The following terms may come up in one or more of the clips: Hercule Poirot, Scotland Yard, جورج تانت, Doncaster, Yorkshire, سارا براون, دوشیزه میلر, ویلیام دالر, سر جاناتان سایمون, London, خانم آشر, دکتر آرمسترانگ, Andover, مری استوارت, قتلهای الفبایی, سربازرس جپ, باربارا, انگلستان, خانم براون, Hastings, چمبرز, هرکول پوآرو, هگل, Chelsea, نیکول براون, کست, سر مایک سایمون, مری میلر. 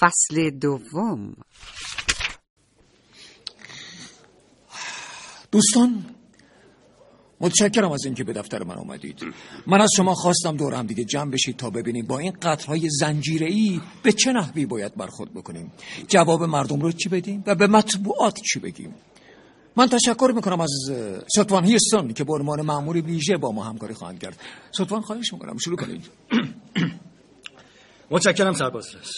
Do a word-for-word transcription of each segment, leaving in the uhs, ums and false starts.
فصل دوم. دوستان، متشکرم از اینکه به دفتر من اومدید. من از شما خواستم دور هم دیگه جمع بشید تا ببینیم با این قطعهای زنجیره‌ای به چه نحوی باید برخورد بکنیم، جواب مردم رو چی بدیم و به مطبوعات چی بگیم. من تشکر میکنم از ستوان هیستون که به عنوان مأمور ویژه با ما همکاری خواهند کرد. ستوان، خواهش میکنم شروع کنید. متشکرم سربازرس.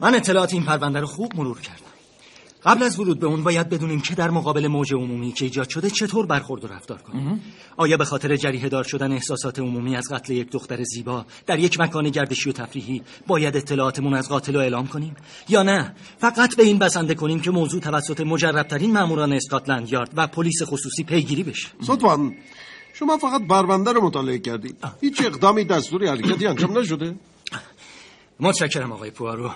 من اطلاعات این پرونده رو خوب مرور کردم. قبل از ورود به اون باید بدونیم که در مقابل موج عمومی که ایجاد شده چطور برخورد و رفتار کنیم. آیا به خاطر جریحه دار شدن احساسات عمومی از قتل یک دختر زیبا در یک مکان گردشی و تفریحی باید اطلاعاتمون از قاتل رو اعلام کنیم، یا نه فقط به این بسنده کنیم که موضوع توسط مجربترین ماموران اسکاتلند یارد و پلیس خصوصی پیگیری بشه؟ سوتوان، شما فقط پرونده رو مطالعه کردید، هیچ اقدامی، دستوری، حرکتی انجام نشده؟ متشکرم آقای پوآرو.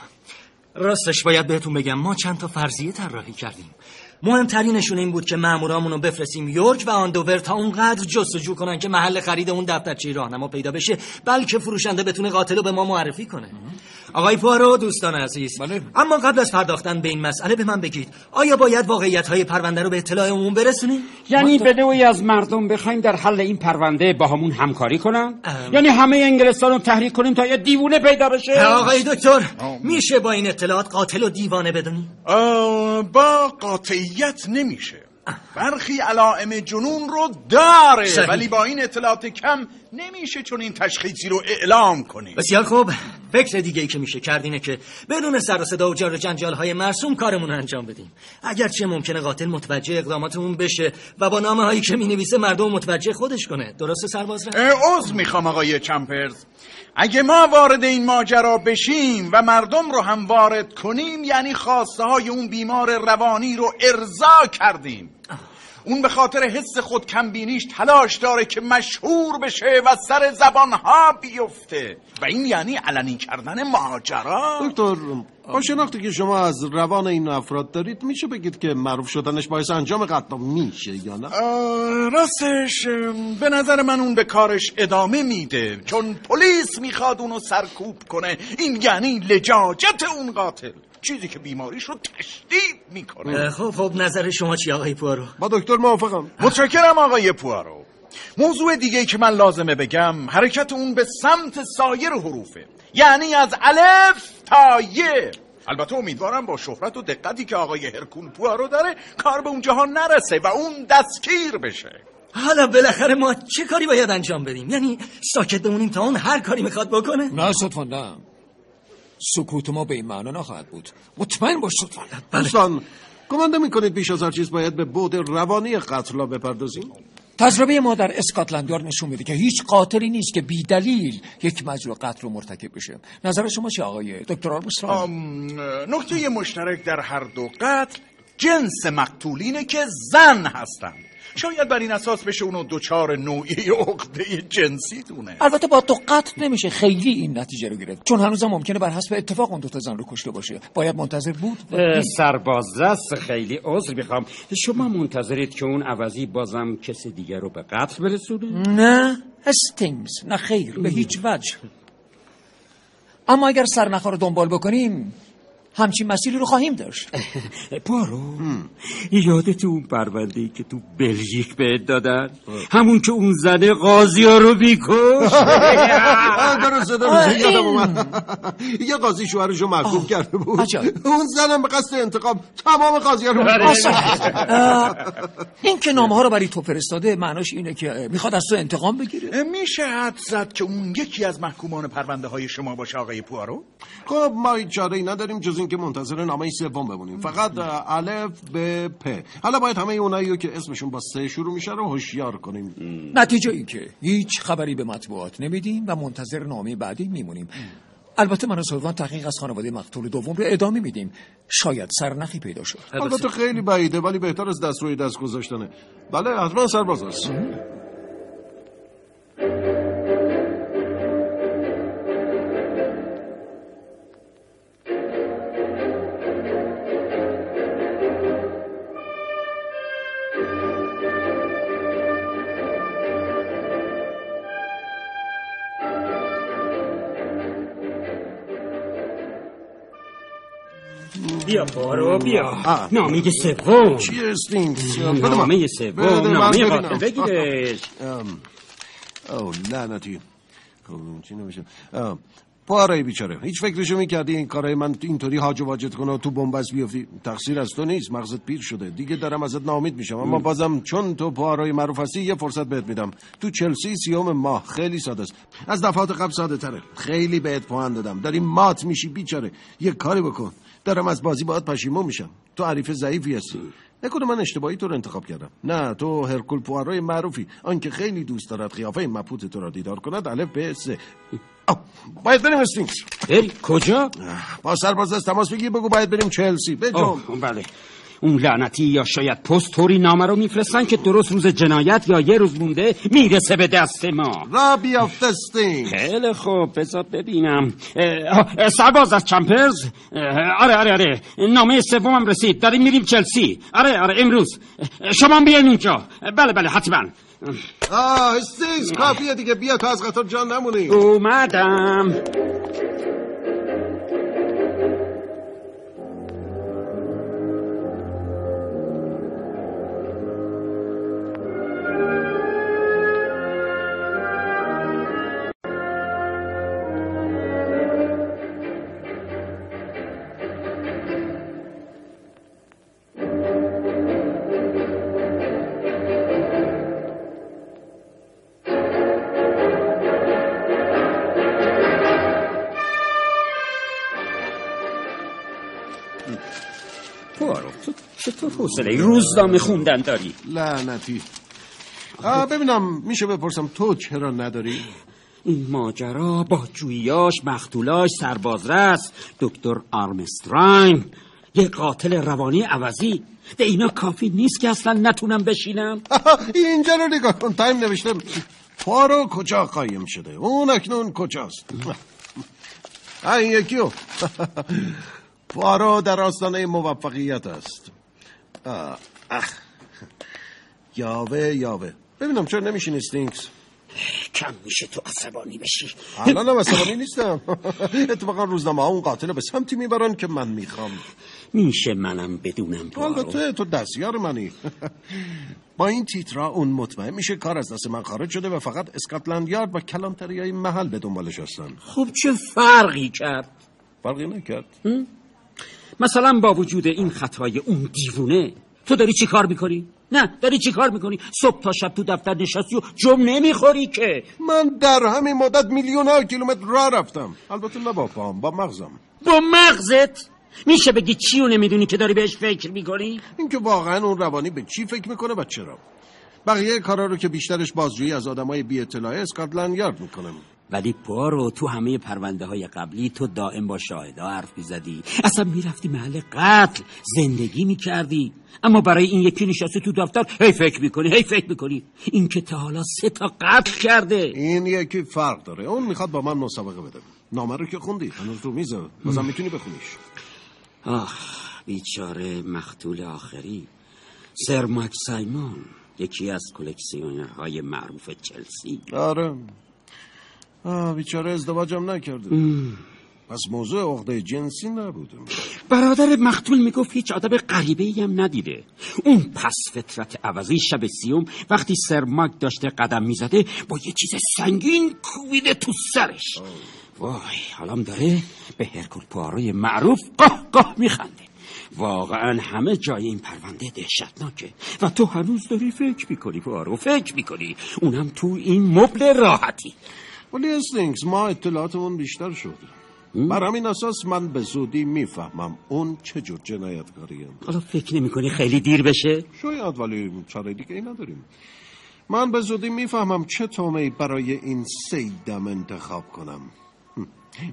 راستش باید بهتون بگم ما چند تا فرضیه طراحی کردیم. مهمترینشون این بود که مامورامونو بفرستیم یورک و آندوور تا اونقدر جستجو کنن که محل خرید اون دفترچه راهنما پیدا بشه، بلکه فروشنده بتونه قاتلو به ما معرفی کنه. آقای پوآرو، دوستان عزیز، بله. اما قبل از پرداختن به این مسئله به من بگید، آیا باید واقعیت‌های پرونده رو به اطلاع عموم برسونیم؟ یعنی تا... به نوعی از مردم بخوایم در حل این پرونده با همون همکاری کنن؟ ام... یعنی همه انگلستانو تحریک کنیم تا یه دیوونه پیدا بشه؟ آقای دکتر، میشه با این اطلاعات قاتلو دیوانه بدونی؟ با قاتل یت نمیشه. برخی علائم جنون رو داره صحیح. ولی با این اطلاعات کم نمیشه چون این تشخیصی رو اعلام کنیم. بسیار خوب. فکر دیگه ای که میشه کرد اینه که بدون سر و صدا و جر و جنجال های مرسوم کارمون رو انجام بدیم. اگرچه ممکنه قاتل متوجه اقداماتمون بشه و با نامه هایی که مینویسه مردم متوجه خودش کنه. درسته سربازرس؟ عذر میخوام آقای چمبرز، اگه ما وارد این ماجرا بشیم و مردم رو هم وارد کنیم یعنی خواسته های اون بیمار روانی رو ارضا کردیم. اون به خاطر حس خود کمبینیش تلاش داره که مشهور بشه و سر زبانها بیفته و این یعنی علنی کردن ماجرا. دکتر، با شناختی که شما از روان این افراد دارید میشه بگید که معروف شدنش باعث انجام قتل میشه یا نه؟ راستش به نظر من اون به کارش ادامه میده چون پلیس میخواد اونو سرکوب کنه. این یعنی لجاجت اون قاتل، چیزی که بیماریش رو تشدید میکنه. خب خب نظر شما چی آقای پوآرو؟ با دکتر موافقم. متشکرم آقای پوآرو. موضوع دیگه‌ای که من لازمه بگم حرکت اون به سمت سایر حروفه، یعنی از الف تا ی. البته امیدوارم با شهرت و دقتی که آقای هرکول پوآرو داره کار به اون جهان نرسه و اون دستگیر بشه. حالا بالاخره ما چه کاری باید انجام بدیم؟ یعنی ساکت بمونیم تا اون هر کاری میخواد بکنه؟ نه صدفاً نه. سکوت ما به این معنا نخواهد بود. مطمئن باش صدفاً. بله. دوستان، گمان نمی‌کنید بیش از هر چیز باید به بعد روانی قتل‌ها بپردازیم؟ تجربه ما در اسکاتلند یارد نشون میده که هیچ قاتلی نیست که بی دلیل یک مجرم قتل رو مرتکب بشه. نظر شما چیه آقای دکتر آرمسترانگ؟ نکته مشترک در هر دو قتل جنس مقتولینه که زن هستند. شاید بر این اساس بشه اونو دوچار نوعی عقده جنسی دونه. البته با تو قطع نمیشه خیلی این نتیجه رو گرفت چون هنوزم ممکنه بر حسب اتفاق اون دو تا زن رو کشته باشه. باید منتظر بود. سربازرس، خیلی عذر میخوام، شما منتظرید که اون عوضی بازم کسی دیگر رو به قتل برسونه؟ نه هستینگز، نه خیر، به هیچ وجه. اما اگر سرنخا رو دنبال بکنیم همچین مسیری رو خواهیم داشت. پوآرو، یادت اون پرونده‌ای که تو بلژیک بهت دادن؟ همون که اون زنه قاضی‌ها رو بیکش. درسته درسته یادم اومد. یه قاضی شوهرشو محکوم کرده بود، اون زنم به قصد انتقام تمام قاضی‌ها رو می‌کشه. این که نامه‌ها رو برای تو فرستاده معناش اینه که میخواد از تو انتقام بگیره؟ میشه حد زد که اون یکی از محکومان پرونده‌های شما باشه آقای پوآرو. خب ما هیچ چاره‌ای نداریم جز اینکه منتظر نامه سوم بمونیم. فقط الف به پ. حالا باید همه اونایی که اسمشون با سه شروع میشه رو هوشیار کنیم. نتیجه این که هیچ خبری به مطبوعات نمیدیم و منتظر نامه بعدی میمونیم. البته من و سلوان تحقیق از خانواده مقتول دوم رو ادامه میدیم. شاید سرنخی پیدا شد. البته خیلی بعیده ولی بهتر از دست روی دست گذاشتنه. بله حتما سرباز است. بیا بارو بیا. نامه سوم. چی هستین؟ نامه سوم. نامه قاتل بگیرش. او لعنتی. خب چی نمیشه؟ پارای بیچاره. هیچ فکرشو میکردی این کارای من اینطوری هاج و واجت کنه و تو بن‌بست بیفتی؟ تقصیر از تو نیست، مغزت پیر شده. دیگه دارم ازت ناامید میشم، اما بازم چون تو پارای معروف هستی یه فرصت بهت میدم. تو چلسی سیوم ماه خیلی ساده است. از دفعات قبل ساده تره. خیلی بهت پوان دادم. داری مات میشی بیچاره. یه کاری بکن. دارم از بازی باهات پشیمون میشم. تو حریف ضعیفی هستی. نکنه من اشتباهی تو رو انتخاب کردم. نه، تو هرکول پوآرو معروفی، آنکه خیلی دوست دارد قیافه مبهوت تو را دیدار کند. الف به سه. باید بریم هستینگز. ای کجا؟ با سربازرس تماس بگیر، بگو باید بریم چلسی. بجنب. بله. اون لعنتی یا شاید پست طوری نامه رو میفرستن که درست روز جنایت یا یه روز مونده میرسه به دست ما. را بیافت هستینگز. خیلی خوب، بذار ببینم. سرباز از چمبرز. آره آره آره. نامه سومم رسید. داریم میریم چلسی. آره آره امروز. شما بیاین اینجا. بله بله حتما. آه هستینگز کافیه دیگه، بیا تا از قطار جان نمونی. اومدم. چطور حوصله روزنامه خوندن داری؟ لعنتی. آ ببینم میشه بپرسم تو چرا نداری؟ این ماجرا با جویاش، مقتولاش، سربازرس، دکتر آرمسترانگ، یه قاتل روانی عوضی. ده اینا کافی نیست که اصلا نتونم بشینم. اینجا رو نگاه کن، تایم نوشتم پارو کجا قایم شده، اون اکنون کجاست. این یکیو پارو در آستانه موفقیت است. آه اخ یاوه یاوه ببینم چرا نمیشین هستینگز؟ کم میشه تو عصبانی بشی. الان هم عصبانی نیستم. اتفاقا روزنامه ها اون قاتل به سمتی میبرن که من میخوام. میشه منم بدونم پارو؟ البته تو دستیار منی. با این تیترا اون مطمئن میشه کار از دست من خارج شده و فقط اسکاتلند یارد و کلانتریای محل به دنبالش هستن. خب چه فرقی کرد؟ فرقی نکرد. مثلا با وجود این خطای اون دیوونه تو داری چی کار میکنی؟ نه داری چی کار میکنی؟ صبح تا شب تو دفتر نشستی و جم نمیخوری که. من در همین مدت میلیون ها کیلومتر راه رفتم. البته نه با پام، با مغزم. با مغزت؟ میشه بگی چیو نمیدونی که داری بهش فکر میکنی؟ اینکه واقعا اون روانی به چی فکر میکنه و چرا. بقیه کارا رو که بیشترش بازجویی از آدمای بی اطلاع اسکاتلند یارد میکنم. ولی پوآرو تو همه پرونده های قبلی تو دائم با شاهده حرف میزدی، اصلا میرفتی محل قتل زندگی میکردی، اما برای این یکی نشستی تو دفتر هی فکر میکنی هی فکر میکنی. این که تا حالا سه تا قتل کرده. این یکی فرق داره، اون میخواد با من مسابقه بده. نامه رو که خوندی، هنوز رو میزه، بازم میتونی بخونیش. آه بیچاره مقتول آخری سر مایک سایمون، یکی از کلکسیونرهای معروف چلسی. آره آه بیچاره ازدواجم نکرده. ام. پس موضوع عقده جنسی نبوده. برادر مقتول میگفت هیچ آدم غریبه‌ای هم ندیده. اون پس فطرت عوضی شب سیوم وقتی سر ماک داشته قدم میزده با یه چیز سنگین کوبیده تو سرش. آه. وای حالام داره به هرکول پوآروی معروف قه قه میخنده. واقعا همه جای این پرونده دهشتناکه و تو هنوز داری فکر میکنی پوآرو، فکر میکنی اونم تو این مبل راحتی. ولی هستینگز ما اطلاعاتمون بیشتر شد. بر همین اساس من به زودی میفهمم اون چجور جنایتکاریه. حالا فکر نمی کنی خیلی دیر بشه؟ شاید، ولی چاره دیگه ای نداریم. من به زودی میفهمم چه تومه‌ای برای این سیدم انتخاب کنم.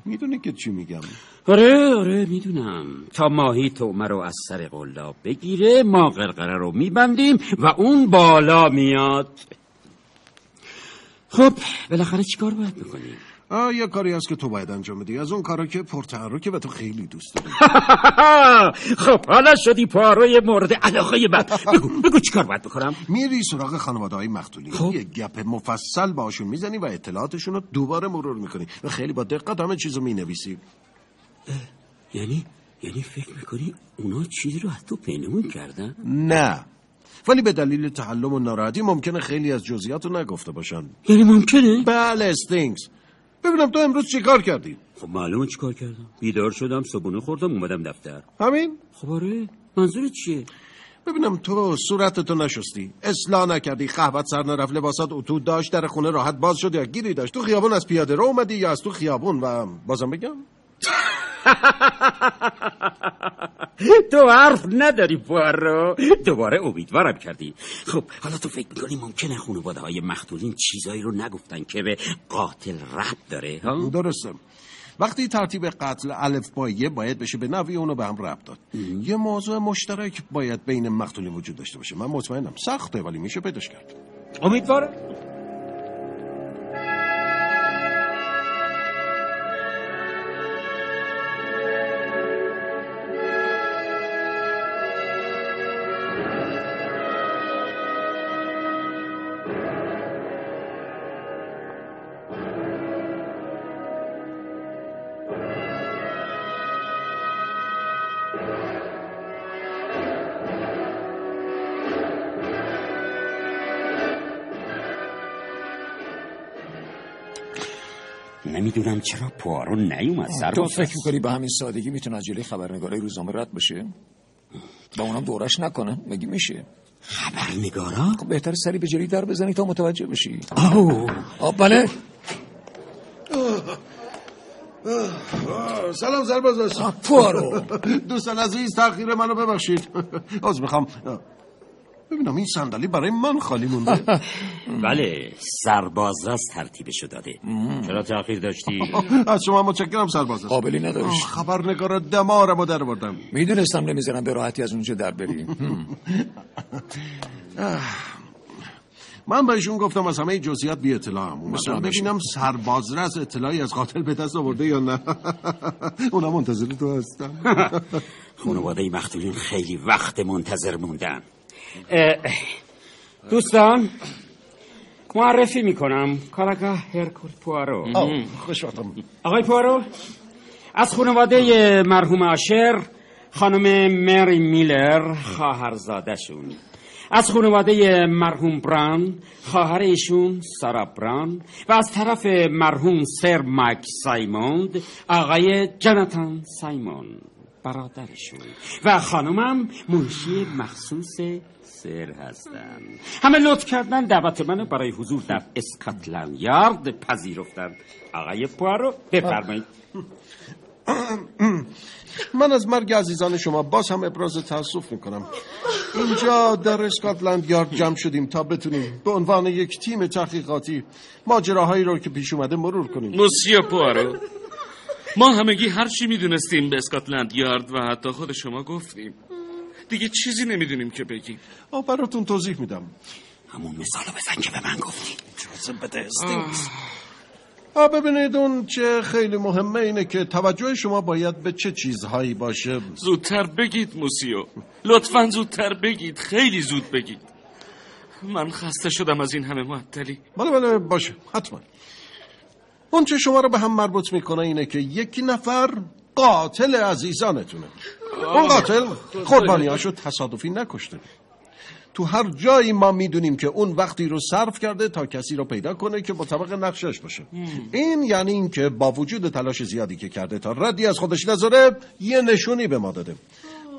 میدونی که چی میگم؟ آره آره میدونم. تا ماهی تومه رو از سر قلاب بگیره ما قرقره رو میبندیم و اون بالا میاد. خب بالاخره چی کار باید بکنیم؟ آه یه کاری هست که تو باید انجام بدی، از اون کارا که پرتحرکه و تو خیلی دوست داری. خب حالا شدی پاروی مورد علاقه من. بگو بگو چی کار باید بکنم؟ میری سراغ خانواده های مقتولین، خب؟ یه گپ مفصل باشون میزنی و اطلاعاتشون رو دوباره مرور میکنی و خیلی با دقت همه چیزو مینویسی. یعنی یعنی فکر میکنی اونا چیزی رو حتی پینمون کردن؟ نه، ولی به دلیل تعلم و ناراحتی ممکنه خیلی از جزئیات رو نگفته باشن. یعنی ممکنه؟ بله استینگز. ببینم تو امروز چی کار کردی؟ خب معلومه چی کار کردم. بیدار شدم، صبونه خوردم، اومدم دفتر. همین؟ خب آره. منظورت چیه؟ ببینم تو صورتتو نشستی، اصلاح نکردی، قهوه‌ت سر نرفت، لباسات اتو داشت، در خونه راحت باز شد یا گیری داشت، تو خیابون از پیاده رو اومدی یا از تو خیابون و بازم بگم؟ تو حرف نداری پوارو، دوباره امیدوارم کردی. خب حالا تو فکر میکنی ممکنه خانواده های مقتولین چیزایی رو نگفتن که به قاتل ربط داره؟ ها؟ درسته. وقتی ترتیب قتل الف با یه باید بشه به نوعی اونو به هم ربط داد. ام. یه موضوع مشترک باید بین مقتولین وجود داشته باشه. من مطمئنم سخته ولی میشه پیداش کرد. امیدوارم. نمیدونم چرا پوارو نیومد سر. تو فکر می‌کنی به همین سادگی میتونه از جلوی خبرنگارای روزنامه رد بشه؟ با اونم دورش نکنه؟ مگی میشه؟ خبرنگارا؟ خب بهتره سری به جلوی در بزنی تا متوجه بشی. آو آ بله. سلام سربازرس پوارو. دوستان عزیز، تاخیر منو ببخشید. عذر می‌خوام. ببینم این صندلی برای من خالی مونده. بله، سربازرس ترتیبشو داده. چرا تاخیر داشتی؟ از شما متشکرم سربازرس. قابلی نداشت. خبرنگارا دمارمو در بردم. میدونستم نمیذارم به راحتی از اونجا در بری. من بهشون گفتم از همه جزئیات بی اطلاعم. اومدم ببینم سربازرس اطلاعی از قاتل به دست آورده یا نه. اونا منتظر تو هستن. خانواده مقتولین خیلی وقت منتظر موندن. دوستان معرفی میکنم کاراگاه هرکول پوارو. خوش آمدم آقای پوارو. از خانواده مرحوم آشر، خانم مری میلر خواهرزادهشون. از خانواده مرحوم براون، خواهر ایشون سارا براون. و از طرف مرحوم سر مایک سایمون، آقای جاناتان سایمون برادرشون. و خانمم منشی مخصوص سر هستن. همه لطف کردن دعوت منو برای حضور در اسکاتلند یارد پذیرفتن. آقای پوارو بفرمایید. من از مرگ عزیزان شما باز هم ابراز تأسف میکنم. اینجا در اسکاتلند یارد جمع شدیم تا بتونیم به عنوان یک تیم تحقیقاتی ماجراهایی رو که پیش اومده مرور کنیم. موسیو پوارو، ما همگی هر چی میدونستیم به اسکاتلند یارد و حتی خود شما گفتیم. دیگه چیزی نمیدونیم که بگیم. آه براتون توضیح میدم. همون مثالو بزن که به من گفتید. چوزم بده استینگز. آه ببینید اون چه خیلی مهمه اینه که توجه شما باید به چه چیزهایی باشه. زودتر بگید موسیو، لطفاً زودتر بگید، خیلی زود بگید. من خسته شدم از این همه معطلی. بله بله باشه حتما. اون چه شما رو به هم مربوط میکنه اینه که یکی نفر قاتل عزیزانتونه. اون قاتل قربانیاشو تصادفی نکشته. تو هر جایی ما میدونیم که اون وقتی رو صرف کرده تا کسی رو پیدا کنه که مطابق نقشش باشه. این یعنی این که با وجود تلاش زیادی که کرده تا ردی از خودش نذاره، یه نشونی به ما داده.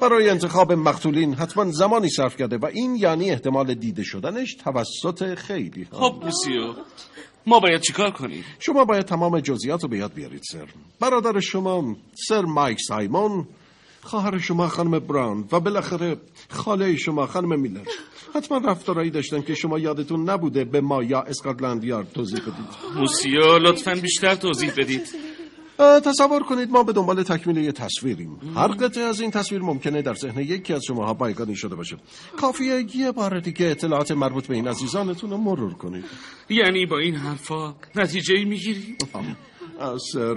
برای انتخاب مقتولین حتما زمانی صرف کرده و این یعنی احتمال دیده شدنش توسط خیلی ها. خب موسیو، ما باید چیکار کنیم؟ شما باید تمام جزئیات رو به یاد بیارید سر. برادر شما سر مایک سایمون، خواهر شما خانم براون و بالاخره خاله شما خانم میلر حتما رفتارایی داشتن که شما یادتون نبوده به ما یا اسکاتلند یارد توضیح بدید. موسیو لطفاً بیشتر توضیح بدید. تصور کنید ما به دنبال تکمیل یه تصویریم. هر قطعه از این تصویر ممکنه در ذهن یکی از شماها بایگانی شده باشه. کافیه یه بار دیگه اطلاعات مربوط به این عزیزانتون رو مرور کنید. یعنی با این حرفا نتیجه‌ای میگیری؟ سر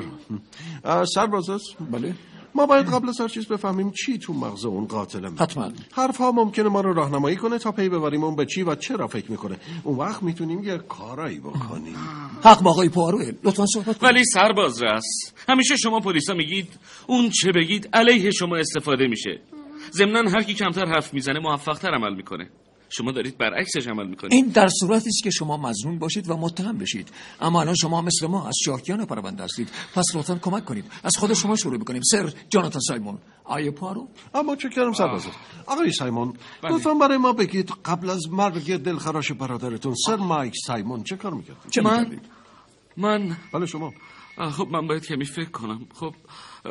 سربازرس، بله ما باید قبل از هر چیز بفهمیم چی تو مغز اون قاتل من. حتما حرف‌ها ممکنه ما رو راهنمایی کنه تا پی ببریم اون به چی و چرا فکر میکنه. اون وقت میتونیم یه کارایی بکنیم. حق با آقای پوآروئه، لطفاً صحبت کنید. ولی سربازرس، همیشه شما پلیسا میگید اون چه بگید علیه شما استفاده میشه. ضمناً هر کی کمتر حرف میزنه موفق‌تر عمل میکنه. شما دارید برعکسش عمل میکنید. این در صورتی است که شما مظنون باشید و متهم بشید. اما الان شما مثل ما از شاکیان پرونده هستید. پس لطفاً کمک کنید. از خود شما شروع میکنیم. سر جاناتان سایمون، آقای پوآرو. اما چه کردم سربازرس؟ آقای سایمون، لطفاً برای ما بگید قبل از مرگ دلخراش برادرتون سر مایک سایمون چه کار میکردید؟ چه من من بله شما. خب من باید کمی فکر کنم. خب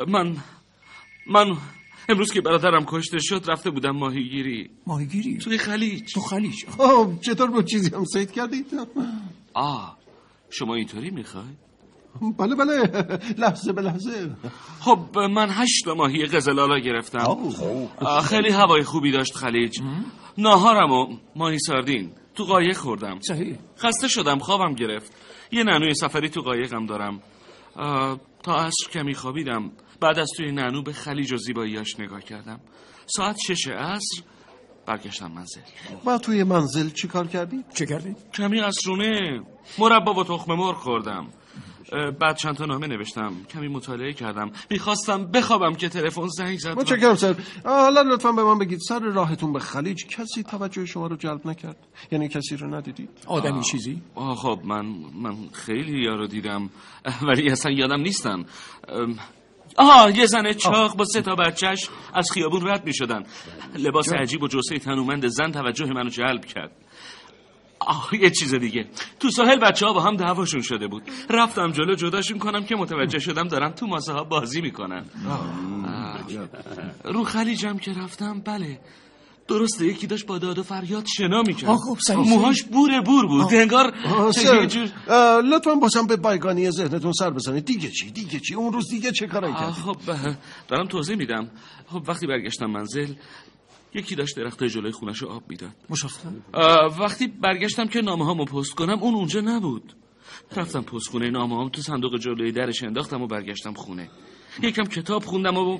من من امروز که برادرم کشته شد رفته بودم ماهیگیری. ماهیگیری؟ توی خلیج. تو خلیج. آه چطور با چیزی هم صید کردید؟ آه شما اینطوری میخوای؟ بله بله لحظه به لحظه. خب من هشت ماهی قزلالا گرفتم. خیلی هوای خوبی داشت خلیج. ناهارمو ماهی ساردین تو قایق خوردم. صحیح. خسته شدم خوابم گرفت. یه نانوی سفری تو قایقم دارم. تا عصر کمی خوابیدم. بعد از توی نانو به خلیج و زیباییاش نگاه کردم. ساعت شش عصر برگشتم منزل. ما توی منزل چی کار کردی؟ چه کردی؟ کمی عصرونه، مربا و تخم مرغ خوردم. بعد چند تا نامه نوشتم، کمی مطالعه کردم. میخواستم بخوابم که تلفن زنگ زد. ما چه کردم سر؟ حالا لطفاً به من بگید سر راهتون به خلیج کسی توجه شما رو جلب نکرد؟ یعنی کسی رو ندیدید؟ آدمی آه. چیزی؟ آه خب من من خیلی یارو دیدم ولی اصلا یادم نیستن. آها یه زن چاق با سه تا بچهش از خیابون رد می شدن. لباس عجیب و جسه تنومند زن توجه منو جلب کرد. آه یه چیز دیگه، تو ساحل بچه ها با هم دعواشون شده بود. رفتم جلو جداشون کنم که متوجه شدم دارن تو ماسه ها بازی می کنن. رو خلیجم که رفتم بله درسته یکی داشت با داد و فریاد شنا میکرد. موهاش بوره بور بود انگار. لطفاً بازم به بایگانی ذهنتون سر بزنید. دیگه چی دیگه چی اون روز دیگه چه کارایی کردید؟ خب دارم توضیح میدم. خب وقتی برگشتم منزل یکی داشت درخت جلوی خونش آب میداد. وقتی برگشتم که نامه هامو پست کنم اون اونجا نبود. رفتم پست خونه نامه هامو تو صندوق جلوی درش انداختم و برگشتم خونه. یکم کتاب خوندم و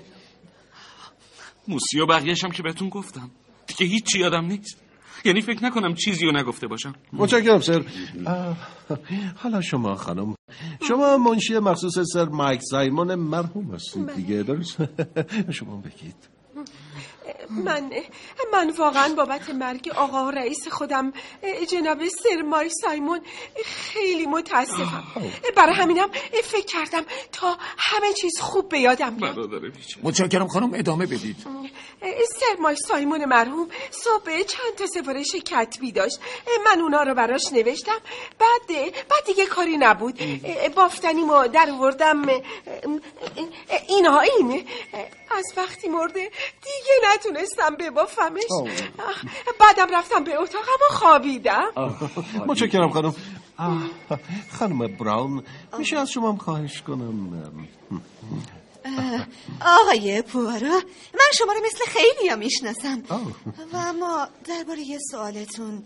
موسی و بقیه‌شم که بهتون گفتم. که هیچی یادم نیست. یعنی فکر نکنم چیزی رو نگفته باشم. متشکرم سر. حالا شما خانم، شما منشی مخصوص سر مایک سایمون مرحوم هستید دیگه درست؟ شما بگید. من من واقعا بابت مرگ آقا رئیس خودم جناب سر مایک سایمون خیلی متاسفم. برای همینم فکر کردم تا همه چیز خوب به یادم بیاد. متشکرم خانم ادامه بدید. سر مایک سایمون مرحوم صبح چند تا سفارش کتبی داشت. من اونا رو براش نوشتم. بعد بعد دیگه کاری نبود. بافتنیمو در آوردم. اینا این از وقتی مرده دیگه نتونستم ببافمش. بعدم رفتم به اتاقم و خوابیدم. متشکرم خانم. خانم براون میشه از شما خواهش کنم؟ آقای پوآرو من شما رو مثل خیلی ها میشناسم و اما درباره یه سوالتون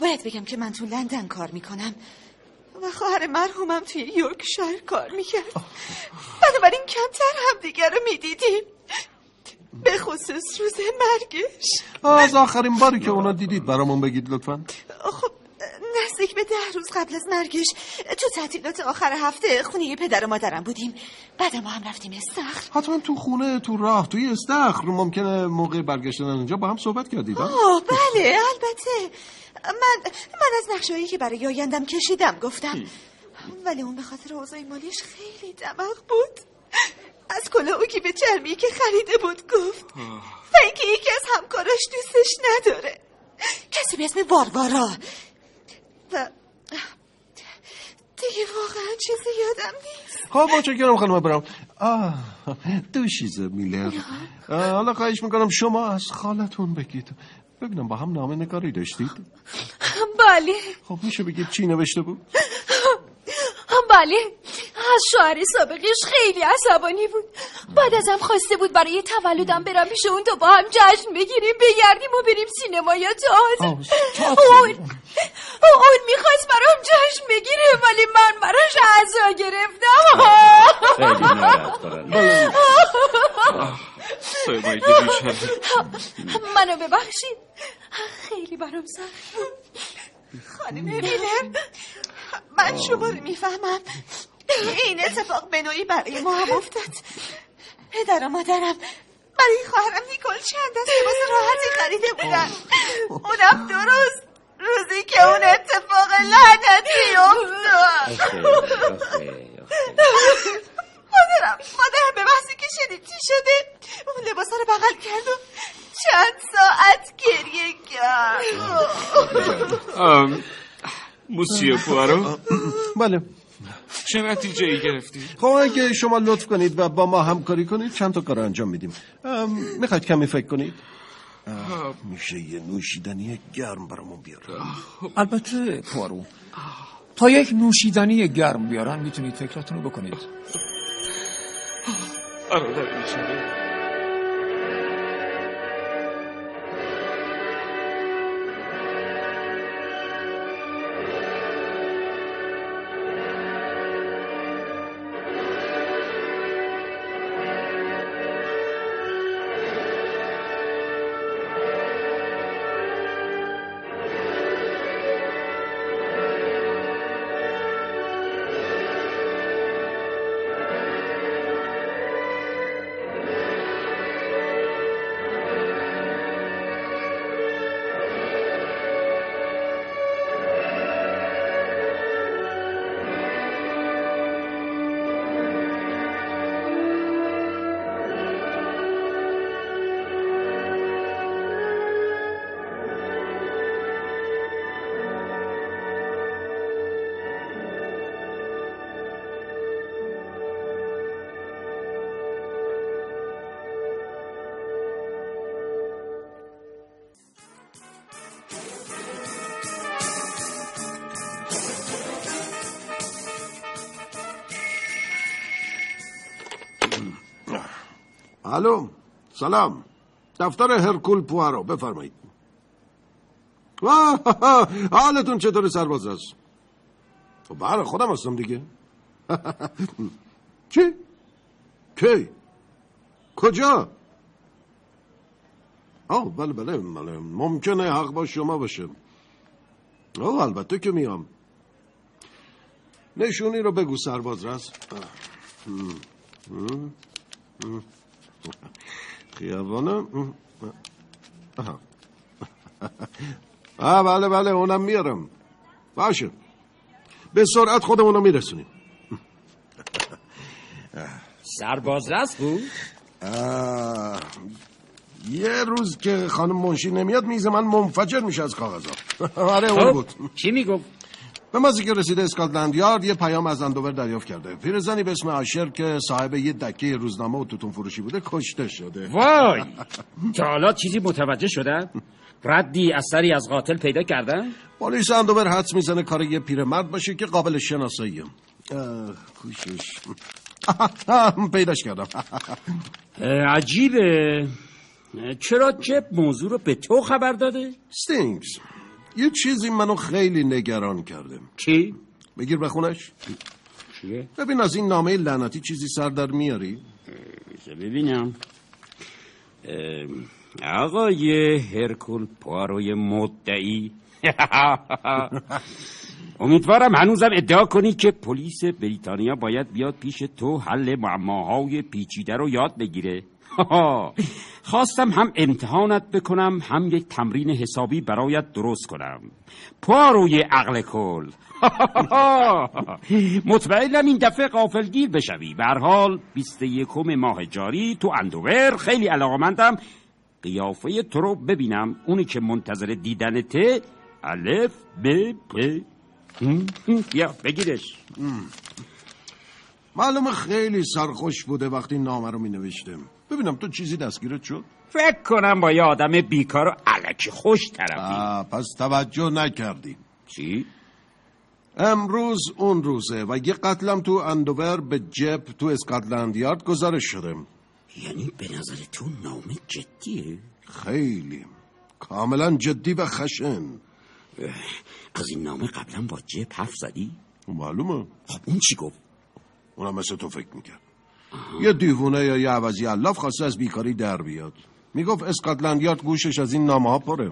باید بگم که من تو لندن کار میکنم و خواهر مرحومم توی یورکشایر کار میکرد. بنابراین کمتر هم دیگر رو میدیدیم به خصوص روز مرگش. از آخرین باری که اونا دیدید برامون بگید لطفاً. خب نزدیک به ده روز قبل از مرگش تو تعطیلات آخر هفته خونه پدر و مادرم بودیم. بعد ما هم رفتیم استخر. حتما تو خونه تو راه توی استخر ممکنه موقع برگشتن اونجا با هم صحبت کردید؟ آه بله البته. من من از نقشه‌هایی که برای آیندم کشیدم گفتم ولی اون به خاطر اوضاع مالیش خیلی دماغ بود. از کلاهی که به چرمی که خریده بود گفت و اینکه یکی از همکاراش دوستش نداره، کسی به اسم باربارا. و دیگه واقعا چیزی یادم نیست. خب متشکرم خانم براون. آه دوشیزه میلر، حالا خواهش میکنم شما از خالتون بگید ببینم با هم نامه نگاری داشتید؟ بله. خب میشه بگید چی نوشته بود؟ بله از شوهر سابقش خیلی عصبانی بود. بعد ازم خواسته بود برای تولدم برم پیش اون تو با هم جشن بگیریم، بگردیم و بریم سینما یا تئاتر. اون اون میخواست برام جشن بگیره ولی من براش عزا گرفتم. خیلی ناراحت دارن. منو ببخشید، خیلی برام سخت بود. خانم میلر، من شما رو میفهمم. این اتفاق به نوعی برای ما هم افتاد. پدر و مادرم برای خواهرم نیکول چند دست لباس راحتی خریده بودن، اونم درست روزی که اون اتفاق لعنتی افتاد. مادرم مادرم به بحثی که شدید چی شده؟ اون لباس رو بغل کرد و چند ساعت گریه کرد. موسیو پوارو، بله، چه نتیجه ای گرفتی؟ خب اگه شما لطف کنید و با ما همکاری کنید چند تا کار انجام میدیم. میخواید کمی فکر کنید؟ میشه یه نوشیدنی گرم برامون بیارن؟ البته پوارو، تا یک نوشیدنی گرم بیارن میتونید فکراتون رو بکنید. آره داریم شده. الو، سلام، دفتر هرکول پوارو، بفرمایید. حالتون چطوره سربازرس؟ بله خودم هستم دیگه. چی؟ کی؟ کجا؟ آه بله بله بله ممکنه حق با شما باشه. آه البته که میام. نشونی رو بگو سربازرس. خیابانه. آه بله بله اونم میارم. باشه، به سرعت خودمونو میرسونیم. سربازرس بود؟ یه روز که خانم منشی نمیاد میز من منفجر میشه از کاغذا. آره اون بود. چی میگفت؟ به مازی که رسیده اسکاتلند یارد یه پیام از اندوور دریافت کرده. پیرزنی به اسم آشر که صاحب یه دکه روزنامه و توتون فروشی بوده کشته شده. وای، تا حالا چیزی متوجه شده؟ ردی اثری از قاتل پیدا کرده؟ پلیس اندوور حدس میزنه کار یه پیرمرد باشه که قابل شناساییه. کوشش پیداش کردم. عجیبه، چرا جپ موضوع رو به تو خبر داده؟ استینگز یه چیزی منو خیلی نگران کرده. چی؟ بگیر بخونش. چیه؟ ببین از این نامه لعنتی چیزی سر در میاری؟ ببینم. آقای هرکول پوارو مدعی، امیدوارم هنوزم ادعا کنی که پلیس بریتانیا باید بیاد پیش تو حل معماهای پیچیده رو یاد بگیره. خواستم هم امتحانت بکنم هم یک تمرین حسابی برایت درست کنم. پاروی عقل کل. مطمئنم این دفعه غافلگیر بشوی. به هر حال بیست و یکم ماه جاری تو اندوور، خیلی علاقه‌مندم قیافه تو رو ببینم. اونی که منتظر دیدنته. الف ب پ. یا بگیرش. معلومه خیلی سرخوش بوده وقتی نامه رو می نوشتم. ببینم تو چیزی دستگیرت شد؟ فکر کنم با یه آدم بیکار و علکی خوش طرفی. پس توجه نکردی. چی؟ امروز اون روزه و یه قتلم تو اندوور به جپ تو اسکاتلند یارد گزارش شده. یعنی به نظر تو نامه جدیه؟ خیلی کاملا جدی و خشن. از این نامه قبلا با جپ حرف زدی؟ معلومه. خب اون چی گفت؟ اونم مثل تو فکر میکرد. آه. یه دیوونه یا یه عوضی علاف خواسته از بیکاری در بیاد. میگفت اسکاتلند یارد گوشش از این نامه ها پره.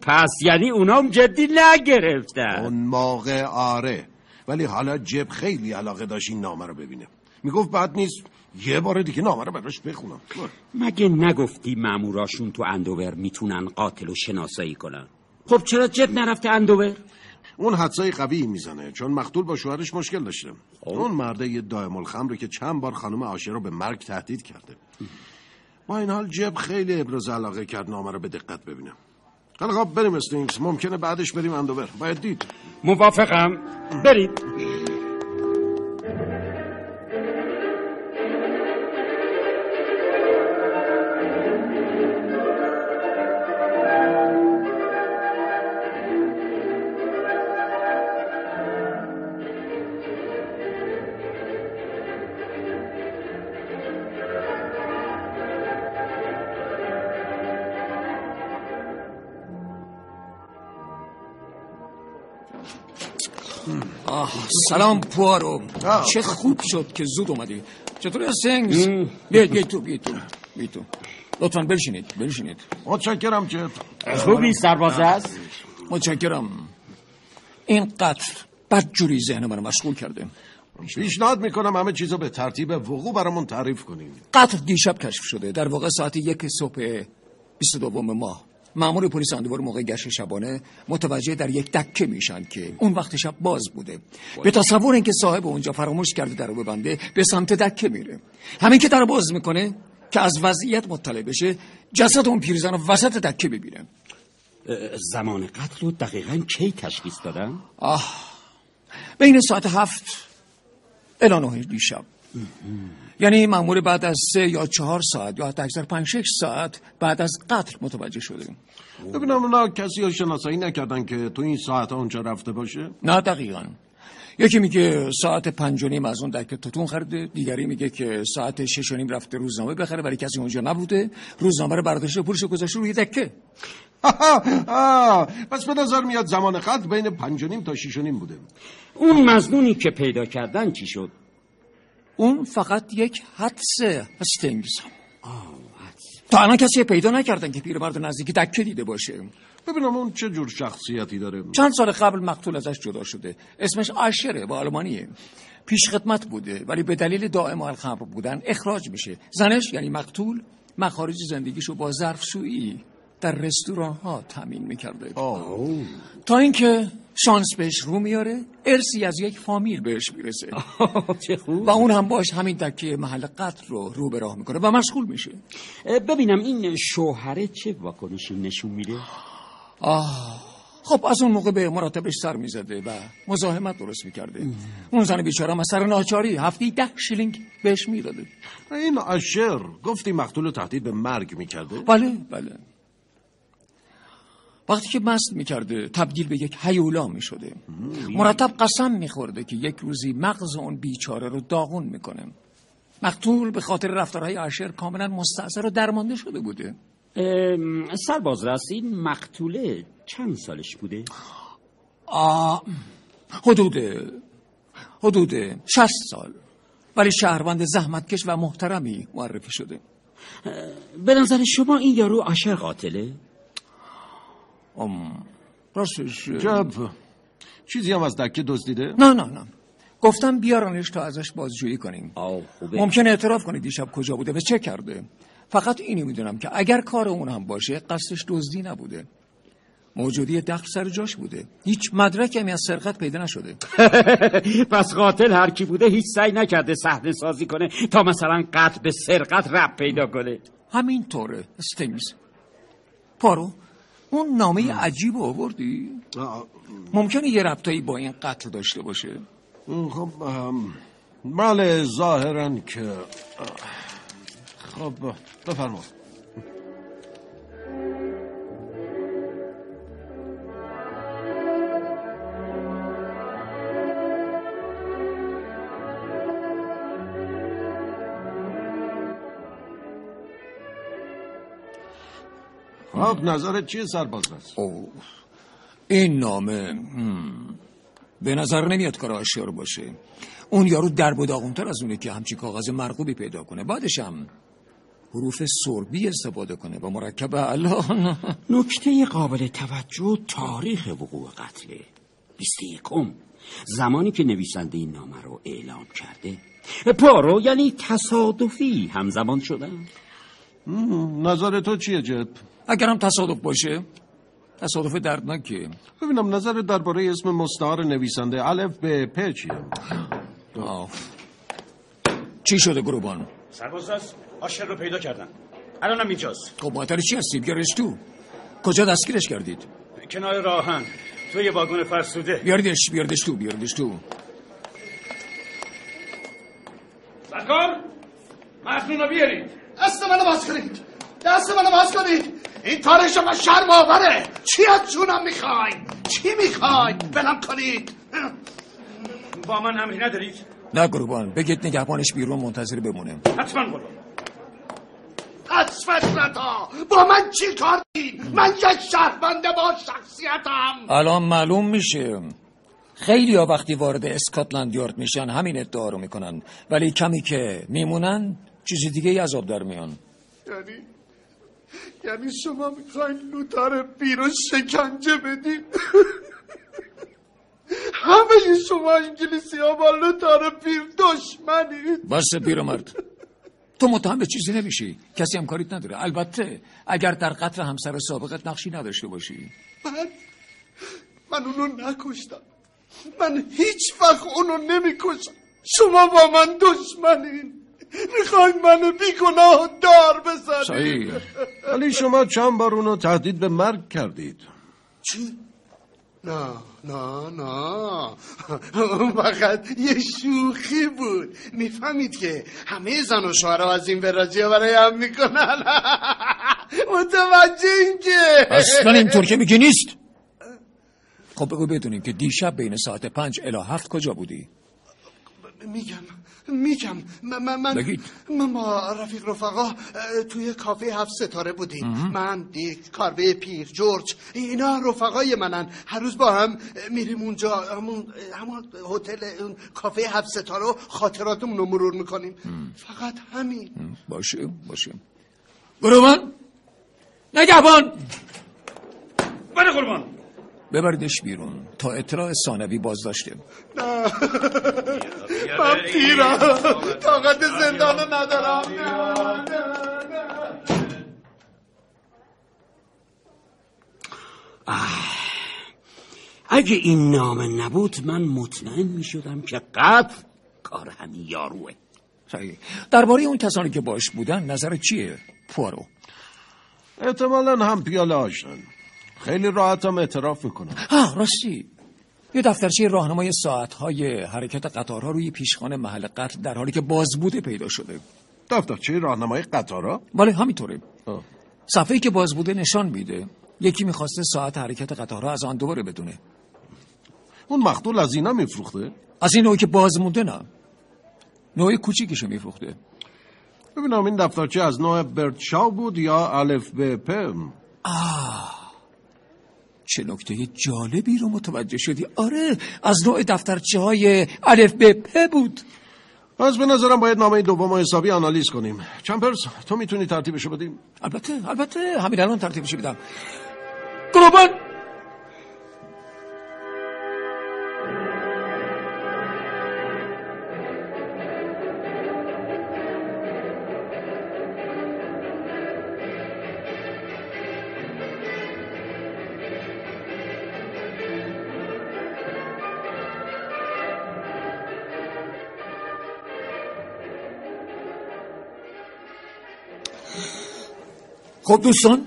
پس یعنی اونام جدی نگرفتن. اون موقع آره، ولی حالا جپ خیلی علاقه داشت این نامه رو ببینه. میگفت بد نیست یه بار دیگه نامه رو براش بخونم. مگه نگفتی ماموراشون تو اندوور میتونن قاتل و شناسایی کنن؟ خب چرا جپ نرفته اندوور؟ اون حدسای قوی میزنه چون مقتول با شوهرش مشکل داشته. آه. اون مرده یه دائم الخمر رو که چند بار خانم آشر رو به مرگ تهدید کرده. با این حال جپ خیلی ابراز علاقه کرد نامه رو به دقت ببینم. خیلی خب بریم استینگز، ممکنه بعدش بریم اندوور. باید دید. موافقم، بریم. سلام پوارو، چه خوب شد که زود اومدی. چطوری هستینگز؟ بیت بیت تو بیت تو بیت تو لطفاً بشینید بشینید. متشکرم. چه خوبی سربازرس؟ متشکرم. این قتل بدجوری ذهن منو مشغول کرده. پیشنهاد میکنم همه چیزو به ترتیب وقوع برامون تعریف کنیم. قتل دیشب کشف شده، در واقع ساعت یک صبح بیست و دوم ماه. مأمور پلیس اندوور موقع گشت شبانه متوجه در یک دکه میشن که اون وقت شب باز بوده. به تصور اینکه صاحب اونجا فراموش کرده درو ببنده به سمت دکه میره. همین که درو باز میکنه که از وضعیت مطلع بشه، جسد اون پیرزن رو وسط دکه ببینه. زمان قتل رو دقیقاً کی تشخیص دادن؟ آه بین ساعت هفت الی نه دیشب. یعنی مأمور بعد از سه یا چهار ساعت یا حتی اکثر پنج شش ساعت بعد از قتل متوجه شده. ببینم اونا کسی رو شناسایی نکردن که تو این ساعت اونجا رفته باشه؟ نه دقیقاً. یکی میگه ساعت پنج و نیم از اون دکه توتون خریده، دیگری میگه که ساعت شش و نیم رفته روزنامه بخره ولی کسی اونجا نبوده، روزنامه رو برداشته پولش گذاشته روی دکه. پس به نظر میاد زمان قتل بین پنج و نیم تا شش و نیم بوده. اون مظنونی که پیدا کردن چی شد؟ اون فقط یک حدسه هستینگز. تا الان کسی پیدا نکردن که پیرمرد نزدیکی دکه دیده باشه. ببینم اون چه جور شخصیتی داره. چند سال قبل مقتول ازش جدا شده، اسمش آشره، با آلمانیه، پیش خدمت بوده ولی به دلیل دائم الخمر بودن اخراج میشه. زنش یعنی مقتول مخارج زندگیشو با ظرفشویی در رستوران ها تامین میکرده. آه. تا اینکه شانس بهش رو میاره، ارثی از یک فامیل بهش میرسه. چه خوب. و اون هم باش همین دکه محل قتل رو رو به راه میکنه و مشغول میشه. ببینم این شوهره چه واکنشی نشون میده؟ آه خب از اون موقع به مراتبش سر میزده و مزاحمت درست میکرده. اون زن بیچاره از سر ناچاری هفتی ده شیلینگ بهش میداده. این آشر گفتی مقتول رو تهدید به مرگ میکرده؟ بله بله. وقتی که مست میکرده تبدیل به یک هیولا میشده. مرتب قسم میخورده که یک روزی مغز اون بیچاره رو داغون میکنه. مقتول به خاطر رفتارهای آشر کاملا مستعصر و درمانده شده بوده. سربازرس این مقتوله چند سالش بوده؟ آه حدود حدود شصت سال، ولی شهروند زحمتکش و محترمی معرفی شده. به نظر شما این یارو آشر قاتله؟ ام راستش جب چیزی هم از دکه دزدیده؟ نه نه نه، گفتم بیارنش تا ازش بازجویی کنیم. آه خوبه. ممکنه اعتراف کنه دیشب کجا بوده و چه کرده. فقط اینو میدونم که اگر کار اون هم باشه قصدش دزدی نبوده، موجودی دخل سر جاش بوده. هیچ مدرکی هم از سرقت پیدا نشده. پس قاتل هر کی بوده هیچ سعی نکرده صحنه سازی کنه تا مثلا قتل به سرقت ربط پیدا کنه. همینطوره استینگز. پارو اون نامه عجیب آوردی؟ ممکنه یه ربطایی با این قتل داشته باشه؟ خب بله ظاهرن که. خب بفرما. خب نظرت چیه سربازرس؟ اوه این نامه مم. به نظر نمیاد کار آشیار باشه. اون یارو درب و داغونتر از اونه که همچین کاغذ مرغوبی پیدا کنه بعدش هم حروف سربی استفاده کنه با مرکب الان. نکته قابل توجه تاریخ وقوع قتله بیست و یکم، زمانی که نویسنده این نامه رو اعلام کرده. پارو یعنی تصادفی همزمان شدن. نظر تو چیه جپ؟ اگر هم تصادف باشه تصادف دردناکه. ببینم نظر درباره اسم مستعار نویسنده الف به پ چیه؟ چی شده گروبان؟ سربازرس آشر رو پیدا کردن، الان هم اینجاست. خب مهتر چی هستی؟ بیارش تو. کجا دستگیرش کردید؟ کنار راهن توی واگن فرسوده. بیاردش بیاردش تو بیاردش تو سرکار، مخنون رو بیارید. دست منو باز کنید، دست منو باز کنید. این کار شما شرم آوره. چی از جونم میخواین؟ چی میخواین؟ بلم کنید. با من امری ندارید؟ نه قربان، بگید نگهبانش بیرون منتظر بمونه. حتما قربان. حتما. با من چی کار دارین؟ من یک شهروند با شخصیتم. الان معلوم میشه. خیلی ها وقتی وارد اسکاتلند یارد میشن همین ادعا رو میکنن، ولی کمی که میمونن چیزی دیگه ای از آب در میان. یعنی یعنی شما میخواین لوتار بیرون شکنجه بدین؟ همه شما انگلیسی ها با لوتار پیر دشمنید. بس پیرمرد، تو متهم به چیزی نمیشی، کسی هم کاریت نداره، البته اگر در قتل همسر سابقت نقشی نداشته باشی. من من اونو نکشتم، من هیچ وقت اونو نمیکشم. شما با من دشمنید، میخواین منو بیگناه دار بزنید. صحیح، ولی شما چند بار اونو تهدید به مرگ کردید. چی؟ نه نه نه فقط یه شوخی بود. میفهمید که همه زن و شوهرها از این براجی ها برای هم میکنن. متوجه این که اصلا اینطور که میگی نیست. خب بگو بدونیم که دیشب بین ساعت پنج الی هفت کجا بودی؟ میگم میگم من من من ما رفیق رفقا توی کافه هفت ستاره بودیم. من دیک کاروه پیر جورج اینا رفقای منن، هر روز با هم میریم اونجا، همون همون هتل اون کافه هفت ستاره، خاطراتمون رو مرور میکنیم. فقط همین. باشه باشه قربان. نگهبان بره قربان، ببردش بیرون تا اطلاع ثانوی بازداشته. نه من پیرم، طاقت زندان رو ندارم. اگه این نامه نبود من مطمئن می شدم که قتل کار همین یاروه. درباره اون کسانی که باش بودن نظر چیه پوارو؟ احتمالا هم پیاله آشنن، خیلی راحت هم اعتراف میکنم. آه راستی یه دفترچه راهنمای ساعت‌های حرکت قطارها روی پیشخوان محل قتل در حالی که باز بوده پیدا شده. دفترچه راهنمای قطارها؟ بله همینطوره. آه. صفحه‌ای که باز بوده نشان میده یکی میخواسته ساعت حرکت قطارها از آن دوباره بدونه. اون مقتول از اینا میفروخته؟ از این نوعی که باز مونده نه، نوعی کوچیکشو میفروخته. ببینم این دفترچه از نوع برتشاو بود یا الف به پ؟ آه چه نکته جالبی رو متوجه شدی. آره از نوع دفترچه های الف به پ بود. از به نظرم باید نامه دوم رو حسابی آنالیز کنیم. چمبرز تو میتونی ترتیبشو بدیم؟ البته البته همین الان ترتیبشو بدم. گروبان خب دوستان،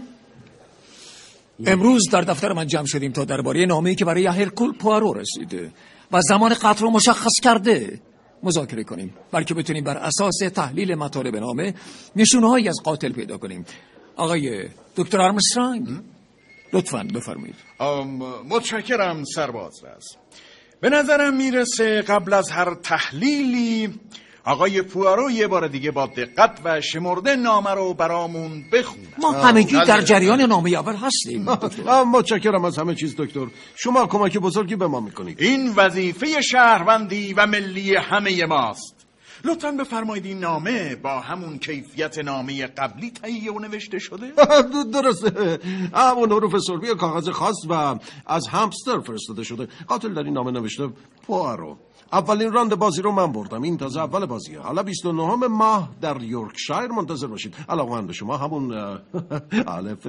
امروز در دفتر من جمع شدیم تا درباره نامه‌ای که برای هرکول پوآرو رسیده و زمان قتل رو مشخص کرده مذاکره کنیم، بلکه بتونیم بر اساس تحلیل مطالب نامه نشونه‌هایی از قاتل پیدا کنیم. آقای دکتر آرمسترانگ لطفاً بفرمایید. متشکرم سربازرس. به نظرم میرسه قبل از هر تحلیلی آقای پوآرو یه بار دیگه با دقت و شمرده نامه رو برامون بخونه. ما همگی در جریان نامه‌یابر هستیم. متشکرم از همه چیز دکتر. شما کمک بزرگی به ما میکنید. این وظیفه شهروندی و ملی همه ماست. لطفاً بفرمایید این نامه با همون کیفیت نامه قبلی تهیه و نوشته شده؟ درسته، همون حروف سربی و کاغذ خاص و از همستر فرستاده شده. قاتل در این نامه نوشته پوآرو. اولین راند بازی رو من بردم، این تازه اول بازیه. حالا بیست و نهم ماه در یورکشایر منتظر باشید. علاوه شما همون الف.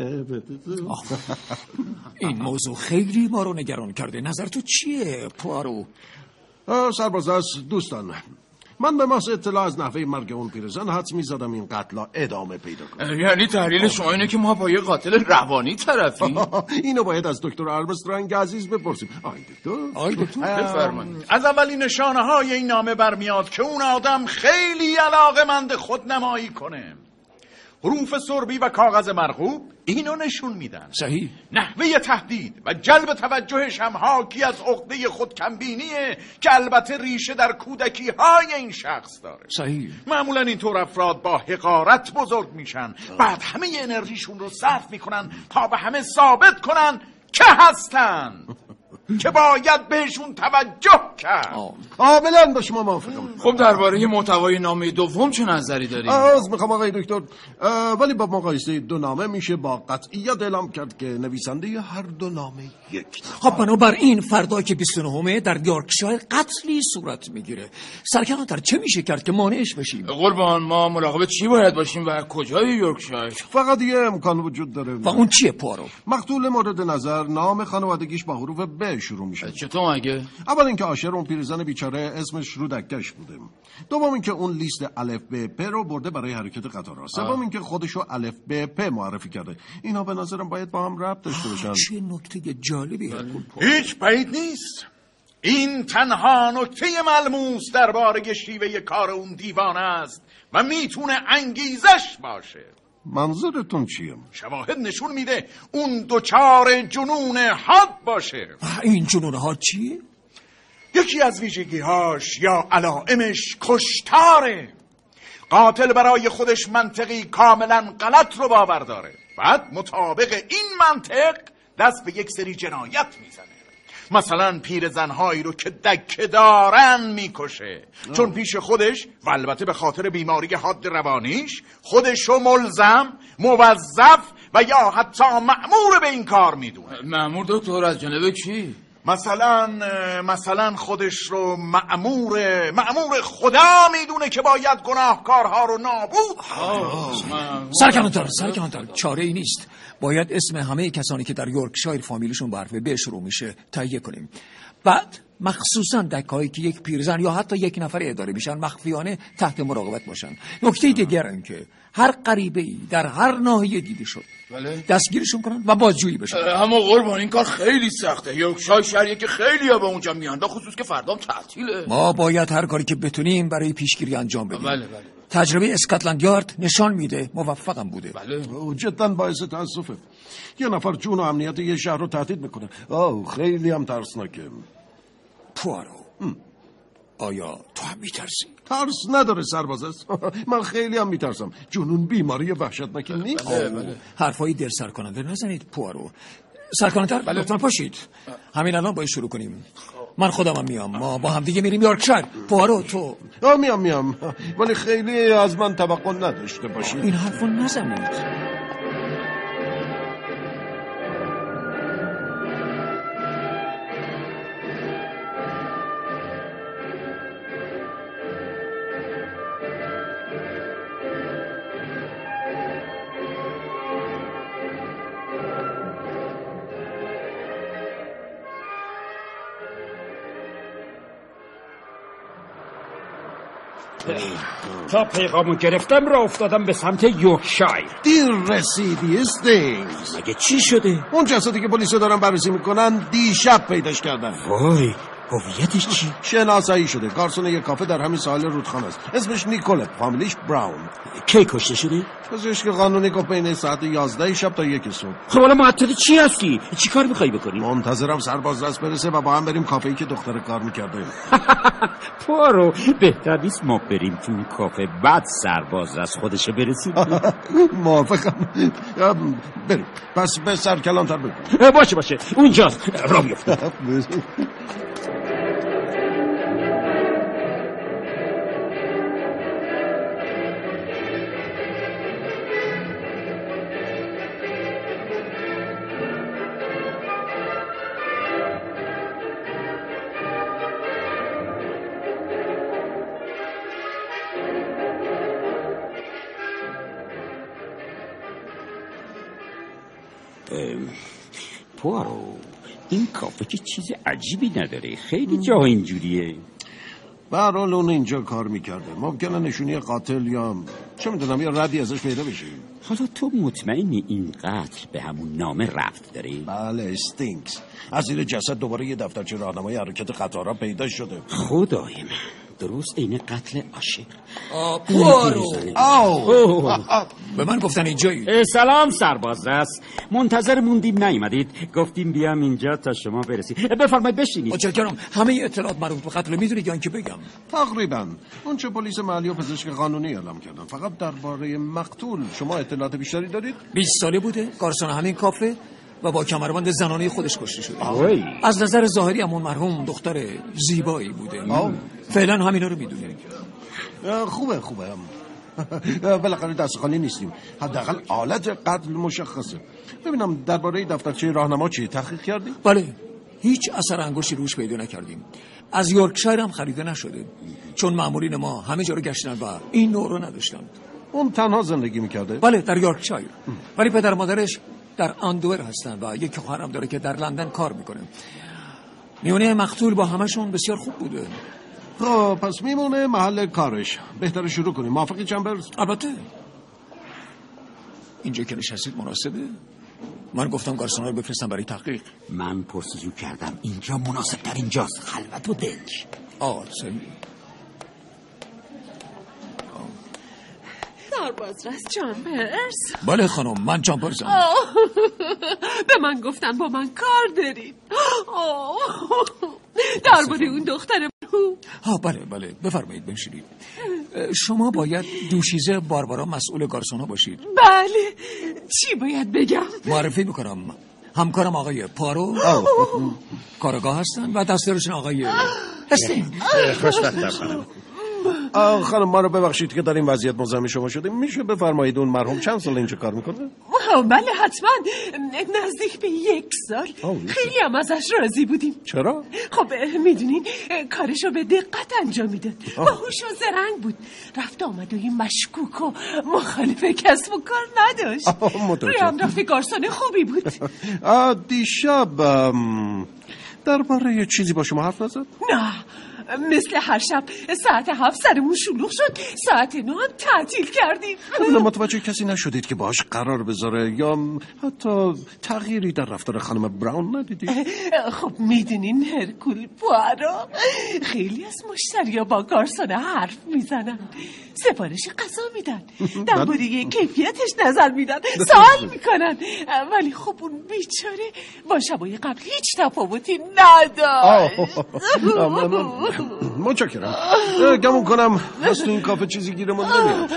این موضوع خیلی ما رو نگران کرده. نظر تو چیه پوآرو؟ سربازرس دوستان، من به محض اطلاع از نحوه مرگ اون پیرزن حدس می‌زدم این قتل ادامه پیدا کنه. یعنی تحلیل شما اینه که ما با یه قاتل روانی طرفیم؟ اینو باید از دکتر آرمسترانگ عزیز بپرسیم. آی دکتر، آی دکتر بفرمایید. از اولین نشانه‌های این نامه برمیاد که اون آدم خیلی علاقه‌مند خودنمایی کنه. حروف سربی و کاغذ مرغوب اینو نشون میدن. صحیح. نحوه تهدید و جلب توجهش هم حاکی از عقده خودکمبینیه که البته ریشه در کودکی های این شخص داره. صحیح. معمولا اینطور افراد با حقارت بزرگ میشن، بعد همه انرژیشون رو صرف میکنن تا به همه ثابت کنن که هستن که باید بهشون توجه کرد. کاملا با شما موافقم. خب درباره محتوای نامه دوم چه نظری دارید؟ عرض می‌خوام آقای دکتر، ولی با مقایسه دو نامه میشه با قطعیت اعلام کرد که نویسنده هر دو نامه یک. خب بنابر این فردا که بیست و نهم در یورکشایر قتلی صورت میگیره، سرکردار چه میشه کرد که مانعش بشیم؟ قربان ما مراقب چی باید باشیم و کجای یورکشایر؟ فقط یه امکان وجود داره و اون چیه پوآرو؟ مقتول مورد نظر نام خانوادگیش با حروف ب شروع میشه. چطور مگه؟ اول اینکه آشر اون پیرزن بیچاره اسمش رو دکش بوده. دوم اینکه اون لیست الف ب پ رو برده برای حرکت قطارها. سوم اینکه خودشو الف ب پ معرفی کرده. اینا به نظرم باید با هم ربط داشته باشن. چه نکته جالبی. هیچ بعید نیست. این تنها نکته ملموس درباره شیوه کار اون دیوانه است و میتونه انگیزش باشه. منظورتون چیه؟ شواهد نشون میده اون دوچار جنون حاد باشه. این جنون حاد چیه؟ یکی از ویژگیهاش یا علائمش کشتاره. قاتل برای خودش منطقی کاملا غلط رو باور داره، بعد مطابق این منطق دست به یک سری جنایت میزنه. مثلا پیر زنهایی رو که دکه دارن میکشه، چون پیش خودش و البته به خاطر بیماری حاد روانیش خودشو ملزم، موظف و یا حتی مأمور به این کار میدونه. مأمور دکتر از جنبه چی؟ مثلا مثلا خودش رو مأمور مأمور خدا میدونه که باید گناهکارها رو نابود. سرکردار سرکردار چاره ای نیست. باید اسم همه کسانی که در یورکشایر فامیلشون با حرف ب شروع میشه تهیه کنیم. بعد مخصوصا دکایی که یک پیرزن یا حتی یک نفر اداره میشن مخفیانه تحت مراقبت باشن. نکته دیگر این که هر غریبه‌ای در هر ناحیه دیده شد بله دستگیرشون کنن و بازجویی بشن. اما قربان این کار خیلی سخته. یورکشایر شهریه که خیلی‌ها به اونجا میان، خصوص که فردا تعطیله. ما باید هر کاری که بتونیم برای پیشگیری انجام بدیم. بله بله. تجربه اسکاتلند یارد نشان میده موفقم بوده. بله جدا باعث تأسفه. یه نفر جون و امنیت یه شهر رو تهدید میکنه. آه خیلی هم ترسناکه. پوآرو آیا تو هم میترسی؟ ترس نداره سربازرس. من خیلی هم میترسم. جنون بیماری وحشتناکی نیست. بله بله. حرفای دل سرکننده نزنید پوآرو. سرکننده بله لطفا پاشید. همین الان باید شروع کنیم. من خودم هم میام. ما با هم دیگه میریم یورکشایر. پوآرو تو آ میام میام ولی خیلی از من توقع نداشته باشید. این حرفو نزنید. تا پیغامو گرفتم را افتادم به سمت یورکشایر. دیر رسیدی استینگز. مگه چی شده؟ اون جسدی که پلیسا دارن بررسی میکنن دیشب پیداش کردن. وای هویتش چی؟ شناسایی شده. گارسون یک کافه در همین ساحل رودخانه است. اسمش نیکول، فامیلیش براون. کی کشته شده؟ پزشک قانونی گفت بین ساعت یازده شب تا یک صبح. خب حالا معطل چی هستی؟ چی کار می‌خوای بکنی؟ منتظرم سربازرس برسه و با هم بریم کافه‌ای که دختر کار می‌کرده. پارو بهتر نیست ما بریم تو این کافه بعد سربازرس خودشه برسه؟ موافقم. بریم. پس به سر کلانتر بریم. باشه باشه. اونجاست. را بیفته. پوارو این کافه که چیز عجیبی نداره، خیلی جاها اینجوریه. برحال اون اینجا کار میکرده، ممکنه نشونی قاتل یا چه میدونم یا ردی ازش پیدا بشه. حالا تو مطمئنی این قتل به همون نامه رفت داره؟ بله، هستینگز. از زیر جسد دوباره یه دفترچه راهنمای حرکت قطارها پیدا شده. خدای من، درست عین قتل آشر. آه پوارو به من گفتن اینجایی. سلام سربازرس، منتظر موندیم نیومدید، گفتیم بیام اینجا تا شما برسید. بفرمایید بشینید. متشکرم. همه اطلاعات مربوط به قتل میدونید یا اینکه بگم؟ تقریبا اونچه پلیس محلی و پزشک قانونی اعلام کردن. فقط درباره مقتول شما اطلاعات بیشتری دارید؟ بیست ساله بوده، کارسان همین کافه و با کمربند زنانه خودش کشته شده. آوی. از نظر ظاهری همون مرحوم دختر زیبایی بوده. آو. فعلا همینا رو میدونیم. خوبه خوبه. بالاخره دست خالی نیستیم. حداقل آلت قتل مشخصه. ببینم درباره دفترچه راهنما چی تحقیق کردیم؟ بله، هیچ اثر انگشتی روش پیدا نکردیم. از یورکشایر هم خریده نشده، چون مامورین ما همه جا رو گشتن و این نوع رو نداشتن. اون تنها زندگی میکرده؟ بله، در یورکشایر. ولی پدر مادرش در اندور هستن و یک خواهرم داره که در لندن کار میکنه. میونه مقتول با همشون بسیار خوب بوده. خب پس میمونه محل کارش. بهتره شروع کنیم. موافقی چمبرز؟ البته. اینجا که نشستید مناسبه؟ من گفتم گارسون‌ها رو بفرستم برای تحقیق. من پرسجو کردم، اینجا مناسب در اینجاست، خلوت و دنج. آه سمی سربازرس چمبرز. بله خانم، من چمبرزم. به من گفتن با من کار دارید. درباره اون دختر. ها بله بله، بفرمایید بنشینید. شما باید دوشیزه باربارا مسئول گارسونا باشید. بله، چی باید بگم؟ معرفی میکنم، همکارم آقای پارو کارگاه هستن و دسترشون آقای هستین. خوشبختم خانم. خانم ما رو ببخشید که در این وضعیت مزاحم شما شدیم. میشه بفرمایید اون مرحوم چند سال اینجا کار میکنه؟ بله حتما، نزدیک به یک سال. خیلی هم ازش راضی بودیم. چرا؟ خب میدونین کارشو به دقت انجام میداد، باهوش و زرنگ بود، رفت آمدهای مشکوک و مخالف کسب و کار نداشت. ریام رفت گارسون خوبی بود. دیشب درباره یه چیزی با شما حرف نزد؟ نه، مثل هر شب ساعت هفت سرمون شلوغ شد، ساعت نه هم تعطیل کردیم. متوجه کسی نشدید که باش قرار بذاره یا حتی تغییری در رفتار خانم براون ندیدید؟ خب میدونین هرکول پوآرو، خیلی از مشتریا با گارسون حرف میزنن، سفارش غذا میدن، درباره کیفیتش نظر میدن، سوال میکنن، ولی خب اون بیچاره با شبای قبل هیچ تفاوتی نداشت. متشکرم. گمون کنم از تو این کافه چیزی گیرمون نمیاد.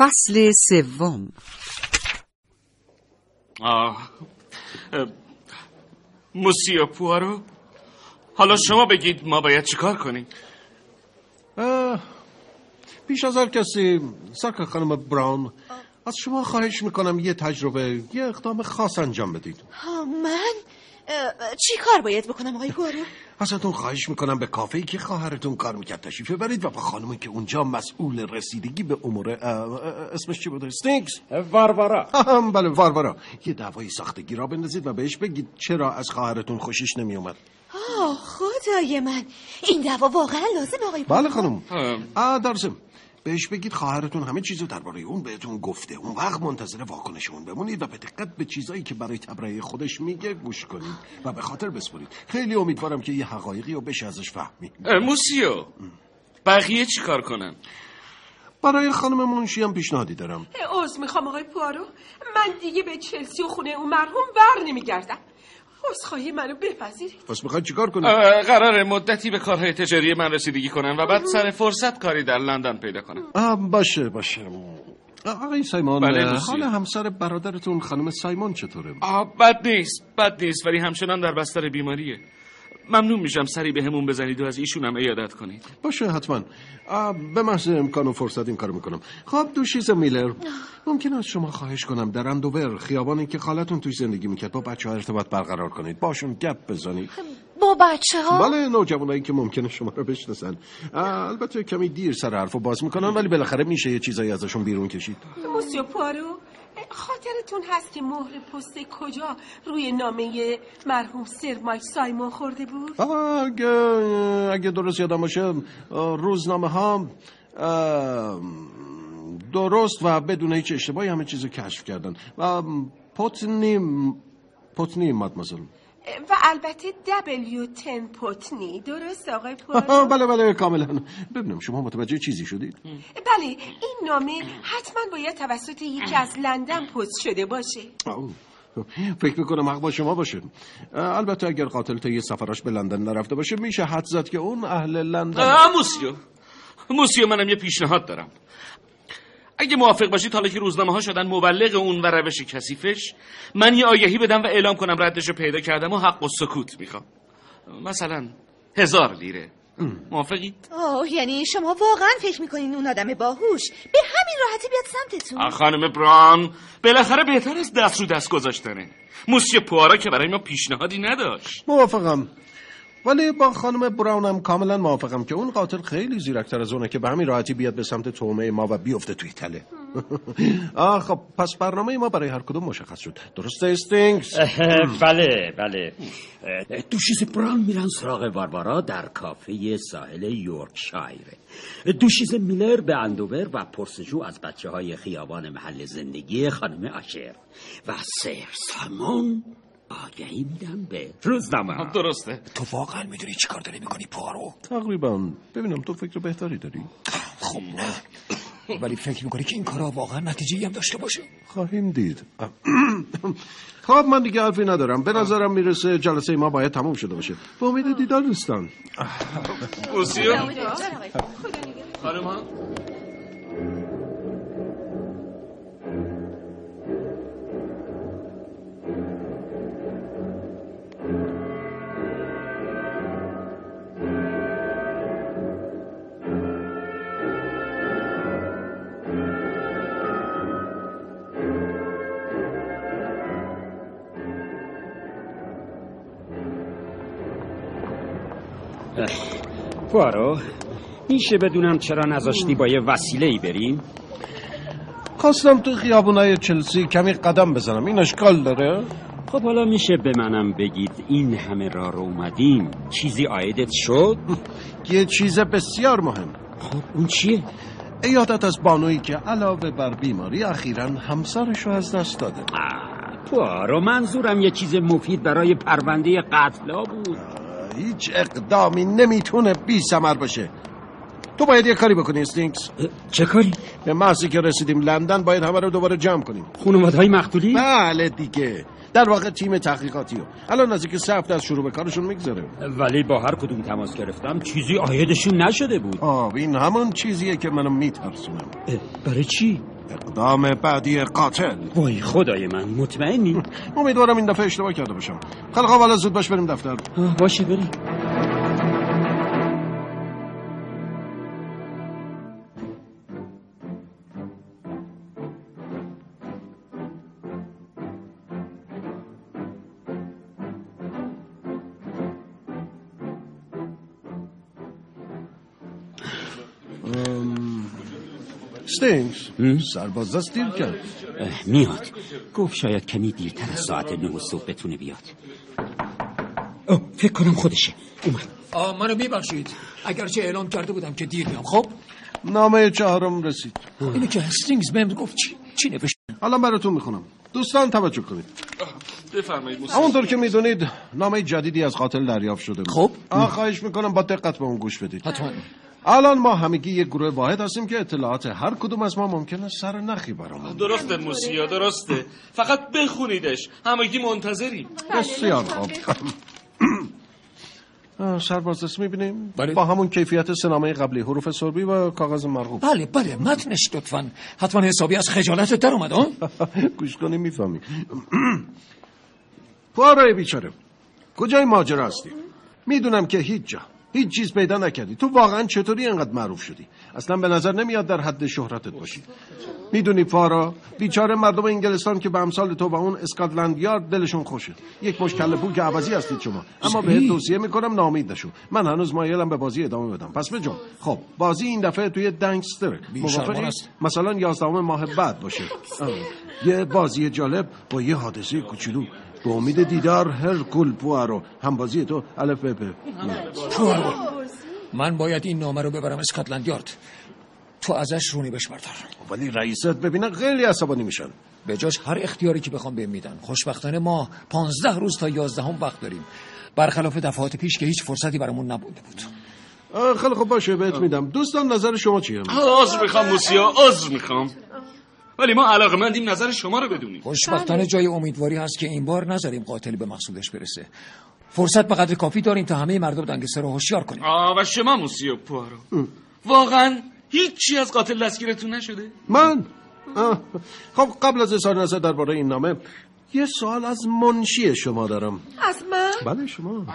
فصل سوم. آه موسیو پوارو، حالا شما بگید ما باید چیکار کنیم؟ پیش از هر کسی سرکار خانم براون، از شما خواهش میکنم یه تجربه، یه اقدام خاص انجام بدید. ها من؟ چی کار باید بکنم آقای پوارو؟ ازتون خواهش میکنم به کافه‌ای که خواهرتون کار میکرد تشریف ببرید و با خانمی که اونجا مسئول رسیدگی به امور اسمش چی بود؟ هستینگز؟ باربارا. بله باربارا، یه دعوای ساختگی را بندازید و بهش بگید چرا از خواهرتون خوشش نمیومد. آه خدای من، این دعوا واقعا لازم آقای پوارو؟ بله خانم. آ درسم، بهش بگید خواهرتون همه چیزو درباره اون بهتون گفته. اون وقت منتظر واکنش اون بمونید و به دقت به چیزایی که برای تبرئه خودش میگه گوش کنید و به خاطر بسپرید. خیلی امیدوارم که یه حقایقی رو بشه ازش فهمید. موسیو، بقیه چی کار کنن؟ برای خانم منشی هم پیشنهادی دارم. عذر میخوام آقای پوارو، من دیگه به چلسی و خونه اون مرحوم بر نمیگردم. عذرخواهی منو بپذیرید. پس میخوان چیکار کنن؟ قراره مدتی به کارهای تجاری من رسیدگی کنن و بعد سر فرصت کاری در لندن پیدا کنن. باشه باشه. آقای سایمون، بله حال همسر برادرتون خانم سایمون چطوره؟ بد نیست، بد نیست، ولی همچنان در بستر بیماریه. ممنون میشم سری به همون بزنید و از ایشون هم ایادت کنید. باشه حتما، به محض امکان و فرصت این کارو میکنم. خب دوشیزه میلر، ممکنه از شما خواهش کنم در اندوور، خیابانی که خالتون توی زندگی میکرد، با بچه ها ارتباط برقرار کنید، باشون گپ بزنید. با بچه ها؟ بله، نوجوانایی که ممکنه شما رو بشناسن. البته کمی دیر سر حرفو باز میکنن ولی بالاخره میشه یه چیزایی ازشون بیرون کشید. موسیو پوارو، خاطرتون هست که مهر پست کجا روی نامه مرحوم سر مایک سایمون خورده بود؟ اگه اگه درست یادم باشه روزنامه ها درست و بدون هیچ اشتباهی همه چیزو کشف کردن و پتنی پتنی مادمازل و البته دبلیو تن پتنی. درست آقای پوارو؟ بله بله کاملا. ببینم شما متوجه چیزی شدید؟ بله، این نامه حتما باید توسط یکی از لندن پست شده باشه. آه. فکر میکنم حق با شما باشه. البته اگر قاتل طی سفرش به لندن نرفته باشه میشه حد زد که اون اهل لندن. موسیو موسیو منم یه پیشنهاد دارم. اگه موافق باشید، حالا که روزنامه ها شدن مبلغ اون و روش کثیفش، من یه آگهی بدم و اعلام کنم ردشو پیدا کردم و حق و سکوت میخوام. مثلا هزار لیره. موافقید؟ اوه، یعنی شما واقعا فکر میکنین اون آدم باهوش به همین راحتی بیاد سمتتون؟ خانم براون، بالاخره بهتر از دست رو دست گذاشتنه. موسیو پوارو که برای ما پیشنهادی نداشت. موافقم، ولی با خانم براونم کاملا موافقم که اون قاتل خیلی زیرکتر از اونه که به همین راحتی بیاد به سمت تومه ما و بیفته توی تله. آه خب پس برنامه ما برای هر کدوم مشخص شد، درسته استینگز؟ بله بله. دوشیزه براون میرن سراغ باربارا در کافه ساحل یورکشایر. دوشیزه میلر به اندوور و پرسجو از بچه های خیابان محل زندگی خانم آشر و سر سایمون آگهی میدم به روزنامه. درسته. تو واقعا میدونی چی کار داری میکنی پوارو؟ تقریبا. ببینم تو فکر بهتری داری؟ خب نه، ولی فکر میکنی که این کارا واقعا نتیجه‌ای هم داشته باشه؟ خواهیم دید. خب من دیگه حرفی ندارم، به نظرم میرسه جلسه ما باید تموم شده باشه. با امید دیدار دوستان. اوسیو خانم پوارو، میشه بدونم چرا نذاشتی با یه وسیله‌ای بریم؟ خواستم تو خیابونای چلسی کمی قدم بزنم، این اشکال داره؟ خب حالا میشه به منم بگید این همه راه رو اومدیم چیزی عایدت شد؟ یه چیز بسیار مهم. خب اون چیه؟ ایادت از بانویی که علاوه بر بیماری اخیراً همسرشو از دست داده. پوارو منظورم یه چیز مفید برای پرونده قتل‌ها بود. هیچ اقدامی نمیتونه بی ثمر باشه. تو باید یه کاری بکنی استینگز. چه کاری؟ به محضی که رسیدیم لندن باید همه رو دوباره جمع کنیم. خانواده‌های مقتولی؟ بله دیگه، در واقع تیم تحقیقاتیو. الان نزدیک سه هفته از شروع به کارشون میگذره. ولی با هر کدوم تماس گرفتم چیزی عایدشون نشده بود. آه این همون چیزیه که منم میترسونم. برای چی؟ اقدام بعدی قاتل. وای خدای من، مطمئنی؟ امیدوارم این دفعه اشتباه کرده باشم. خیلی خوب، حالا زود باش بریم دفتر. باشه بریم. سرباز دست دیر کرد. میاد. گفت شاید کمی دیرتر از ساعت نه صبح بتونه بیاد. اوه، فکر کنم خودشه. اومد. آه منو ببخشید، اگرچه اعلام کرده بودم که دیر میام. خب نامه چهارم رسید. اینو که هستینگز بهم گفت چی چی نوشته. حالا براتون میخونم. دوستان توجه کنید. بفرمایید. همونطور که میدونید نامه جدیدی از قاتل دریافت شده. خب خواهش میکنم با دقت به اون گوش بدید. حتما. الان ما همگی یک گروه واحد هستیم که اطلاعات هر کدوم از ما ممکنه سر نخی برامون. درسته موسیا، درسته. فقط بخونیدش، همگی منتظریم. بسیار خوب. سرباز دست میبینیم؟ بله. با همون کیفیت سنامه قبلی، حروف سربی و کاغذ مرغوب. بله بله، متنش لطفاً. حتما حسابی از خجالت در اومد. گوش کنی میفهمی. پوآرو بیچاره، کجای ماجرا هستی؟ میدونم که هیچ جا هیچ چیز پیدا نکردی. تو واقعا چطوری اینقدر معروف شدی؟ اصلا به نظر نمیاد در حد شهرتت باشی. میدونی پوآرو بیچاره، مردم انگلستان که به امثال تو و اون اسکاتلند یارد دلشون خوشه. یک مش کله پول که عوضی هستید شما. اما بهت توصیه میکنم ناامید نشو. من هنوز مایلم به بازی ادامه بدم. پس بجم. خب بازی این دفعه توی دنکستر. موافقی؟ مثلا یازدهم ماه بعد باشه. یه بازی جالب با یه حادثه کوچولو. با امید دیدار هرکول پوآرو. هم بازی تو الف به به. پوآرو، من باید این نامه رو ببرم اسکاتلند یارد. تو ازش رونی بش بردار. ولی رئیست ببینه خیلی عصبانی میشن. به جاش هر اختیاری که بخوام بهم میدن. خوشبختانه ما پانزده روز تا یازدهم وقت داریم، برخلاف دفعات پیش که هیچ فرصتی برامون نبوده بود. خیلی خوب باشه، بهت میدم. دوستان نظر شما چیه؟ عذر میخوام موسیا، عذر میخوام. ولی ما علاقه‌مندیم نظر شما رو بدونیم. خوشبختانه جای امیدواری هست که این بار نذاریم قاتل به مقصودش برسه. فرصت به قدر کافی داریم تا همه مردم دنگستر رو هوشیار کنیم. آ و شما موسیو پوآرو، واقعا هیچی از قاتل دستگیرتون نشده؟ من آه. خب قبل از اظهار نظر درباره این نامه یه سوال از منشی شما دارم. از من؟ بله شما.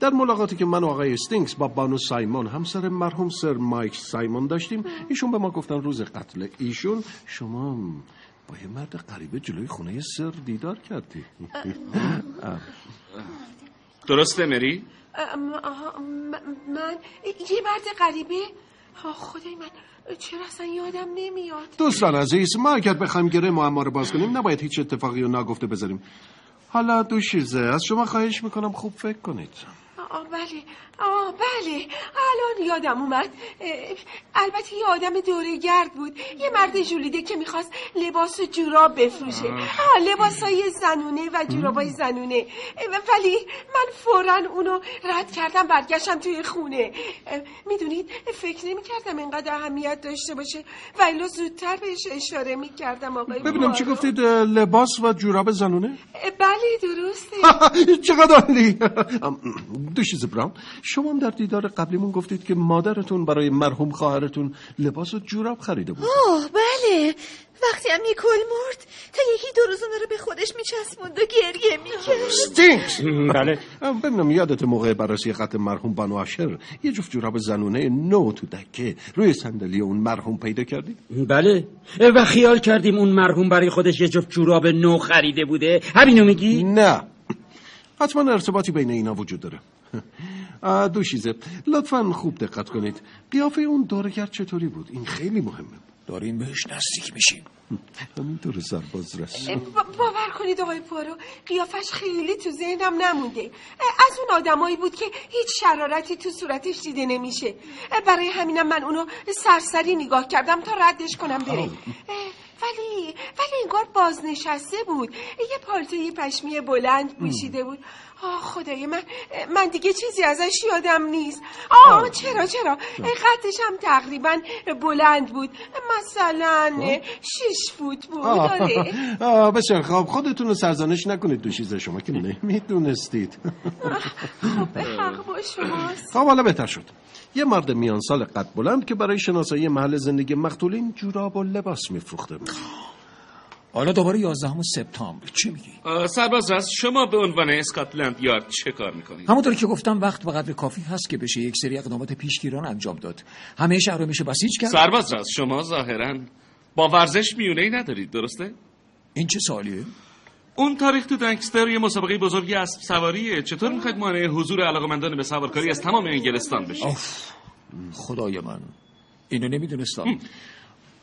در ملاقاتی که من و آقای هستینگز با بانو سایمون همسر مرحوم سر مایک سایمون داشتیم، ایشون به ما گفتن روز قتل ایشون شما با یه مرد غریبه جلوی خونه سر دیدار کردی. درسته مری؟ من یه مرد غریبه؟ خدای من، چرا اصلا یادم نمیاد. دوستان عزیز، ما اگر بخوایم گره معما رو باز کنیم نباید هیچ اتفاقی رو نگفته بذاریم. حالا دوشیزه، از شما خواهش میکنم خوب فکر کنید. آه بله، آه بله، الان یادم اومد. البته یه آدم دوره گرد بود، یه مرد جولیده که میخواست لباس و جوراب بفروشه. آه لباس های زنونه و جوراب های زنونه. ولی من فوراً اونو رد کردم، برگشتم توی خونه. میدونید فکر نمی کردم اینقدر اهمیت داشته باشه و الا زودتر بهش اشاره می کردم. آقای ببینم چی گفتید، لباس و جوراب زنونه؟ بله درسته. چقدر عالی. دوشیزه براون، شما هم در دیدار قبلیمون گفتید که مادرتون برای مرحوم خواهرتون لباس و جوراب خریده بود. آه بله، وقتی هم نیکول مرد تا یکی دو روز اون رو به خودش میچسبوند و گریه میکرد. هستینگز. بله. ببینم یادت موقع بررسی قتل مرحوم بانو آشر یه جفت جوراب زنونه نو تو دکه روی صندلی اون مرحوم پیدا کردی؟ بله. و خیال کردیم اون مرحوم برای خودش یه جفت جوراب نو خریده بوده. همینو میگی؟ نه. حتما ارتباطی بین اینا وجود داره. دوشیزه، لطفاً خوب دقت کنید. قیافه اون دورگرد چطوری بود؟ این خیلی مهمه. دارین بهش نزدیک میشیم. همینطور سربازرس. باور کنید آقای پوآرو، قیافش خیلی تو ذهنم نمونده. از اون آدمایی بود که هیچ شرارتی تو صورتش دیده نمیشه. برای همینم من اونو سرسری نگاه کردم تا ردش کنم بره. ولی ولی انگار بازنشسته بود، یه پالتوی پشمی بلند پوشیده بود. آه خدای من، من دیگه چیزی ازش یادم نیست. آه, آه. چرا چرا قدش هم تقریبا بلند بود، مثلا شیش بود بود آره. آه بسیار خوب، خودتون رو سرزنش نکنید، دوشیزه شما که نمیدونستید. خب به حق با شماست. خب حالا بهتر شد. یه مرد میان سال قد بلند که برای شناسایی محل زندگی مقتولین جوراب و لباس میفروخته بود. حالا دوباره یازدهم سپتامبر. چی میگی؟ سربازرس شما به عنوان اسکاتلند یارد چه کار میکنید؟ همونطور که گفتم وقت به قدر کافی هست که بشه یک سری اقدامات پیشگیران انجام داد. همه شهر رو میشه بسیج کرد. سربازرس شما ظاهراً با ورزش میونه‌ای ندارید، درسته؟ این چه سوالیه؟ اون تاریخ تو دانکستر یه مسابقه بزرگی اسب سواریه. چطور میخواید مانع حضور علاقه‌مندان به سوارکاری از تمام انگلستان بشید؟ خدای من، اینو نمیدونستم.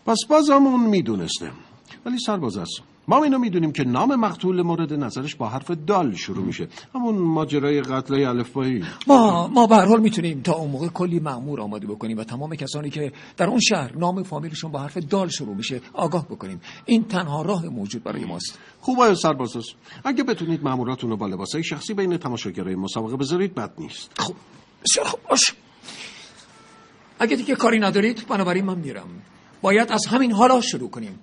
پس بازم اون میدونستم. ولی سربازرس ما اینو میدونیم که نام مقتول مورد نظرش با حرف دال شروع میشه، همون ماجرای قتلای الفبایی. ما ما به هر حال میتونیم تا اون موقع کلی مأمور آماده بکنیم و تمام کسانی که در اون شهر نام فامیلشون با حرف دال شروع میشه آگاه بکنیم. این تنها راه موجود برای ماست. خوبه سربازرس، اگه بتونید مأموراتون رو با لباسای شخصی بین تماشاگرای مسابقه بذارید بد نیست. خب بسیار خوب. اگه دیگه کاری ندارید بنابراین من میرم. باید از همین حالا شروع کنیم.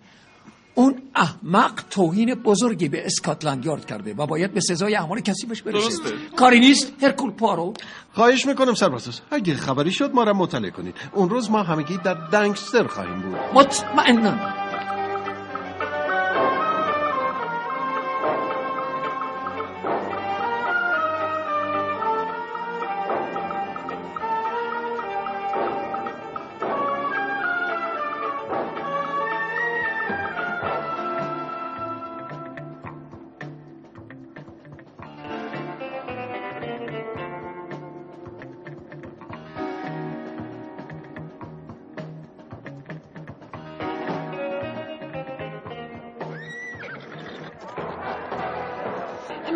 اون احمق توهین بزرگی به اسکاتلند یارد کرده و باید به سزای اعمال کثیفش برسه. درسته. کاری نیست هرکول پوآرو. خواهش میکنم سربازرس، اگه خبری شد ما را مطلع کنید. اون روز ما همگی در دانکستر خواهیم بود. مطمئنم.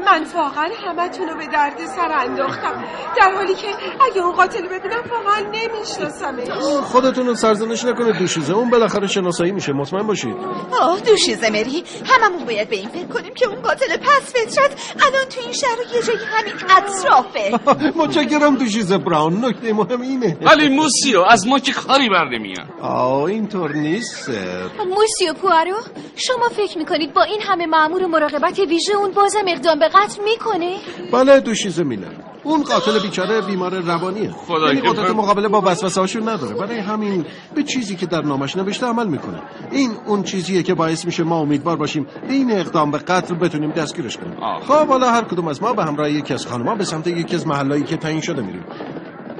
من واقعا همه تونو به درد سر انداختم، در حالی که اگه اون قاتل ببینم واقعا نمیشناسمش. خودتون رو سرزنش نکنید دوشیزه، اون بالاخره شناسایی میشه، مطمئن باشید. آه دوشیزه مری، هممون باید به این فکر کنیم که اون قاتل پس فطرت الان تو این شهر یه جایی همین اطرافه. متشکرم دوشیزه براون، نکته مهم اینه. ولی موسیو از ما که کاری برنمیاد. آه اینطور نیست. موسیو پوآرو، شما فکر میکنید با این همه مأمور مراقبت ویژه اون بازم اقدام به قتل میکنه؟ بله دوشیزه میلر، اون قاتل بیچاره بیمار روانیه، یعنی قدرت مقابله با وسوسه‌هاشون نداره، برای همین به چیزی که در نامش نوشته عمل میکنه. این اون چیزیه که باعث میشه ما امیدوار باشیم این اقدام به قتل بتونیم دستگیرش کنیم. خب حالا هر کدوم از ما به همراه یکی از خانم‌ها به سمت یکی از محلهایی که تعیین شده میریم.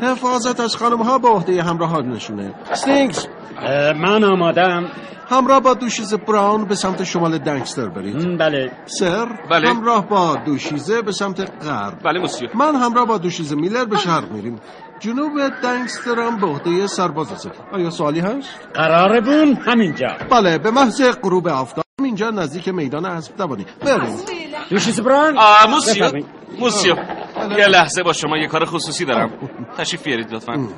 حفاظت از خانم‌ها به عهده همراهانشونه. استینگز، من آمادم. همراه با دوشیزه براون به سمت شمال دانکستر برید. بله سر. بله. همراه با دوشیزه به سمت غرب. بله مسیو. من همراه با دوشیزه میلر به شرق میریم. جنوب دانکستر هم به عهده سربازرس. آیا سوالی هست؟ قراره بون همینجا. بله به محض غروب آفتاب اینجا نزدیک میدان اسب دوانی بریم. دوشیزه براون. آ مسیو. مسیو. یه لحظه با شما یه کار خصوصی دارم. تشریف بیارید لطفاً.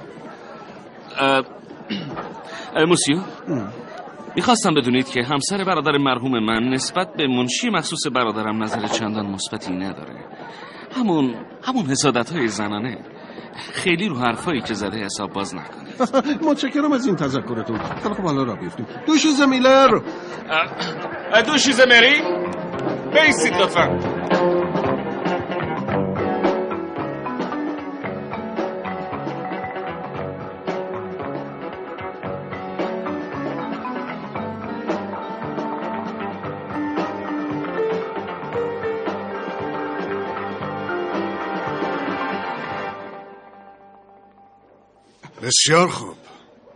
مسیو. میخواستم بدونید که همسر برادر مرحوم من نسبت به منشی مخصوص برادرم نظر چندان مثبتی نداره. همون همون حسادت‌های زنانه. خیلی رو حرفایی که زده حساب باز نکنید. متشکرم از این تذکرتون. خب حالا راه بیفتیم. دوشیزه میلر. دوشیزه مری. بیستید لطفاً. بسیار خوب.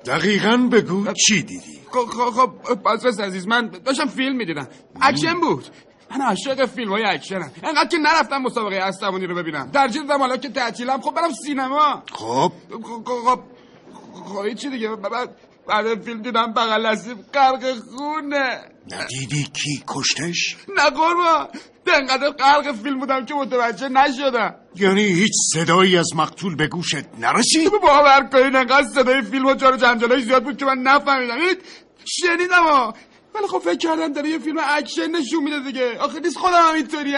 دقیقاً بگو چی دیدی؟ خب خب بازرس عزیز، من داشتم فیلم میدیدم. اکشن بود. من عاشق فیلم‌های اکشنم. انقدر که نرفتم مسابقه عصبانی رو ببینم. درجی دادم حالا که تعطیلم خب برم سینما. خب خب خب چی دیگه؟ بعد بعد فیلم دیدم بغل اسیب غرق خونه. ندیدی کی کشتش؟ نه قربان. انقدر غرق فیلم بودم که متوجه نشدم. یعنی هیچ صدایی از مقتول به گوشت نرسید؟ باور کنین انقدر صدای فیلم و جارو جنجالای زیاد بود که من نفهمیدم. شنیدم ها، ولی خب فکر کردم داره یه فیلم اکشن نشون میده دیگه. آخه نیست خودم هم اینطوریم.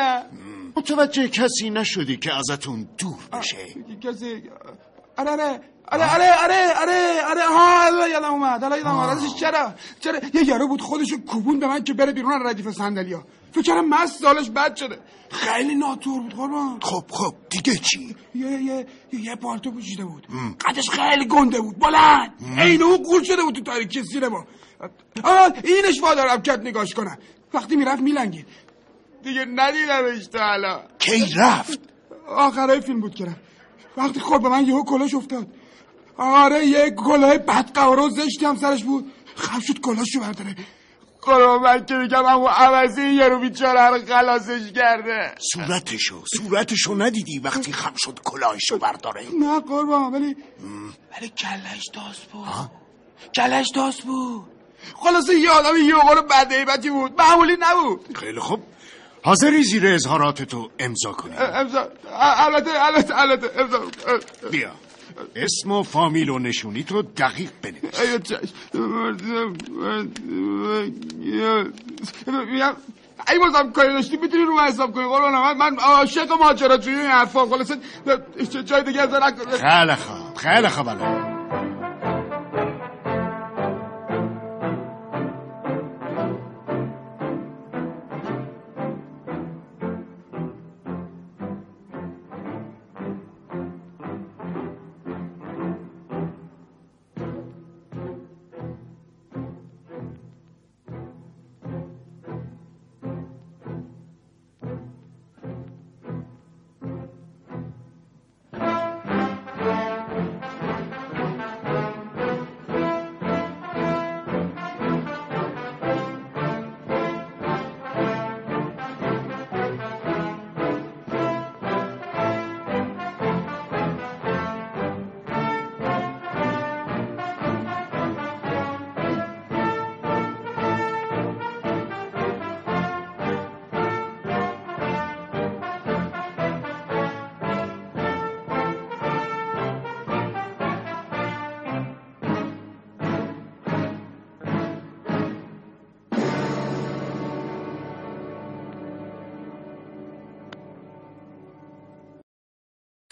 متوجه کسی نشدی که ازتون دور بشه؟ کسی؟ آره آره آره آره آره آره آره ها یادم اومد حالا یادم اومد ازش چرا چرا یه یارو بود خودشو کوبون به من که بره بیرون ردیف صندلی‌ها فکر کنم مست حالش بد شده خیلی ناتور بود قربان. خب خب دیگه چی؟ یه یه یه پالتو پوشیده بود قدش خیلی گنده بود بلند عین اون قور شده بود تو تاریکی زیر ما آه اینش وادارم کرد نگاش کنم وقتی میرفت میلنگید دیگه ندیدمش تا حالا کی رفت؟ آخرای فیلم بود که وقتی خورد به من یهو کلاش افتاد آره یه کلاه بدقواره و زشتی هم سرش بود خم شد کلاشو برداره قرار من که میگم همون عوضی یه رو بیچاره هر خلاصش کرده صورتشو صورتشو ندیدی وقتی خم شد کلاهشو برداره نه قربان ولی ولی کلش داس بود کلش داس بود خلاصه یه آدم یه قرار بدهیبتی بود معمولی نبود خیلی خوب حاضری زیر اظهارات تو امضا کنی امضا البته البته البته امضا بیا اسم و فامیل و نشونی تو دقیق بنویس. ای بازم کاری داشتی میتونی رو من حساب کنی قربانم من عاشق ماجراجویی این حرفام خلاص جای دیگه از نکن خیلی خوب خیلی خوب الان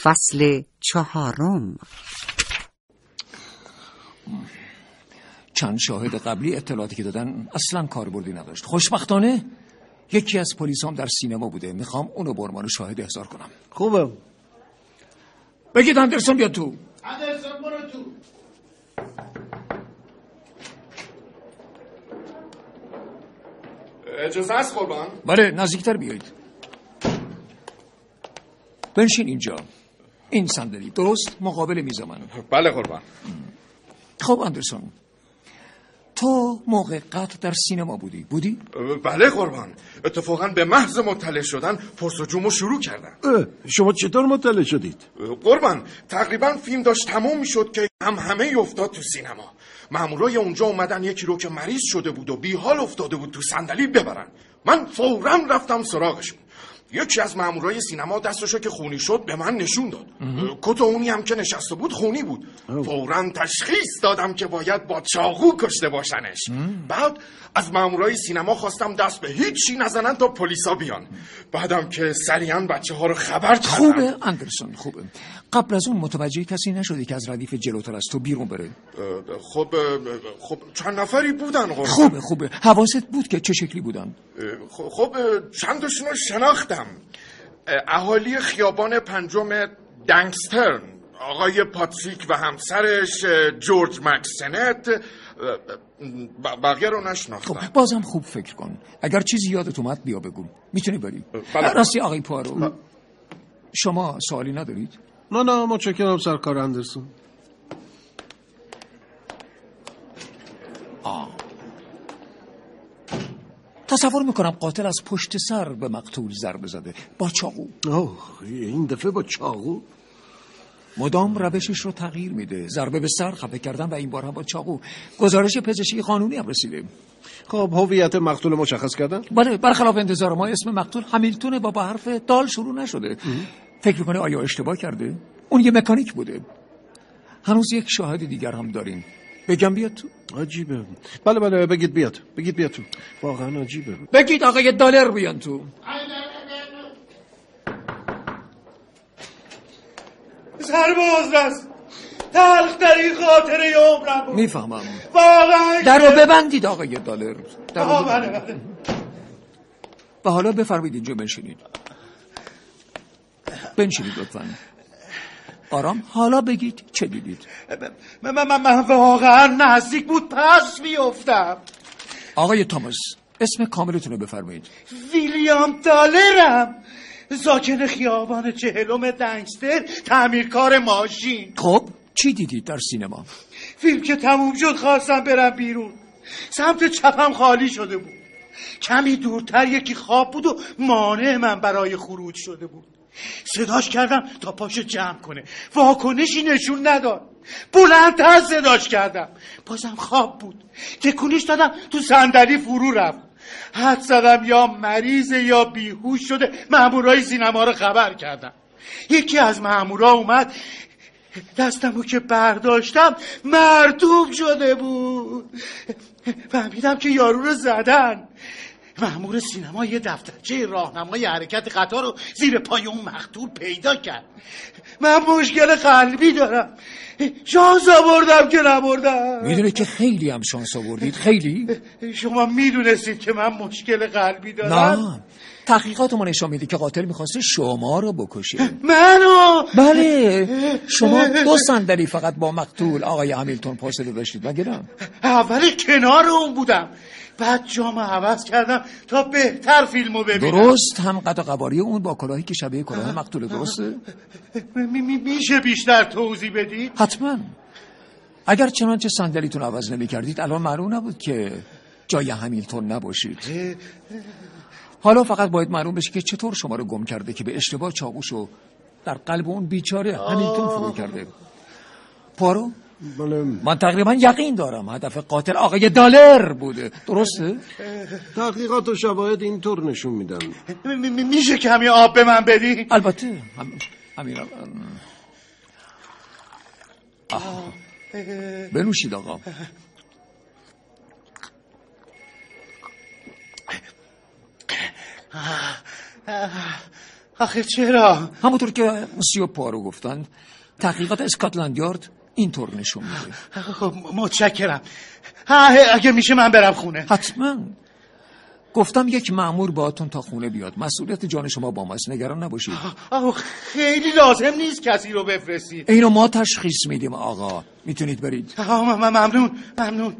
فصل چهارم چند شاهد قبلی اطلاعاتی که دادن اصلا کاربردی نداشت خوشبختانه یکی از پلیسام در سینما بوده میخوام اونو به عنوان شاهد احضار کنم خوبه بگید اندرسون بیا تو اندرسون برو تو اجازه هست قربان بله نزدیکتر بیایید بنشین اینجا این صندلی درست مقابل میز من بله قربان خب اندرسون تو موقع قتل در سینما بودی بودی بله قربان اتفاقا به محض مطلع شدن پرس‌وجومو شروع کردن شما چطور مطلع شدید قربان تقریبا فیلم داشت تموم میشد که هم همه افتاد تو سینما مامورای اونجا اومدن یکی رو که مریض شده بود و بیحال افتاده بود تو صندلی ببرن من فوراً رفتم سراغش یکی از مامورای سینما دستشو که خونی شد به من نشون داد کت اونی هم که نشسته بود خونی بود فوراً تشخیص دادم که باید با چاقو کشته باشنش بعد از مامورای سینما خواستم دست به هیچی نزنن تا پلیسا بیان بعدم که سریعاً بچه‌ها رو خبر کردم خوبه اندرسون خوبه قبل از اون متوجه کسی نشدی که از ردیف جلوتر از تو بیرون بره خب خب چند نفری بودن خوبه خوبه, خوبه. حواست بود که چه شکلی بودن خب چند تاشون رو شناختم اهالی خیابان پنجم دانکستر آقای پاتریک و همسرش جورج مکسنت بقیه رو نشناختم خب بازم خوب فکر کن اگر چیزی یادت اومد بیا بگو میتونی بری راستی آقای پوآرو شما سوالی ندارید؟ نه نه متشکرم سرکار اندرسون آه تصور میکنم قاتل از پشت سر به مقتول ضربه زده با چاقو اوه این دفعه با چاقو مدام روشش رو تغییر میده ضربه به سر خفه کردن و این بار هم با چاقو گزارش پزشکی قانونی هم رسیده خب هویت مقتول مشخص کردن بله برخلاف انتظار ما اسم مقتول همیلتونه با با حرف دال شروع نشده ام. فکر میکنه آیا اشتباه کرده اون یه مکانیک بوده هنوز یک شاهد دیگر هم داریم بگم بیاد تو عجیبه بله بله بگید بیاد بگید بیاد تو واقعا عجیبه بگید آقای دالر بیان تو سربازرس تلخترین خاطره عمرم بود. میفهمم واقعا. در رو ببندید آقای دالر. آها بله بله. و حالا بفرمایید اینجا بنشینید. بنشینید لطفاً. آرام. حالا بگید چه دیدید؟ من من من واقعا نزدیک بود پس میافتم. آقای توماس اسم کاملتون رو بفرمایید. ویلیام دالرم، ساکن خیابان چهلم دنکستر، تعمیرکار ماشین. خب چی دیدید در سینما؟ فیلم که تموم شد خواستم برم بیرون، سمت چپم خالی شده بود، کمی دورتر یکی خواب بود و مانع من برای خروج شده بود. صداش کردم تا پاشو جمع کنه، واکنشی نشون نداد. بلندتر صداش کردم، بازم خواب بود. تکونش دادم تو صندلی فرو رفت. حد زدم یا مریضه یا بیهوش شده. مامورای سینما رو خبر کردم. یکی از مامورا اومد، دستمو که برداشتم مردوب شده بود. فهمیدم که یارو رو زدن. مأمور سینما یه دفترچه راهنمای حرکت قطار رو زیر پای اون مقتول پیدا کرد. من مشکل قلبی دارم، شانس آوردم که نمردم. میدونه که خیلی هم شانس آوردید. خیلی. شما میدونستید که من مشکل قلبی دارم؟ نه، تحقیقات ما نشان میده که قاتل میخواسته شما رو بکشه. منو؟ بله. شما دو صندلی فقط با مقتول آقای همیلتون فاصله داشتید مگر؟ اول کنار اون بودم، بعد جامو عوض کردم تا بهتر فیلمو ببینم. درست هم قد و قواره اون با کلاهی که شبیه کلاه مقتول. درسته؟ می می میشه بیشتر توضیح بدید؟ حتما. اگر چنانچه صندلیتون عوض نمی‌کردید الان معلوم نبود که جای همیلتون نباشید. حالا فقط باید معلوم بشه که چطور شما رو گم کرده که به اشتباه چاقوشو در قلب اون بیچاره همیلتون فرو کرده. پارو؟ بله. من تقریبا یقین دارم هدف قاتل آقای دالر بوده. درسته؟ تحقیقات و شواهد اینطور نشون میدن. میشه کمی آب به من بدی؟ البته. همین آب. بنوشید آقا. آخه چرا؟ همونطور که مسیو پارو گفتند تحقیقات اسکاتلند یارد اینطور نشون میده. خب متشکرم. اگه میشه من برم خونه. حتما. گفتم یک مأمور باهاتون تا خونه بیاد. مسئولیت جان شما با ماست، نگران نباشید. آه خیلی لازم نیست کسی رو بفرستید. اینو ما تشخیص میدیم آقا. میتونید برید. آه من ممنون ممنون.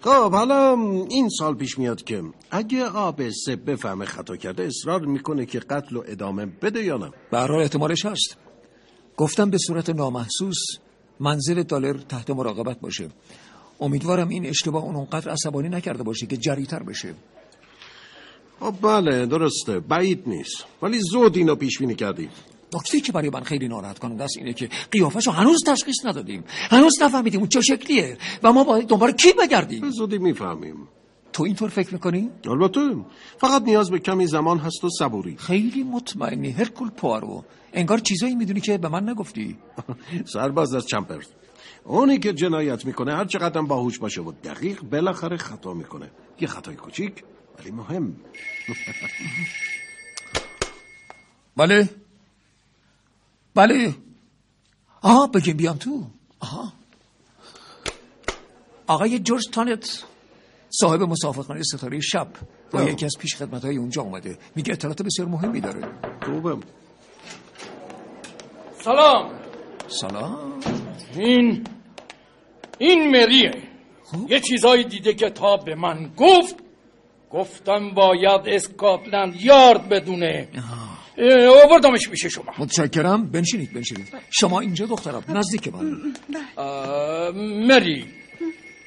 خب حالا این سال پیش میاد که اگه آب سه بفهمه خطا کرده اصرار میکنه که قتل رو ادامه بده یا نه؟ به هر حال احتمالش هست. گفتم به صورت نامحسوس منزل دالر تحت مراقبت باشه. امیدوارم این اشتباه اون اونقدر عصبانی نکرده باشه که جری‌تر بشه. خب بله درسته، بعید نیست، ولی زود اینو پیش بینی کردیم. نکته که برای من خیلی ناراحت کننده است اینه که قیافه‌شو هنوز تشخیص ندادیم. هنوز نفهمیدیم اون چه شکلیه و ما باید دنبال کی بگردیم. زودی میفهمیم. تو اینطور فکر میکنی؟ البته. فقط نیاز به کمی زمان هست و صبوری. خیلی مطمئنی هرکول پوآرو؟ انگار چیزایی میدونی که به من نگفتی. سربازرس چمبرز اونی که جنایت میکنه هر چقدر باهوش باشه و دقیق بالاخره خطا میکنه. یه خطای کوچیک ولی مهم. بله بله. آها بگیم بیام تو. آها. آقای جورج تانت صاحب مسافرخانه ستاره شب با یکی از پیش خدمت‌های اونجا اومده، میگه اطلاعات بسیار مهمی داره. خوبم. سلام. سلام. این این مریه. خوب. یه چیزایی دیده که تا به من گفت. گفتم باید اسکاتلند یارد بدونه. آها. آوردمش میشه شما. متشکرم. بنشینید بنشینید. شما اینجا دخترم نزدیک من. مری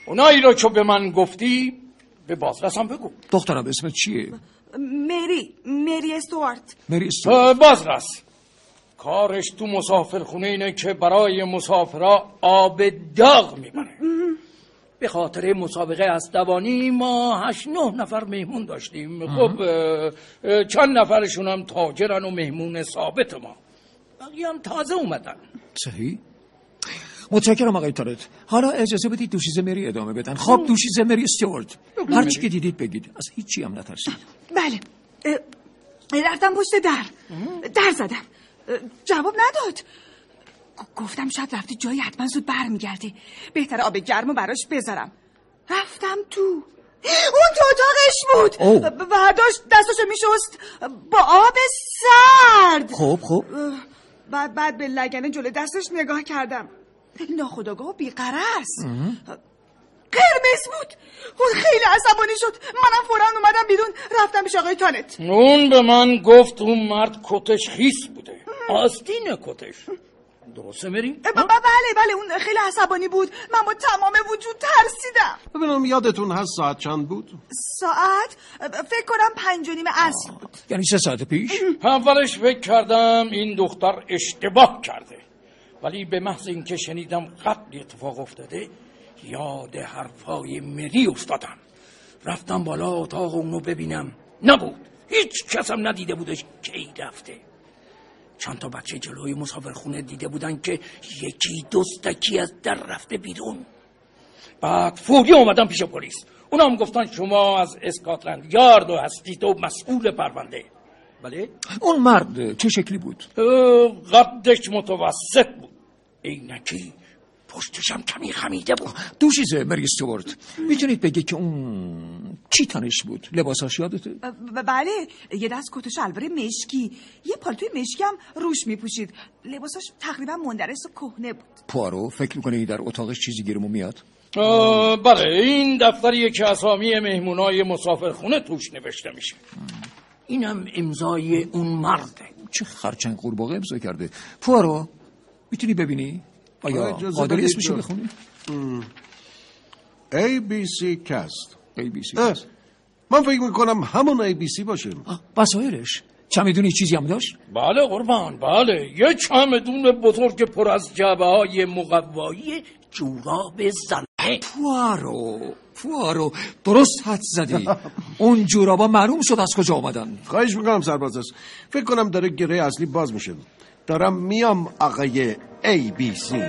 اونایی رو که به من گفتی به بازرسم بگو. دخترم اسمت چیه؟ مری مری استوارت. مری استوارت. بازرس کارش تو مسافرخونه اینه که برای مسافرها آب داغ میبره. به خاطر مسابقه اسدوانی ما هشت نه نفر مهمون داشتیم. خب چند نفرشون هم تاجرن و مهمون ثابت ما، بقیه هم تازه اومدن. صحیح. متشکرم آقای تارت. حالا اجازه بدید دوشیزه مری ادامه بدن. خب دوشیزه مری استوارت هر چی که دیدید بگید، از هیچی هم نترسید. بله. رفتم پشت در در زدم، جواب نداد. گفتم شاید رفته جایی، حتما زود برمیگردی، بهتره آب گرمو براش بذارم. رفتم تو، اون تو اتاقش بود، برداشت دستاشو میشست با آب سرد. خب خب بعد بعد به لگنه جلو دستش نگاه کردم، ناخودآگاه و بیقرار است. قرمز بود. اون خیلی عصبانی شد، منم فوراً اومدم بیرون، رفتم پیش آقای تانت. اون به من گفت اون مرد کتش خیس بوده، آستین کتش. درسته مریم؟ بله بله اون خیلی عصبانی بود، من با تمام وجود ترسیدم. ببینم یادتون هست ساعت چند بود؟ ساعت فکر کنم پنج و نیم عصر بود، یعنی سه ساعت پیش. اولش فکر کردم این دختر اشتباه کرده، ولی به محض اینکه شنیدم قتل اتفاق افتاده یاد حرفای مری افتادم. رفتم بالا اتاق اونو ببینم، نبود، هیچ کسم ندیده بودش که این رفته. چند تا بچه جلوی مسافرخونه دیده بودن که یکی دزدکی از در رفته بیرون. بعد فوری اومدم پیش پلیس، اونا هم گفتن شما از اسکاتلند یارد هستید و مسئول پرونده. بله؟ اون مرد چه شکلی بود؟ قدش متوسط بود، عینکی، پشتشم کمی خمیده بود. دوشیزه مری ستوارت، میتونید بگی که اون چی تنش بود؟ لباساش یادته؟ ب- بله یه دست کت و شلوار مشکی، یه پالتوی مشکی هم روش میپوشید. لباساش تقریبا مندرس و کهنه بود. پوآرو فکر میکنی در اتاقش چیزی گیرمون میاد؟ بله این دفتریه که اسامی مهمونای مسافرخونه توش نوشته میشه. اینم امضای اون مرده. چه خرچنگ قورباغه امضا کرده. پوآرو میتونی ببینی؟ آیا قادری اسمشو بخونی؟ ای بی سی کست. ای بی سی کست من فکر میکنم همون ای بی سی باشه. وسایلش چمدونی چیزی هم داشت؟ بله قربان، بله یه چمدون بزرگ پر از جعبه های مقوایی جوراب زنه. پوآرو پوآرو درست حد زدی. اون جورابا معلوم شد از کجا آمدن. خواهش میکنم سربازرس، فکر کنم داره گره اصلی باز میشه. دارم میام آقای ای بی سی.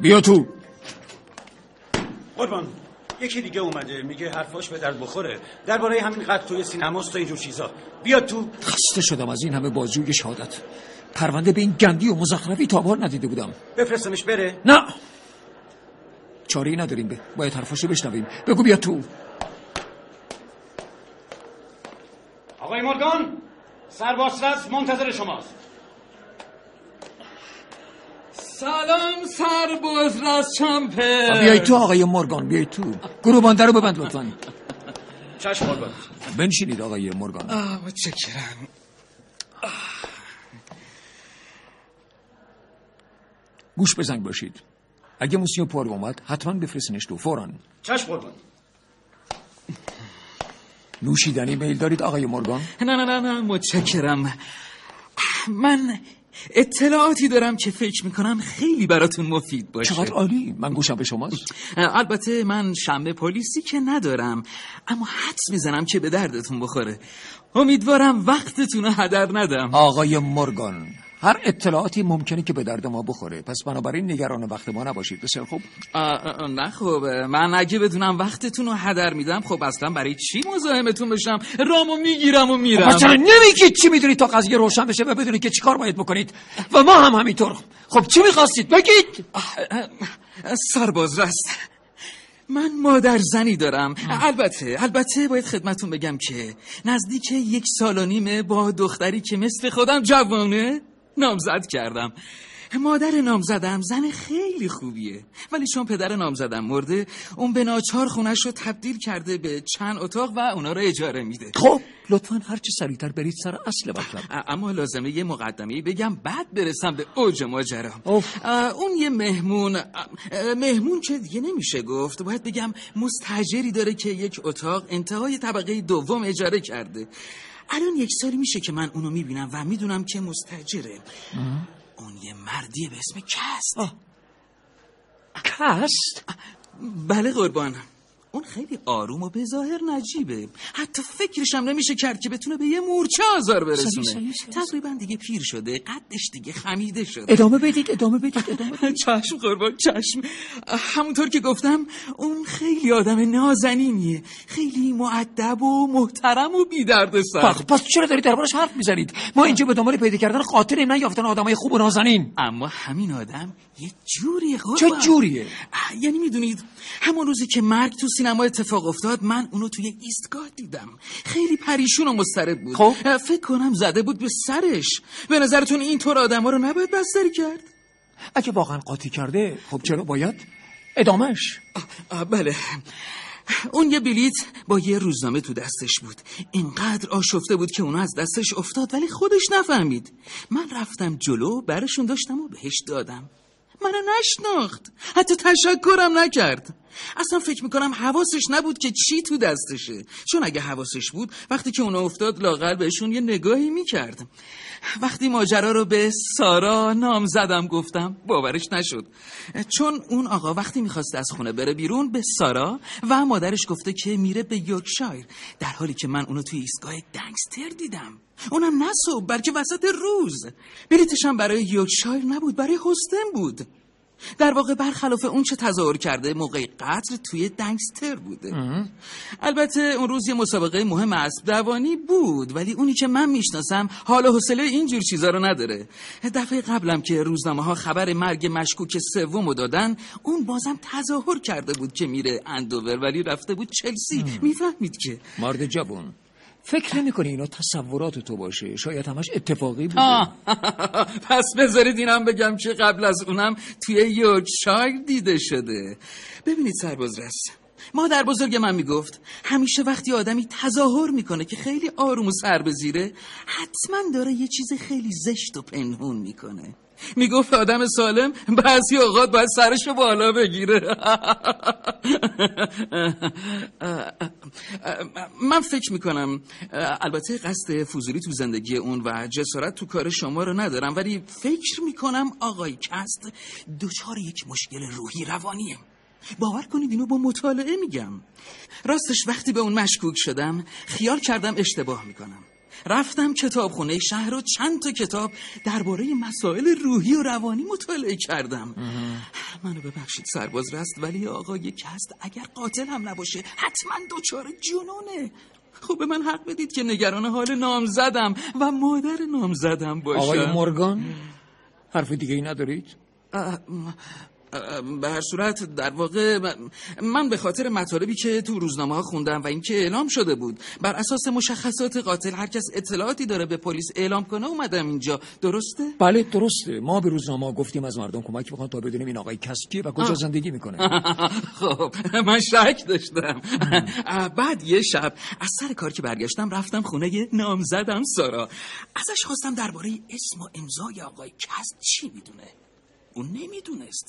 بیا تو. قربان یکی دیگه اومده میگه حرفاش به درد بخوره، درباره همین قتل توی سینماست و اینجور چیزا. بیا تو. خسته شدم از این همه بازجوی شهادت. پرونده به این گندی و مزخرفی تا حال ندیده بودم. بفرستمش بره؟ نه چاره‌ای نداریم، به باید حرفاشو بشنویم. بگو بیا تو. آقای مورگان، سربازرس منتظر شماست. سلام سربازرس چمپ. بیای تو آقای مورگان، بیای تو. گروبانده رو ببند لطفاً. چشم مورگان. بنشینید آقای مورگان. آه متشکرم. گوش به زنگ باشید. اگه موسیو پوآرو اومد حتما بفرستینش تو، فوراً. چشم مورگان. نوشیدنی میل دارید آقای مورگان؟ نه نه نه نه متشکرم. من اطلاعاتی دارم که فکر میکنم خیلی براتون مفید باشه. چقدر عالی، من گوشم به شماست. البته من شمه پلیسی که ندارم، اما حدس میزنم که به دردتون بخوره. امیدوارم وقتتون رو هدر ندم. آقای مورگان، هر اطلاعاتی ممکنه که به درد ما بخوره، پس بنابراین نگران وقت ما نباشید. بسیار خوب. نه خب من اگه بدونم وقتتون رو هدر میدم، خب اصلا برای چی مزاحمتون بشم؟ رامو میگیرم و میرم. ما چرا نمیگید چی میدونید تا قضیه روشن بشه و بدونید که چیکار باید بکنید، و ما هم همینطور. خب چی میخواستید بگید؟ سربازرس، من مادر زنی دارم. البته البته باید خدمتون بگم که نزدیک یک سال و نیم با دختری که مثل خودم جوانه نامزد کردم. مادر نامزدم زن خیلی خوبیه، ولی چون پدر نامزدم مرده، اون به ناچار خونش رو تبدیل کرده به چند اتاق و اونا رو اجاره میده. خب لطفاً هرچی سریعتر برید سر اصل مطلب. اما لازمه یه مقدمه‌ای بگم بعد برسم به اوج ماجرا. اون یه مهمون مهمون که دیگه نمیشه گفت، باید بگم مستاجری داره که یک اتاق انتهای طبقه دوم اجاره کرده. الان یک سالی میشه که من اونو میبینم و میدونم که مستاجره. اون یه مردیه به اسم کست. آه. کست؟ بله قربان. اون خیلی آروم و به ظاهر نجیبه، حتی فکرش هم نمیشه کرد که بتونه به یه مورچه آزار برسونه. تقریبا دیگه پیر شده، قدش دیگه خمیده شده. ادامه بدید ادامه بدید ادامه بدید. چشم قربان چشم. همونطور که گفتم اون خیلی آدم نازنینیه، خیلی مؤدب و محترم و بی‌درد سر. پس چرا دارید دربارش حرف میزنید؟ ما اینجا به دنبال پیدا کردن قاتل نه یافتن آدمای خوب و نازنین. اما همین آدم یه جوریه قربان. چه جوریه؟ یعنی میدونید همون روزی که مرگ تو سینما اتفاق افتاد، من اونو توی ایستگاه دیدم. خیلی پریشون و مضطرب بود. خب فکر کنم زده بود به سرش. به نظرتون اینطور آدما رو نباید بستری کرد؟ اگه واقعا قاطی کرده، خب چرا باید ادامش؟ آه آه بله. اون یه بلیت با یه روزنامه تو دستش بود. اینقدر آشفته بود که اونو از دستش افتاد، ولی خودش نفهمید. من رفتم جلو، برشون داشتم و بهش دادم. منو نشناخت، حتی تشکرم نکرد. اصلا فکر میکنم حواسش نبود که چی تو دستشه، چون اگه حواسش بود وقتی که اونا افتاد لاغر بهشون یه نگاهی میکرد. وقتی ماجرا رو به سارا نامزدم گفتم باورش نشد، چون اون آقا وقتی میخواست از خونه بره بیرون به سارا و مادرش گفته که میره به یورکشایر، در حالی که من اونو توی ایستگاه دانکستر دیدم. اونم نه صبح بلکه وسط روز. بلیتش هم برای یورکشایر نبود، برای هستن بود. در واقع برخلاف اون چه تظاهر کرده، موقع قتل توی دانکستر بوده. اه. البته اون روز یه مسابقه مهم اسب دوانی بود، ولی اونی که من میشناسم حال و حوصله اینجور چیزا رو نداره. دفعه قبلم که روزنامه‌ها خبر مرگ مشکوک سومو دادن، اون بازم تظاهر کرده بود که میره اندوور، ولی رفته بود چلسی. میفهمید که مرد جوون. فکر نمی‌کنی اینا تصورات تو باشه؟ شاید همش اتفاقی بوده. آه. پس بذارید اینم بگم که قبل از اونم توی یورکشایر دیده شده. ببینید سربازرس، مادر بزرگ من میگفت همیشه وقتی آدمی تظاهر میکنه که خیلی آروم و سر به زیره، حتما داره یه چیز خیلی زشت و پنهون میکنه. میگفت آدم سالم بعضی اوقات باید سرش رو بالا بگیره. من فکر میکنم البته قصد فضولی تو زندگی اون و جسارت تو کار شما رو ندارم، ولی فکر میکنم آقای کست دچار یک مشکل روحی روانیه. باور کنید اینو با مطالعه میگم. راستش وقتی به اون مشکوک شدم خیال کردم اشتباه میکنم. رفتم کتابخونه شهر و چند تا کتاب درباره مسائل روحی و روانی مطالعه کردم. منو ببخشید سرباز رست، ولی آقای کست اگر قاتل هم نباشه حتما دوچار جنونه. خب به من حق بدید که نگران حال نامزدم و مادر نامزدم باشم. آقای مورگان حرف دیگه ای ندارید؟ به هر صورت در واقع من به خاطر مطالبی که تو روزنامه ها خوندم و اینکه اعلام شده بود بر اساس مشخصات قاتل هر کس اطلاعاتی داره به پلیس اعلام کنه اومدم اینجا. درسته؟ بله درسته. ما به روزنامه ها گفتیم از مردم کمک بخوان تا بدونیم این آقای کست کیه و کجا زندگی میکنه. خب من شک داشتم. بعد یه شب از سر کار که برگشتم رفتم خونه نامزدم سارا. ازش خواستم درباره اسم و امضای آقای کست چی میدونه. اون نمیدونست،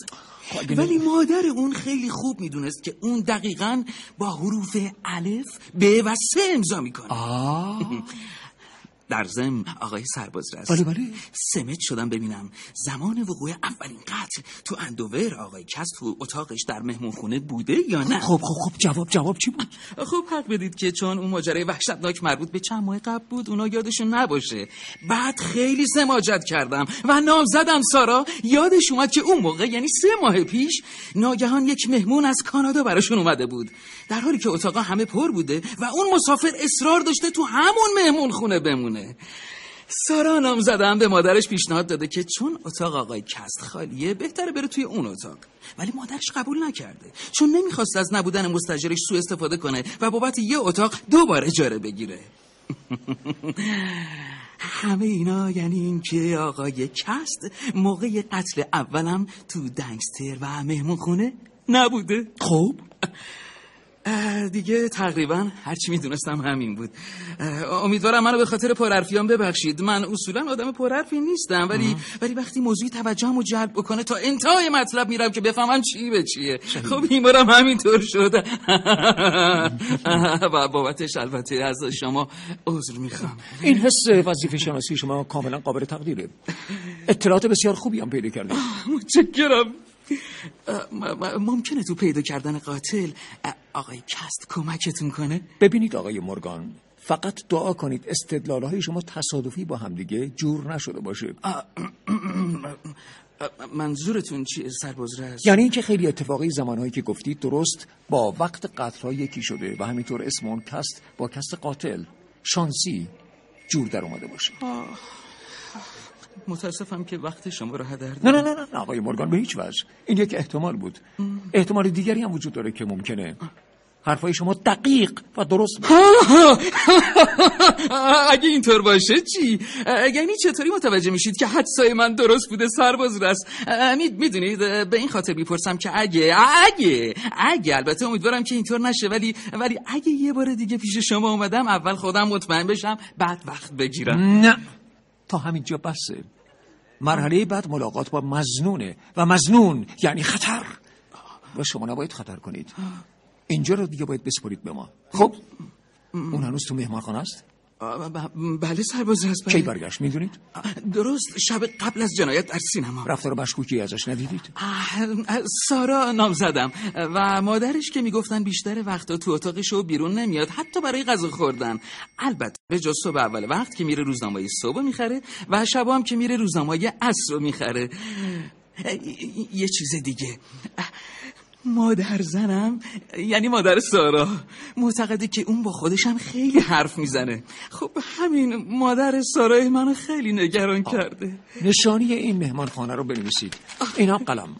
ولی مادر اون خیلی خوب میدونست که اون دقیقاً با حروف الف به و سه امضا میکنه. در ضمن آقای سربازرس بله بله سمت شدم ببینم زمان وقوع اولین قتل تو اندوور آقای کست تو اتاقش در مهمونخونه بوده یا نه. خب خب خب جواب جواب چی بود؟ خب حق بدید که چون اون ماجرای وحشتناک مربوط به چند ماه قبل بود اونا یادشون نباشه. بعد خیلی سماجت کردم و نامزدم سارا یادش اومد که اون موقع یعنی سه ماه پیش ناگهان یک مهمون از کانادا براشون اومده بود، در حالی که اتاقا همه پر بوده و اون مسافر اصرار داشته تو همون مهمونخونه بمونه. سارا نامزدم به مادرش پیشنهاد داده که چون اتاق آقای کست خالیه بهتره بره توی اون اتاق، ولی مادرش قبول نکرده چون نمیخواست از نبودن مستاجرش سوء استفاده کنه و بابت یه اتاق دوباره اجاره بگیره. همه اینا یعنی اینکه آقای کست موقع قتل اولم تو دنکستر و مهمونخونه نبوده. خب دیگه تقریبا هرچی میدونستم همین بود. امیدوارم منو به خاطر پرحرفیام ببخشید. من اصولا آدم پرحرفی نیستم، ولی ولی وقتی موضوعی توجهمو جلب بکنه تا انتهای مطلب میرم که بفهمم چی به چیه. خب این بارم همینطور شد و بابتش البته از شما عذر میخوام. این حس وظیفه شناسی شما کاملا قابل تقدیره. اطلاعات بسیار خوبی هم پیدا کردم. متشکرم. ممکنه تو پیدا کردن قاتل آقای کست کمکتون کنه؟ ببینید آقای مورگان، فقط دعا کنید استدلال‌های شما تصادفی با همدیگه جور نشده باشه. منظورتون چیه سربازرس؟ یعنی اینکه خیلی اتفاقی زمانهایی که گفتید درست با وقت قتل‌ها یکی شده و همینطور اسم اون کست با کست قاتل شانسی جور در اومده باشه. آه. متاسفم که وقت شما رو هدر دادم. نه نه نه نه آقای مورگان، به هیچ وجه. این یک احتمال بود. احتمال دیگری هم وجود داره که ممکنه حرفای شما دقیق و درست بود. اگه اینطور باشه چی؟ یعنی چطوری متوجه میشید که حدسای من درست بوده سربازرس؟ میدونید به این خاطر میپرسم که اگه اگه اگه البته امیدوارم که اینطور نشه، ولی ولی اگه یه بار دیگه پیش شما اومدم اول خودم مطمئن بشم بعد وقت بگیرم. نه تا همینجا بسه. مرحله بعد ملاقات با مظنونه و مظنون یعنی خطر و شما نباید خطر کنید. اینجا رو دیگه باید بسپرید به ما. خب اون هنوز تو مهمانخانه است؟ بله سربازرس. کی برگشت میدونید؟ درست شب قبل از جنایت در سینما. رفتار مشکوکی ازش ندیدید؟ سارا نام زدم و مادرش که میگفتن بیشتر وقتا تو اتاقش و بیرون نمیاد حتی برای غذا خوردن. البته به جز صبح اول وقت که میره روزنامه صبح میخره و شبا هم که میره روزنامه عصر میخره. یه چیز دیگه، مادر زنم یعنی مادر سارا معتقده که اون با خودشم خیلی حرف میزنه. خب همین مادر سارای منو خیلی نگران آه. کرده. نشانی این مهمانخانه رو بنویسید. اینا قلم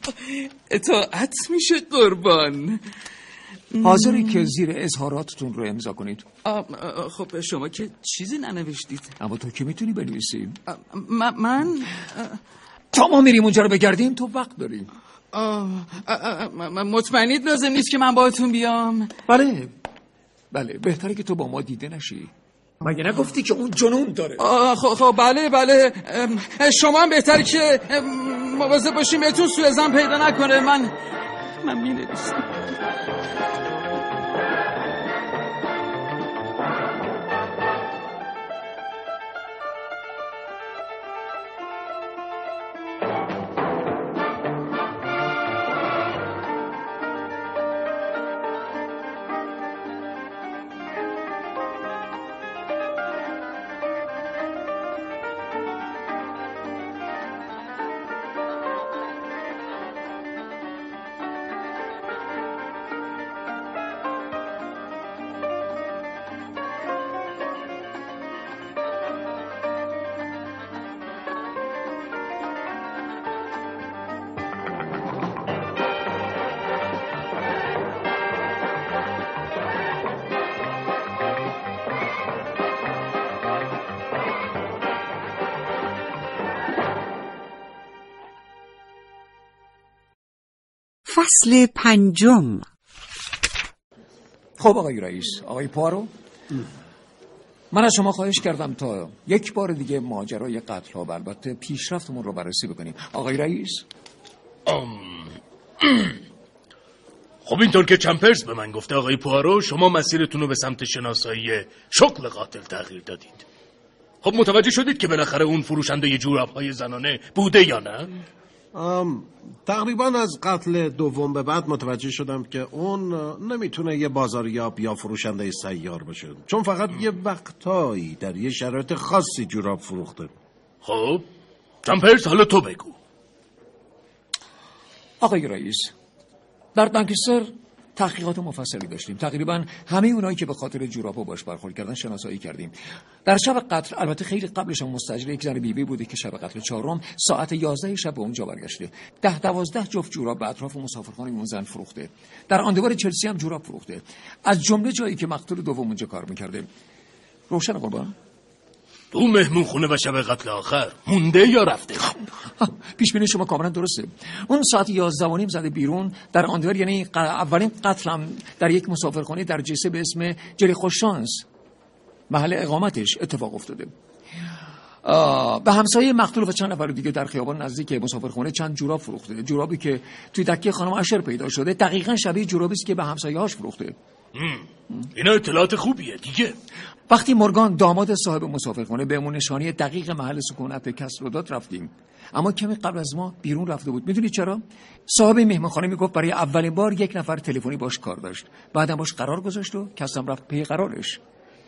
اطاعت میشه قربان. حاضری که زیر اظهاراتتون رو امضا کنید. خب شما که چیزی ننوشتید. اما تو که میتونی بنویسی. من تا ما میریم اونجا رو بگردیم تو وقت داریم. آه، آه، آه، مطمئنید لازم نیست که من باهاتون بیام؟ بله بله بهتره که تو با ما دیده نشی. مگه نگفتی که اون جنون داره؟ خب خب بله بله شما هم بهتره که مواظب باشیم بهتون سوء ظن پیدا نکنه. من من می‌نویسم. فصل پنجم. خب آقای رئیس، آقای پوآرو، من از شما خواهش کردم تا یک بار دیگه ماجرای قتل ها و البته پیشرفتمون رو بررسی بکنیم. آقای رئیس. خب اینطور که چمبرز به من گفته آقای پوآرو، شما مسیرتون رو به سمت شناسایی شکل قاتل تغییر دادید. خب متوجه شدید که بالاخره اون فروشنده جوراب‌های زنانه بوده یا نه؟ ام تقریبا از قتل دوم به بعد متوجه شدم که اون نمیتونه یه بازاریاب یا فروشنده سیار باشه، چون فقط یه وقتایی در یه شرایط خاصی جوراب فروخته. خب چمبرز حالا تو بگو. آقای رئیس، در دنکستر تحقیقات مفصلی داشتیم. تقریبا همه اونایی که به خاطر جورابو باش برخورد کردن شناسایی کردیم. در شب قتل، البته خیلی قبلش، مستاجر یک زن بیبی بوده که شب قتل چهارم ساعت یازده شب به اونجا برگشته. ده دوازده جفت جوراب به اطراف مسافرخانه اون زن فروخته. در آندوور چلسی هم جوراب فروخته، از جمله جایی که مقتول دوم اونجا کار می‌کرده. روشن قربان. تو مهمون خونه و شب قتل آخر مونده یا رفته؟ پیش بینی شما کاملا درسته. اون ساعت یازده و نیم زده بیرون در آندور، یعنی اولین قتلم در یک مسافرخانه در جسه به اسم جری خوششانس محل اقامتش اتفاق افتاده. به همسایه مقتول و چند نفر دیگه در خیابان نزدیک مسافرخانه چند جوراب فروخته، جورابی که توی دکه خانم آشر پیدا شده دقیقاً شبیه جورابی است که به همسایه‌هاش فروخته. اینا اطلاعات خوبیه دیگه. وقتی مورگان داماد صاحب مسافرخانه به امون نشانی دقیق محل سکونت کست رو داد رفتیم، اما کمی قبل از ما بیرون رفته بود. میدونی چرا؟ صاحب مهمانخانه میگفت برای اولین بار یک نفر تلفنی باش کار داشت، بعدم باش قرار گذاشت و کسم رفت پی قرارش.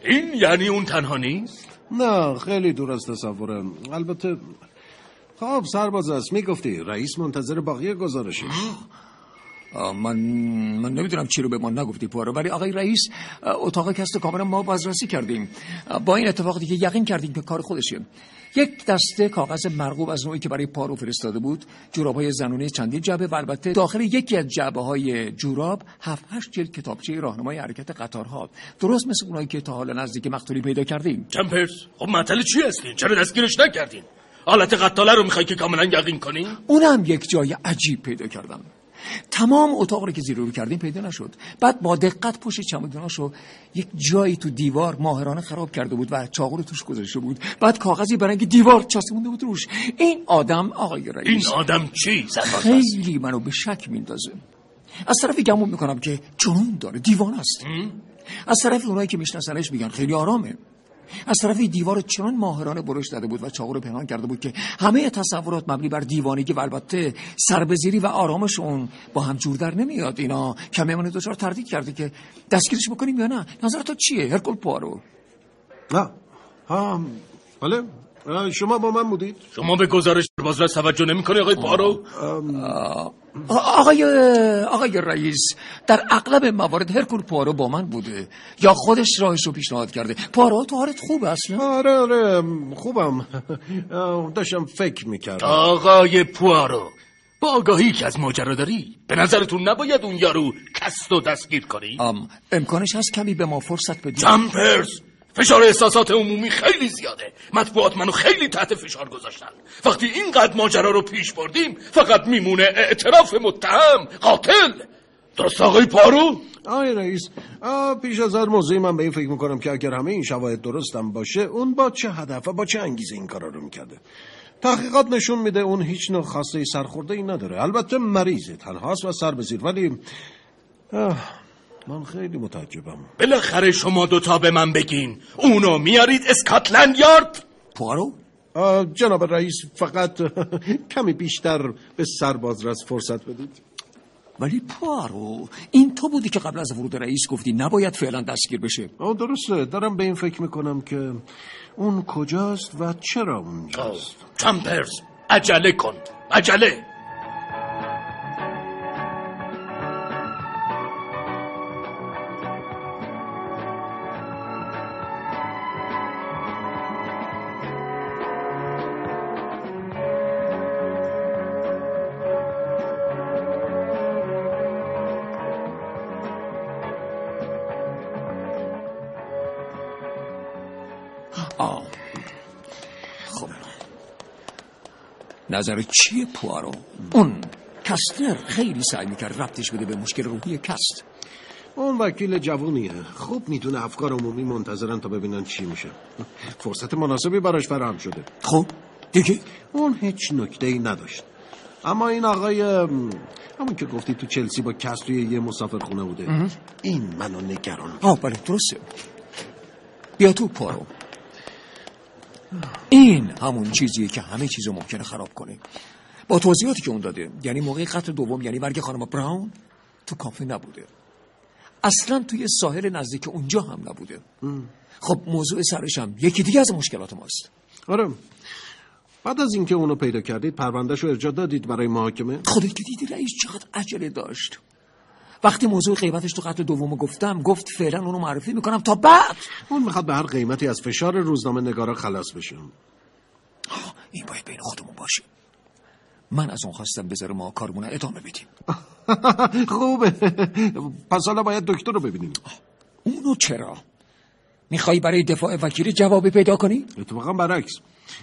این یعنی اون تنها نیست؟ نه خیلی دور از تصورم. البته خب سرباز است، میگفتی رئیس منتظر باقی گزارشه. من من نمیدونم چی رو به ما نگفتی پوارو، ولی آقای رئیس اتاق کست کاملا ما بازرسی کردیم. با این اتفاق دیگه یقین کردیم که کار خودشه. یک دسته کاغذ مرغوب از نوعی که برای پارو فرستاده بود، جوراب‌های زنونه چندین جعبه و البته داخل یکی از جعبه‌های جوراب هفت هشت جلد کتابچه راهنمای حرکت قطارها، درست مثل اونایی که تا حالا نزدیک مقتولی پیدا کردیم. چمبرز، خب معطل چی هستین؟ چرا دستگیرش نکردین؟ حالت قتاله رو می‌خوای که کاملا یقین کنین؟ اونم یک جای عجیب پیدا کردم. تمام اتاق رو که زیر رو کردیم پیدا نشد. بعد با دقت پشت چمدوناشو یک جایی تو دیوار ماهرانه خراب کرده بود و چاقو رو توش گذاشته بود. بعد کاغذی برنگ دیوار چسبونده بود روش. این آدم آقای رئیس، این آدم چی؟ خیلی منو به شک میندازه. از طرفی گمون میکنم که جنون داره، دیوانه است. از طرف اونایی که میشناسنش میگن خیلی آرامه. از طرفی دیوار چنان ماهرانه برش داده بود و چاقو رو پنهان کرده بود که همه تصورات مبنی بر دیوانگی و البته سربزیری و آرامش اون با هم جور در نمیاد. اینا کمی من دوچار تردید کرده که دستگیرش بکنیم یا نه. نظر تو چیه هرکول پوآرو؟ نه ها بله، شما با من بودید. شما به گزارش سربازرس توجه نمی‌کنید آقای پوآرو؟ آقای آقای رئیس، در اغلب موارد هرکول پوآرو با من بوده یا خودش راهش رو پیشنهاد کرده. پوآرو تو حالت خوب است؟ آره آره خوبم، داشتم فکر می‌کردم. آقای پوآرو، با آگاهی که از ماجرا داری به نظرتون نباید اون یارو کست رو دستگیر کنی؟ امکانش هست کمی به ما فرصت بدید؟ چمبرز، فشار احساسات عمومی خیلی زیاده. مطبوعات منو خیلی تحت فشار گذاشتن. وقتی اینقدر ماجرا رو پیش بردیم فقط میمونه اعتراف متهم قاتل. درست آقای پوآرو؟ آقای رئیس، پیش از هر موضوعی من به این فکر میکنم که اگر همه این شواهد درستم باشه اون با چه هدف و با چه انگیزه این کارا رو میکرده. تحقیقات نشون میده اون هیچ نوع خاصه سرخورده‌ای نداره. البته مریضه، تنهاست و سربزیر، ولی آه. من خیلی متعجبم. بالاخره شما دوتا به من بگین اونو میارید اسکاتلند یارد؟ پوآرو؟ جناب رئیس فقط کمی بیشتر به سربازرس فرصت بدید. ولی پوآرو، این تو بودی که قبل از ورود رئیس گفتی نباید فعلا دستگیر بشه. آه درسته، دارم به این فکر میکنم که اون کجاست و چرا اونجاست. چمبرز، عجله کن، عجله. نظر چیه پوآرو؟ اون کستر خیلی سعی میکرد ربطش بده به مشکل روحی کست. اون وکیل جوونیه، خوب میدونه افکار عمومی منتظرن تا ببینن چی میشه. فرصت مناسبی براش فراهم شده. خب دیگه اون هیچ نکته‌ای نداشت. اما این آقای همون که گفتی تو چلسی با کست توی یه مسافرخونه بوده، ام. این منو نگران. آه بله درسته. بیا تو پوآرو، این همون چیزیه که همه چیزو ممکنه خراب کنه. با توضیحاتی که اون داده، یعنی موقع قتل دوم، یعنی مرگ خانم براون، تو کافه نبوده، اصلا توی ساحل نزدیک اونجا هم نبوده. ام. خب موضوع سرش هم یکی دیگه از مشکلات ماست. آره، بعد از اینکه اونو پیدا کردید پروندهشو ارجاع دادید برای محاکمه؟ خودت که دیدی رئیس چقدر عجله داشت. وقتی موضوع غیبتش تو قتل دومو گفتم گفت فعلا اونو معرفی میکنم تا بعد. اون میخواد به هر قیمتی از فشار روزنامه نگارا خلاص بشه. این باید بین خودمون باشه. من از اون خواستم بذاره ما کارمون ادامه بدیم. خوبه، پس حالا باید دکتر رو ببینیم. اونو چرا؟ میخوای برای دفاع وکیلی جوابی پیدا کنی؟ اتفاقا برعکس.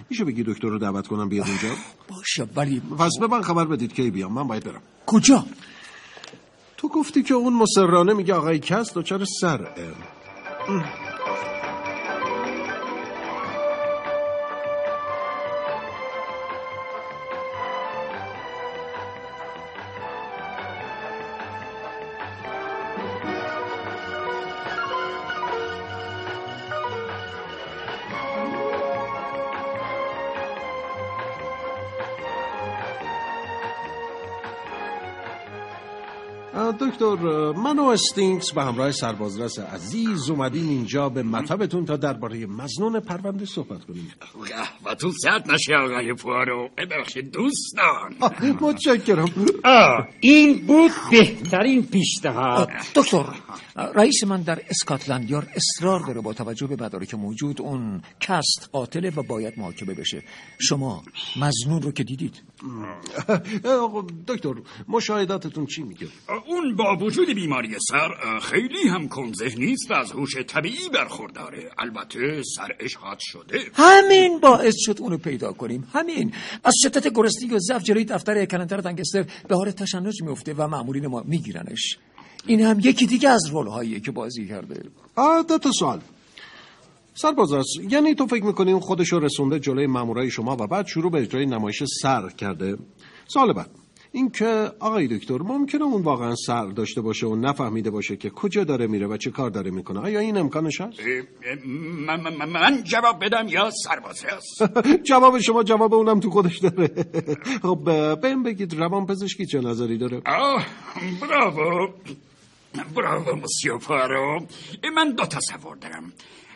میشه بگی دکتر رو دعوت کنم بیاد اونجا؟ باشه ولی پس به من خبر بدید کی بیام، من باید برم. کجا؟ تو گفتی که اون مصرانه میگه آقای کست دچار سرعه. دکتر، من و هستینگز به همراه سربازرس عزیز اومدیم اینجا به مطبتون تا درباره مظنون پرونده صحبت کنیم. قهوه‌تون سرد نشه آقای پوآرو. ببخشید دوستان. متشکرم. این بود بهترین پیشنهاد. دکتر، رئیس من در اسکاتلند یارد اصرار داره با توجه به مدارک موجود اون کست قاتله و باید محاکمه بشه. شما مظنون رو که دیدید. دکتر، مشاهداتتون چی میگه؟ اون با وجود بیماری سر خیلی هم کم ذهنی است و از هوش طبیعی برخورداره. البته سرش حاد شده، همین باعث شد اونو پیدا کنیم. همین از شدت گرسنگی و ضعف جلوی دفتر کلانتر دنکستر به حال تشنج میفته و مامورین ما میگیرنش. این هم یکی دیگه از رول‌هایی که بازی کرده. دو تا سوال سربازرس، یعنی تو فکر میکنی اون خودشو رسونده جلوی مامورای شما و بعد شروع به اجرای نمایش سر کرده؟ سوال بعد این که آقای دکتر، ممکنه اون واقعا سر داشته باشه و نفهمیده باشه که کجا داره میره و چه کار داره میکنه. آیا این امکانش هست؟ من, من, من جواب بدم یا سربازرس؟ جواب شما جواب اونم تو خودش داره. خب بهم بگید روانپزشکی چه نظری داره؟ آه براو براو مسیو پوآرو. من دو تصور دارم.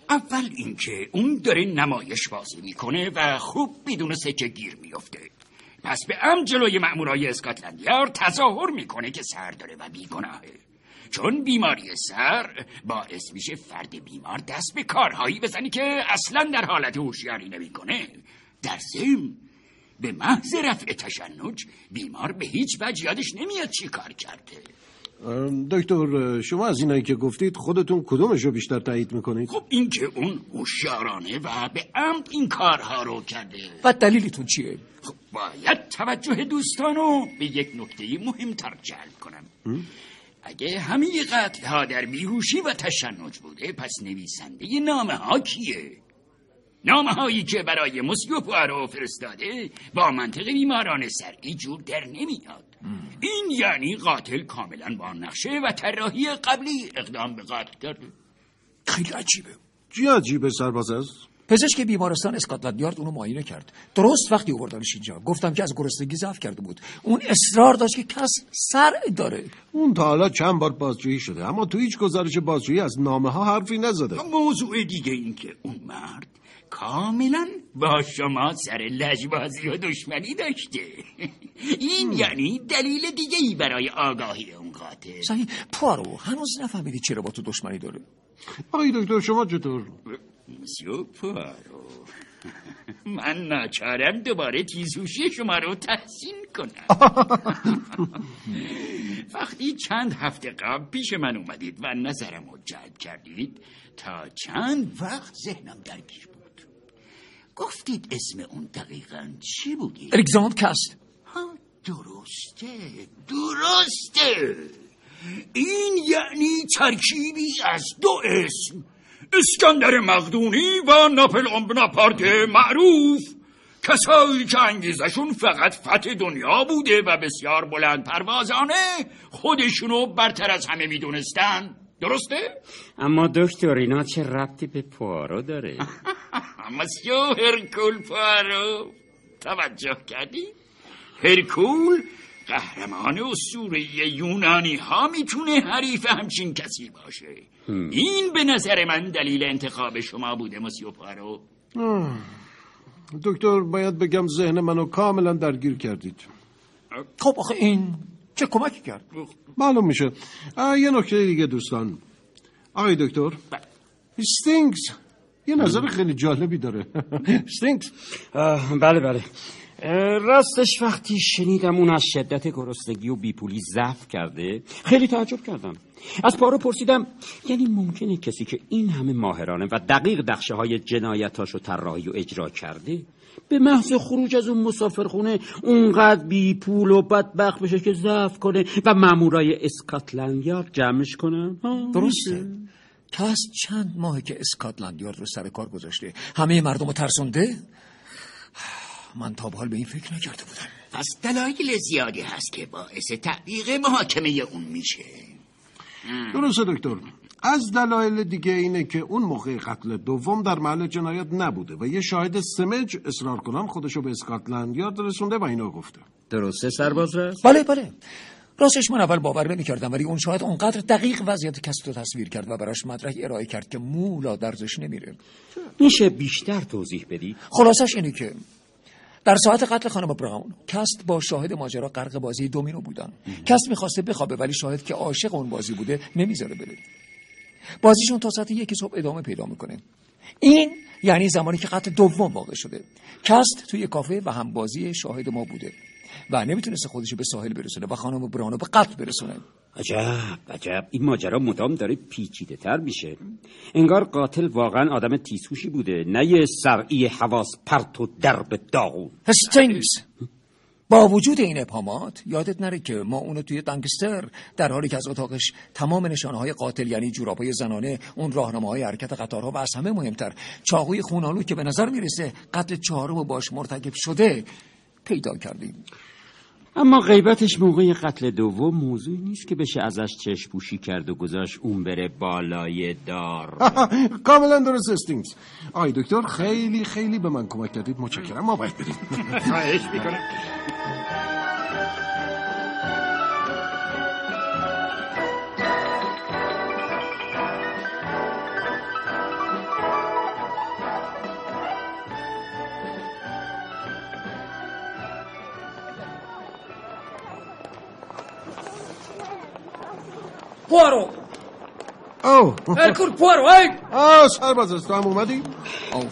اول اینکه اون داره نمایش بازی میکنه و خوب بدون سکه گیر میفته، پس به ام جلوی مأمورای اسکاتلند یارد تظاهر میکنه که سر داره و بیگناهه، چون بیماری سر باعث میشه فرد بیمار دست به کارهایی بزنی که اصلا در حالت هوشیاری نمیکنه. در ضمن به محض رفع تشنج بیمار به هیچ وجه یادش نمیاد چی کار کرده. دکتر، شما از اینایی که گفتید خودتون کدومشو بیشتر تایید میکنید؟ خب این که اون هوشیارانه و به عمد این کارها رو کرده. و دلیلتون چیه؟ خب باید توجه دوستانو به یک نکته مهمتر جلب کنم. اگه همه قتل‌ها در بیهوشی و تشنج بوده، پس نویسنده نامه ها کیه؟ نامه هایی که برای مسیو پوآرو فرستاده با منطق بیماران سرعی جور در نمیاد. این یعنی قاتل کاملا با نقشه و طراحی قبلی اقدام به قتل کرده. خیلی عجیبه. چی عجیبه سربازرس؟ پزشک بیمارستان اسکاتلند یارد اونو معاینه کرد. درست وقتی آوردنش اینجا گفتم که از گرسنگی ضعف کرده بود. اون اصرار داشت که کس سر داره. اون تا حالا چند بار بازجویی شده اما تو هیچ گزارش بازجویی از نامه ها حرفی نزده. موضوع دیگه این که اون مرد کاملا با شما سر لجبازی و دشمنی داشته. این یعنی دلیل دیگه ای برای آگاهی اون قاتل. صحیح پوآرو، هنوز نفهمیدی چرا با تو دشمنی داره. آقای دکتر شما چطور؟ مسیو پوآرو، من ناچارم دوباره تیزهوشی شما رو تحسین کنم. وقتی چند هفته قبل پیش من اومدید و نظرم رو جلب کردید تا چند وقت ذهنم درگیر بود. گفتید اسم اون دقیقاً چی بودی؟ الیگزاند کست. ها درسته درسته. این یعنی ترکیبی از دو اسم، اسکندر مقدونی و ناپلئون بناپارت معروف، کسایی که انگیزشون فقط فتح دنیا بوده و بسیار بلند پروازانه خودشونو برتر از همه میدونستن. درسته؟ اما دکتر اینا چه ربطی به پوآرو داره؟ مسیو هرکول پوآرو، توجه کردی؟ هرکول قهرمان اسطوره‌ای یونانی ها میتونه حریف همچین کسی باشه. هم. این به نظر من دلیل انتخاب شما بوده مسیو پوآرو. دکتر باید بگم ذهن منو کاملا درگیر کردید. خب آخه این چه کمکی کرد؟ معلوم میشه. یه نکته دیگه دوستان. آقای دکتر، هستینگز یه نظر خیلی جالبی داره. هستینگز؟ بله بله راستش وقتی شنیدم اون از شدت گرسنگی و بیپولی ضعف کرده خیلی تعجب کردم. از پارو پرسیدم یعنی ممکنه کسی که این همه ماهرانه و دقیق دغشه های جنایتاشو طراحی و اجرا کرده به محض خروج از اون مسافرخونه اونقدر بیپول و بدبخت بشه که ضعف کنه و مامورای اسکاتلند یارد جمعش کنن؟ درسته. کست چند ماهی که اسکاتلند یارد رو سر کار گذاشته، همه مردم رو ترسونده. من تا به حال به این فکر نکرده بودم. پس دلایل زیادی هست که باعث تعویق محاکمه اون میشه. درسته دکتر. از دلایل دیگه اینه که اون موقع قتل دوم در محل جنایت نبوده و یه شاهد سمج اصرار کنان خودشو به اسکاتلند یارد رسونده و اینو گفته. درسته سربازرس؟ بله بله. راستش من اول باور نمی‌کردم، ولی اون شاهد اونقدر دقیق وضعیت کست رو تصویر کرد و براش مدرک ارائه کرد که مولا درزش نمیره. میشه بیشتر توضیح بدی؟ خلاصش اینه که در ساعت قتل خانم براون کست با شاهد ماجرا غرق بازی دومینو بودن. کست می‌خواسته بخوابه ولی شاهد که عاشق اون بازی بوده نمیذاره بره. بازیشون تا ساعت یک صبح ادامه پیدا میکنه. این یعنی زمانی که قتل دوم واقع شده. کست توی کافه و هم بازی شاهد ما بوده و نمیتونسته خودش به ساحل برسونه و خانم براون به قتل برسونه. عجب عجب، این ماجرا مدام داره پیچیده تر میشه. انگار قاتل واقعا آدم تیزهوشی بوده، نه یه سرعی حواس پرت و درب داغون. هستینگز، با وجود این ابهامات یادت نره که ما اونو توی دانکستر در حالی که از اتاقش تمام نشانه‌های قاتل یعنی جورابای زنانه، اون راهنماهای حرکت قطارها و از همه مهمتر چاقوی خون‌آلو که به نظر میرسه قتل چهارم باش مرتکب شده پیدا کردیم. اما غیبتش موقع قتل دوم موضوعی نیست که بشه ازش چشم پوشی کرد و گذاشت اون بره بالای دار. کاملا درست هستینگز. آی دکتر خیلی خیلی به من کمک کردید، متشکرم. ما باید بریم. خواهش میکنم. پوارو. او هرکول پوارو. ای آه سربازرس، تو هم اومدی؟ او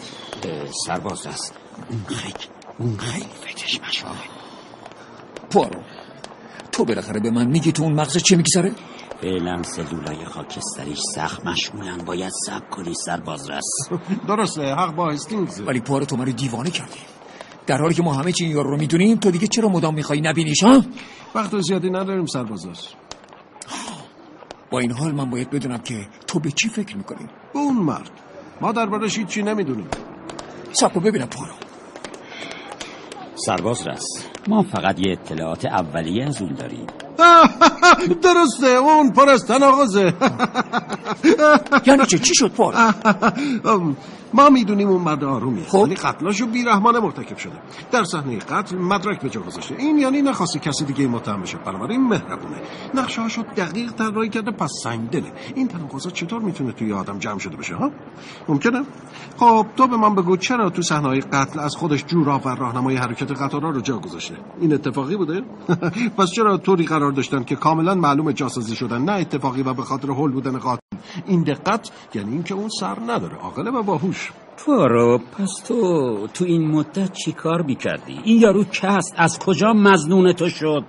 سربازرس، اون خیلی اون خیلی فکرش مشغوله. پوارو تو بالاخره به من میگی تو اون مغز چه میگذره؟ فعلا سلولای خاکستریش سخت مشغولن، باید صبر کنی سربازرس. درسته، حق با هستینگز، ولی پوارو تو منو دیوانه کردی. در حالی که ما همه چی این یارو رو میدونیم، تو دیگه چرا مدام میخوای نبینیش؟ ها وقت زیادی نداریم سربازرس. با این حال من باید بدونم که تو به چی فکر میکنی؟ به اون مرد. ما دربارش هیچ چی نمیدونیم. ساکو ببینم پارو. سربازرس، ما فقط یه اطلاعات اولیه از اون داریم. درسته، اون پر از تناقضه. یعنی چه؟ چی شد پارو؟ ما میدونیم اون مرد آرومیه، ولی قتلاشو بیرحمانه مرتکب شده. در صحنه قتل مدرک به جا گذاشته. این یعنی نخواسته کسی دیگه متهم بشه، بنابراین مهربونه. نقشه‌هاشو دقیق طراحی کرده، پس سنگدله. این تناقضا چطور میتونه توی آدم جمع شده بشه؟ ها ممکنه. خب تو به من بگو چرا تو صحنه‌های قتل از خودش جوراب و راهنمای حرکت قطارها رو جا گذاشته؟ این اتفاقی بوده؟ پس چرا طوری قرار داشتن که کاملا معلوم جاسازی شدن، نه اتفاقی و به خاطر هول بودن قاتل؟ این دقت یعنی اینکه اون سر نداره، عاقله و باهوش. پارو، پس تو تو این مدت چی کار بیکردی؟ این یارو کست از کجا مزنون تو شد؟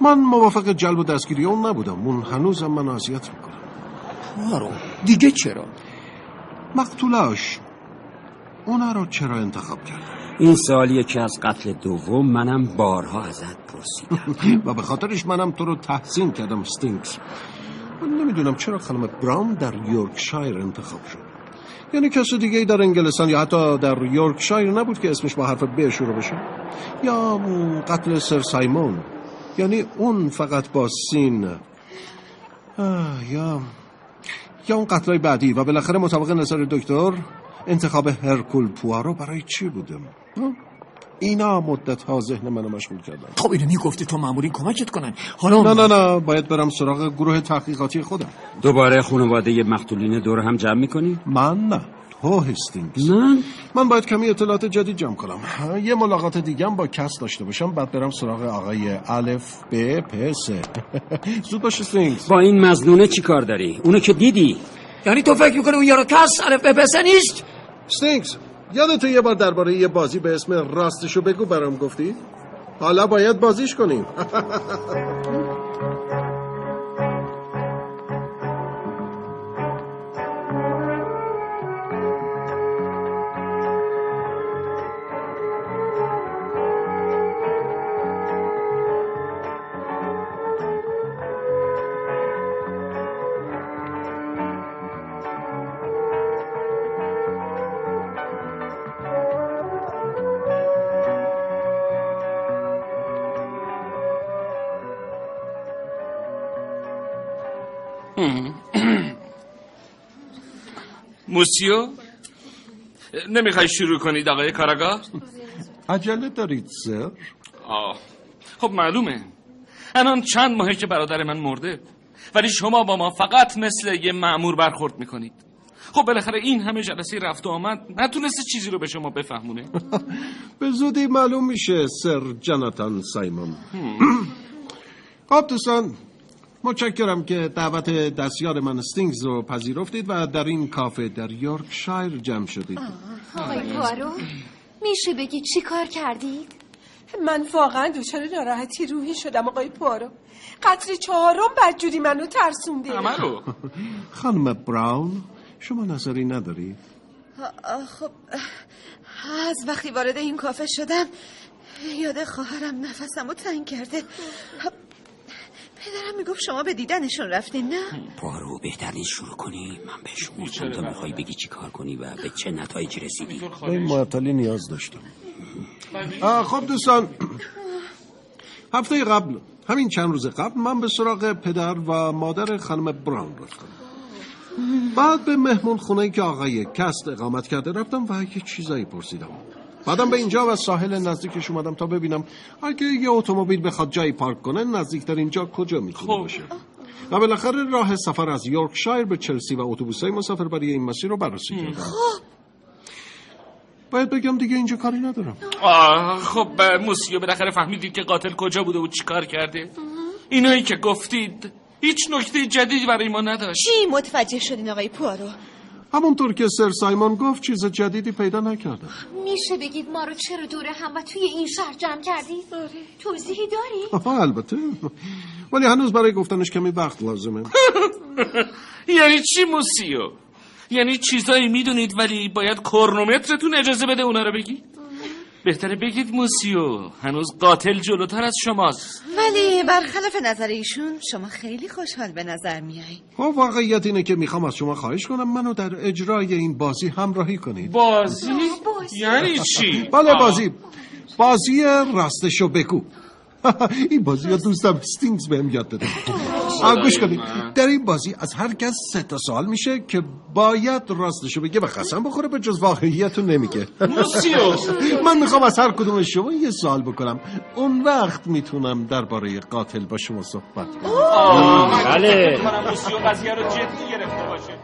من موافق جلب و دستگیری اون نبودم، اون هنوزم من اذیت میکنه. پارو دیگه چرا؟ مقتولاش اون رو چرا انتخاب کرد؟ این سوالیه که از قتل دوم منم بارها ازت پرسیدم و به خاطرش منم تو رو تحسین کردم هستینگز. من نمیدونم چرا خانم براون در یورکشایر انتخاب شد. یعنی کسی دیگه ای در انگلستان یا حتی در یورکشایر نبود که اسمش با حرف ب شروع بشه؟ یا قتل سر سایمون، یعنی اون فقط با سین. یا یا اون قتلای بعدی و بالاخره مطابق نظر دکتر انتخاب هرکول پوارو برای چی بودم؟ اینا مدت ها ذهن منو مشغول کردن. خب اینو میگفتی تو مامورین کمکت کنن. حالا نه نه نه باید برم سراغ گروه تحقیقاتی خودم. دوباره خانواده مقتولین دور هم جمع میکنی؟ من نه، تو هستینگز. نه من باید کمی اطلاعات جدید جمع کنم، یه ملاقات دیگه هم با کست داشته باشم، بعد برم سراغ آقای الف ب پ س. زود باش هستینگز. با این مظنونه چی کار داری؟ اونو که دیدی. یعنی تو فکر میکنی اون یارو کست الف ب پ س نیست؟ هستینگز یادت یه بار درباره یه بازی به اسم راستشو بگو برام گفتی؟ حالا باید بازیش کنیم. موسیو، نمیخوای شروع کنید آقای کاراگاه؟ عجله دارید سر؟ آه خب معلومه، الان چند ماهه که برادر من مرده، ولی شما با ما فقط مثل یه مأمور برخورد میکنید. خب بالاخره این همه جلسه رفت و آمد نتونسته چیزی رو به شما بفهمونه. به زودی معلوم میشه سر جاناتان سایمون. خب دوستان، متشکرم که دعوت دستیار من هستینگز رو پذیرفتید و در این کافه در یورکشایر جمع شدید. آقای پوآرو، میشه بگی چی کار کردید؟ من واقعا دچار ناراحتی روحی شدم آقای پوآرو. قطر چهارم بدجوری منو ترسونده. امرو خانم براون، شما نظری ندارید؟ خب از وقتی وارد این کافه شدم یاد خواهرم نفسمو تنگ کرده. پدرم میگفت شما به دیدنشون رفتین، نه؟ پوآرو بهتر نیست شروع کنی. من به شما چند تا میخوای بگی چی کار کنی و به چه نتایجی رسیدی؟ به این معطلی نیاز داشتم. خب دوستان، هفته قبل، همین چند روز قبل، من به سراغ پدر و مادر خانم براون رفتم. بعد به مهمون خونه‌ای که آقای کست اقامت کرده رفتم و یه چیزایی پرسیدم. بعدم به اینجا و ساحل نزدیکش اومدم تا ببینم اگه یه اتومبیل بخواد جایی پارک کنه نزدیکتر اینجا کجا میتونه باشه. و بالاخره راه سفر از یورکشایر به چلسی و اتوبوس‌های مسافربری این مسیر رو بررسی کردم. باید بگم دیگه اینجا کاری ندارم. خب موسیو، بالاخره فهمیدید که قاتل کجا بوده و چیکار کرده؟ اینایی که گفتید هیچ نکته جدیدی برای ما نداشت. چی متوجه شدین آقای پوآرو؟ همونطور که سر سایمون گفت چیز جدیدی پیدا نکردم. میشه بگید ما رو چرا دور هم و توی این شهر جمع کردید؟ توضیحی داری؟ آها البته، ولی هنوز برای گفتنش کمی وقت لازمه. یعنی چی موسیو؟ یعنی چیزایی میدونید ولی باید کرنومترتون اجازه بده اونا رو بگید؟ بهتره بگید موسیو، هنوز قاتل جلوتر از شماست. ولی برخلاف نظر ایشون شما خیلی خوشحال به نظر میایی. خب واقعیت اینه که میخوام از شما خواهش کنم منو در اجرای این بازی همراهی کنید. بازی؟ یعنی چی؟ بله بازی، بازی راستشو بگو. این بازی یا دوستم هستینگز بهم یاد داده. گوش کنید، در این بازی از هر کس سه تا سوال میشه که باید راستشو بگه و قسم بخوره به جز واقعیتو نمیگه. موسیو، من میخوام از هر کدوم شما یه سوال بکنم، اون وقت میتونم درباره قاتل با شما صحبت کنم. بله موسیو قضیه رو جدی گرفته باشه.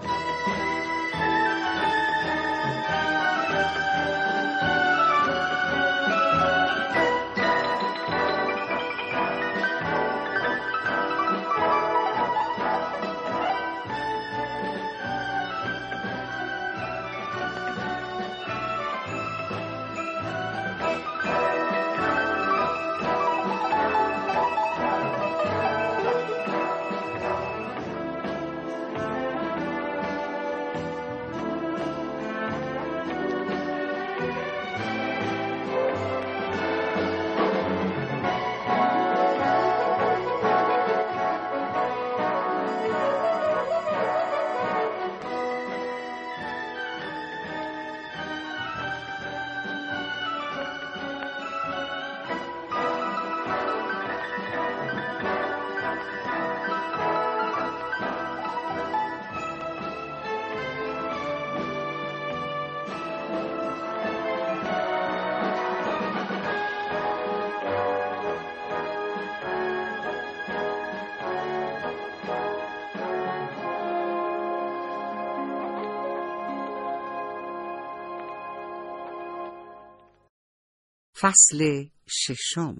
فصل ششم.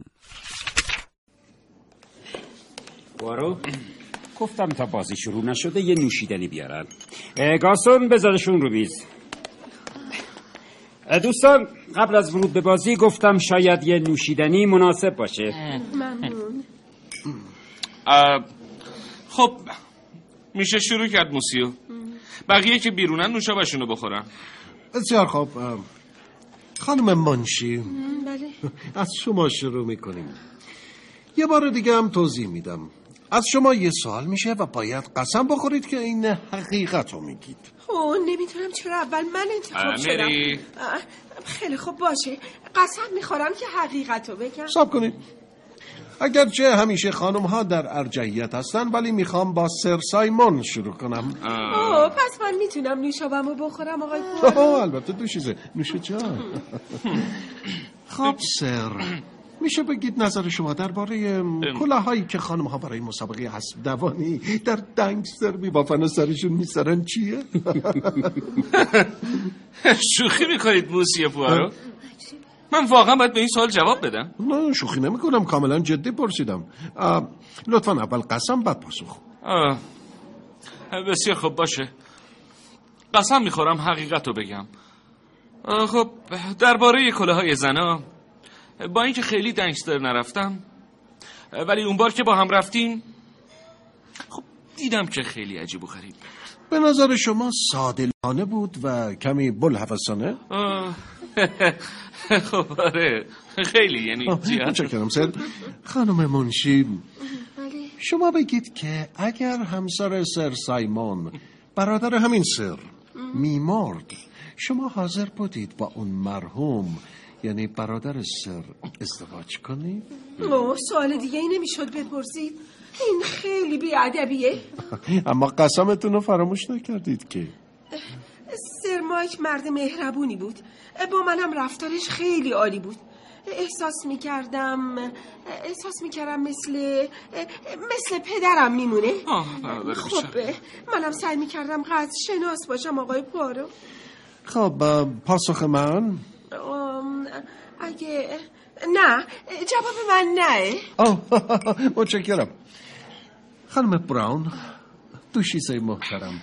پوآرو، گفتم تا بازی شروع نشده یه نوشیدنی بیارن. گارسون بذارشون رو میز. دوستان، قبل از ورود به بازی گفتم شاید یه نوشیدنی مناسب باشه. ممنون. خب میشه شروع کرد موسیو. بقیه که بیرونن نوشابشونو بخورن. بسیار خوب. خانم منشی، بله، از شما شروع میکنیم. یه بار دیگه هم توضیح میدم. از شما یه سوال میشه و باید قسم بخورید که این حقیقت رو میگید. اوه نمیتونم، چرا اول من انتخاب شدم. خیلی خوب باشه، قسم میخورم که حقیقت رو بگم. صبر کنید. اگرچه همیشه خانم ها در ارجحیت هستن ولی میخوام با سر سایمون شروع کنم. اوه پس من میتونم نوشابم رو بخورم آقای پوآرو؟ البته دوشیزه نوشه جان. خب سر، میشه بگید نظر شما درباره کلاهایی که خانم ها برای مسابقه حسب دوانی در دانکستر میبافن و سرشون میسرن چیه؟ شوخی میکنید موسیه پوآرو؟ من واقعا باید به این سوال جواب بدم؟ نه شوخی نمی کنم، کاملا جدی پرسیدم. لطفا اول قسم بعد پاسخ. بسیار خب باشه، قسم میخورم حقیقت رو بگم. خب درباره کلاهای زنا، با اینکه خیلی دنکستر نرفتم ولی اون بار که با هم رفتیم خب دیدم که خیلی عجیب و غریب. به نظر شما ساده‌لانه بود و کمی بلحوثانه؟ خب آره خیلی، یعنی متشکرم سر. خانم منشی، شما بگید که اگر همسر سر سایمون، برادر همین سر، میمرد، شما حاضر بودید با اون مرحوم یعنی برادر سر ازدواج کنید؟ اوه سوال دیگه ای نمیشد بپرسید، این خیلی بی‌ادبیه. اما قسمتون رو فراموش نکردید که سر مایک مرد مهربونی بود، با منم رفتارش خیلی عالی بود. احساس میکردم احساس میکردم مثل مثل پدرم میمونه. خب منم سعی میکردم قد شناس باشم آقای پوآرو. خب پاسخ من؟ اگه نه، جواب من نه. متشکرم. خانم براون، دوشیزه محترم،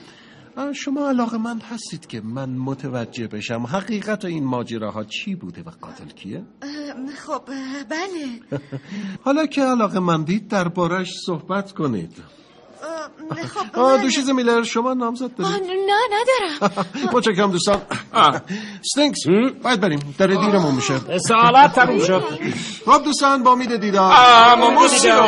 شما علاقه‌مند هستید که من متوجه بشم حقیقت این ماجراها چی بوده و قاتل کیه؟ خب بله. حالا که علاقه‌مندید دربارش صحبت کنید. خب آه دوشیزه میلر، شما نامزد دارید؟ نه ندارم. متشکرم دوستان. استینگز باید بریم، داره دیرمون میشه، سوالات تموم شد. خب دوستان با امید دیدار. اما موسیو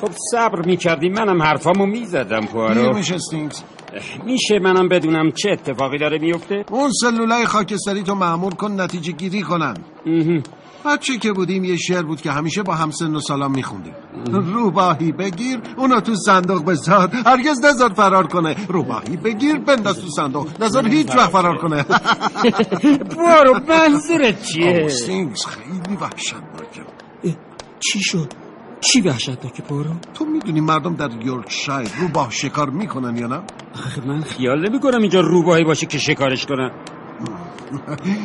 خب صبر میکردیم، منم حرفامو میزدم پوآرو. دیر میشه استینگز، میشه منم بدونم چه اتفاقی داره میفته؟ اون سلولای خاکستری تو مأمور کن نتیجه گیری کنن. بچه که بودیم یه شعر بود که همیشه با همسن و سالام میخوندیم. روباهی بگیر اونو تو صندوق بذار، هرگز نذار فرار کنه. روباهی بگیر بنداز تو صندوق، نذار هیچ وقت فرار کنه. پوآرو منظورت چیه؟ استینگز خیلی وحشتناکه. چی شد؟ چی وحشتناکه پوآرو؟ تو میدونی مردم در یورکشایر روباه شکار میکنن یا نه؟ آخه من خیال نمیکنم اینجا روباهی باشه که شکارش کنن.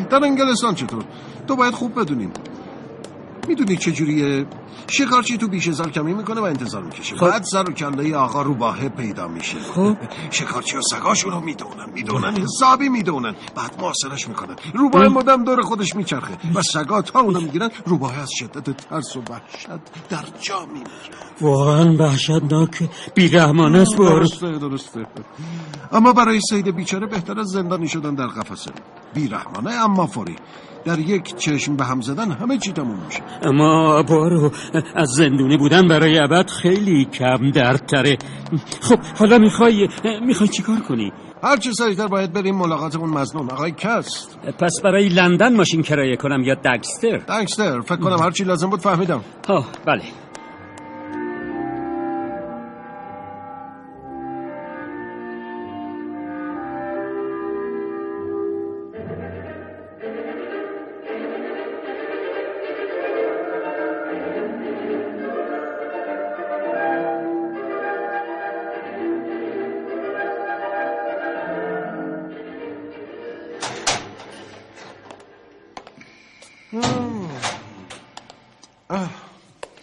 در انگلستان چطور؟ تو باید خوب بدونیم. میدونی چجوریه؟ شکارچی تو بیش از حد کمی میکنه و انتظار میکشه، بعد سر و کله آقا روباهه پیدا میشه. خب شکارچی و سگاشون رو میدونن میدونن حسابی میدونن، بعد محاصرش میکنن. روباهه مدام دور خودش میچرخه و سگا تا اونو میگیرن. روباهه از شدت ترس و وحشت در جا میمیره. واقعا وحشتناک، بی‌رحمانه است. درسته درسته، اما برای سید بیچاره بهتر از زندانی شدن در قفسه. بی‌رحمانه اما فوری، در یک چشم به هم زدن همه چی تموم میشه. اما پوآرو از زندونی بودن برای ابد خیلی کم دردتره. خب حالا میخوای میخوای چیکار کنی؟ هر چه سریعتر باید بریم ملاقات اون مظنون آقای کست. پس برای لندن ماشین کرایه کنم یا دکستر؟ دکستر فکر کنم هر چی لازم بود فهمیدم. آه بله.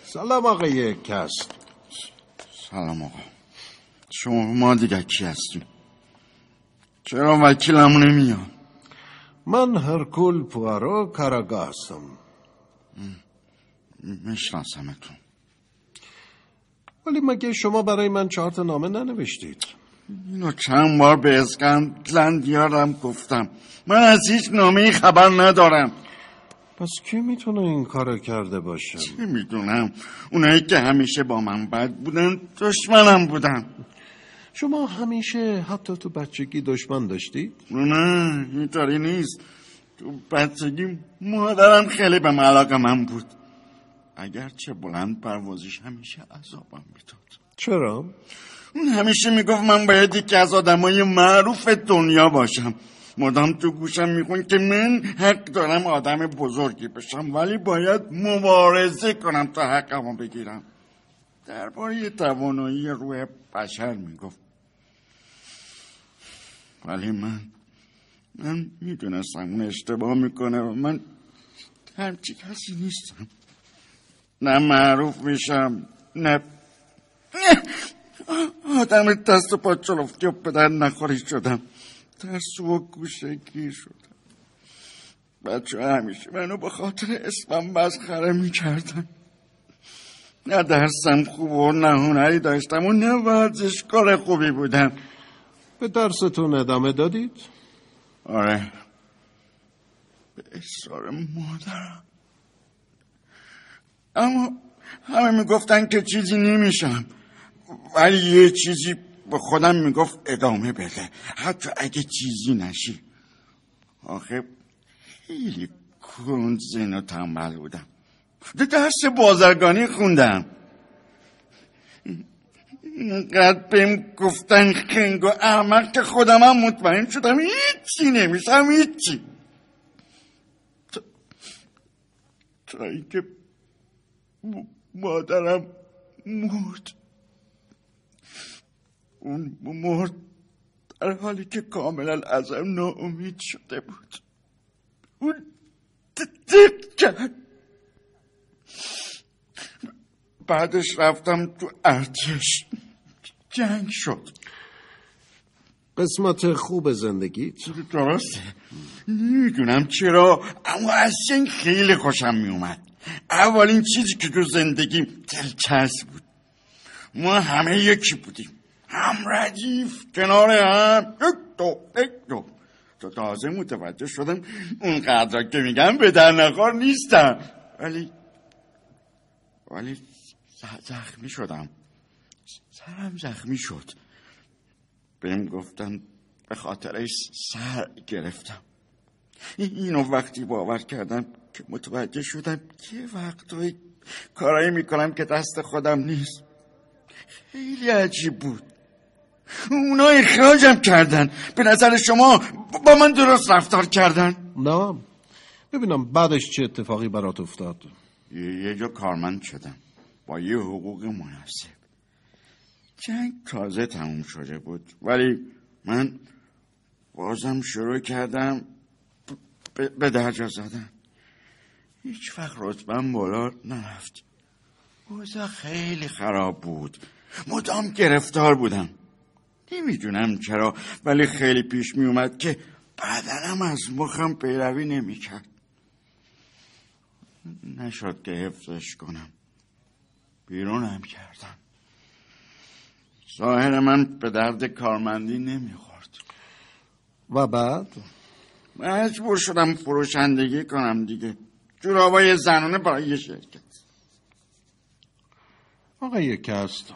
سلام آقای کست. سلام آقا. شما دیگه کی هستیم؟ چرا وکیلم نمیان؟ من هرکول پوارو کاراگاه هستم. میشناسمتون. ولی مگه شما برای من چهار تا نامه ننوشتید؟ اینو چند بار به اسکاتلند یاردم گفتم. من از هیچ نامه‌ای خبر ندارم. پس کی میتونه این کارو کرده باشه؟ چی میدونم؟ اونایی که همیشه با من بد بودن دشمنم بودن. شما همیشه حتی تو بچگی دشمن داشتید؟ نه اینطوری نیست. تو بچگی مادرم خیلی به من علاقه من بود، اگرچه بلند پروازیش همیشه عذابم میداد. چرا؟ اون همیشه میگفت من باید یکی از آدمای معروف دنیا باشم. مدام تو گوشم میخون که من حق دارم آدم بزرگی بشم، ولی باید مبارزه کنم تا حقمو بگیرم. درباره توانایی روح بشر میگفت، ولی من من میدونستم اون اشتباه میکنه و من همچی کسی نیستم. نه معروف میشم نه آدم دست و پا چلفتی و پدر نخوری شدم. ترسو و گوشگیر شدم. بچه همیشه منو به خاطر اسمم مسخره میکردن. نه درسم خوب و نه هنری داشتم و نه ورزشکار خوبی بودم. به درستون ادامه دادید؟ آره، به اصرار مادرم. اما همه میگفتن که چیزی نمیشم، ولی یه چیزی به خودم میگفت ادامه بده حتی اگه چیزی نشی. آخه خیلی کنزین و تنبل بودم. درس بازرگانی خوندم. اینقدر بهم گفتن خنگ و احمق که خودم هم مطمئن شدم هیچی نمیشم، هیچی. تا اینکه مادرم مرد. اون مرد در حالی که کاملا ازم ناامید شده بود. اون دق کرد. بعدش رفتم تو ارتش، جنگ شد. قسمت خوب زندگی؟ درسته، نمیدونم چرا اما از جنگ خیلی خوشم میومد. اولین چیزی که تو زندگیم دلچسب بود، ما همه یکی بودیم، هم ردیف کنار هم، یک دو یک دو. تو تازه متوجه شدم اونقدر که میگم به در نخور نیستم، ولی ولی زخمی شدم. سرم زخمی شد. بهم گفتن به خاطرش سر گرفتم. اینو وقتی باور کردم که متوجه شدم که وقتایی کارایی میکنم که دست خودم نیست. خیلی عجیب بود. اونا اخراجم کردن. به نظر شما با من درست رفتار کردن؟ نه. ببینم بعدش چه اتفاقی برات افتاد. یه جا کارمند شدم با یه حقوق مناسب. جنگ تازه تموم شده بود، ولی من بازم شروع کردم به درجا زدن. هیچ وقت رتبه‌ام بالا نرفت. اوضاع خیلی خراب بود. مدام گرفتار بودم. نمیدونم چرا، ولی خیلی پیش می اومد که بدنم از مخم پیروی نمی کرد. نشد که حفظش کنم. بیرونم کردم. ظاهر من به درد کارمندی نمی خورد. و بعد؟ مجبور شدم فروشندگی کنم دیگه. جورابای زنانه برای یه شرکت. آقای کست،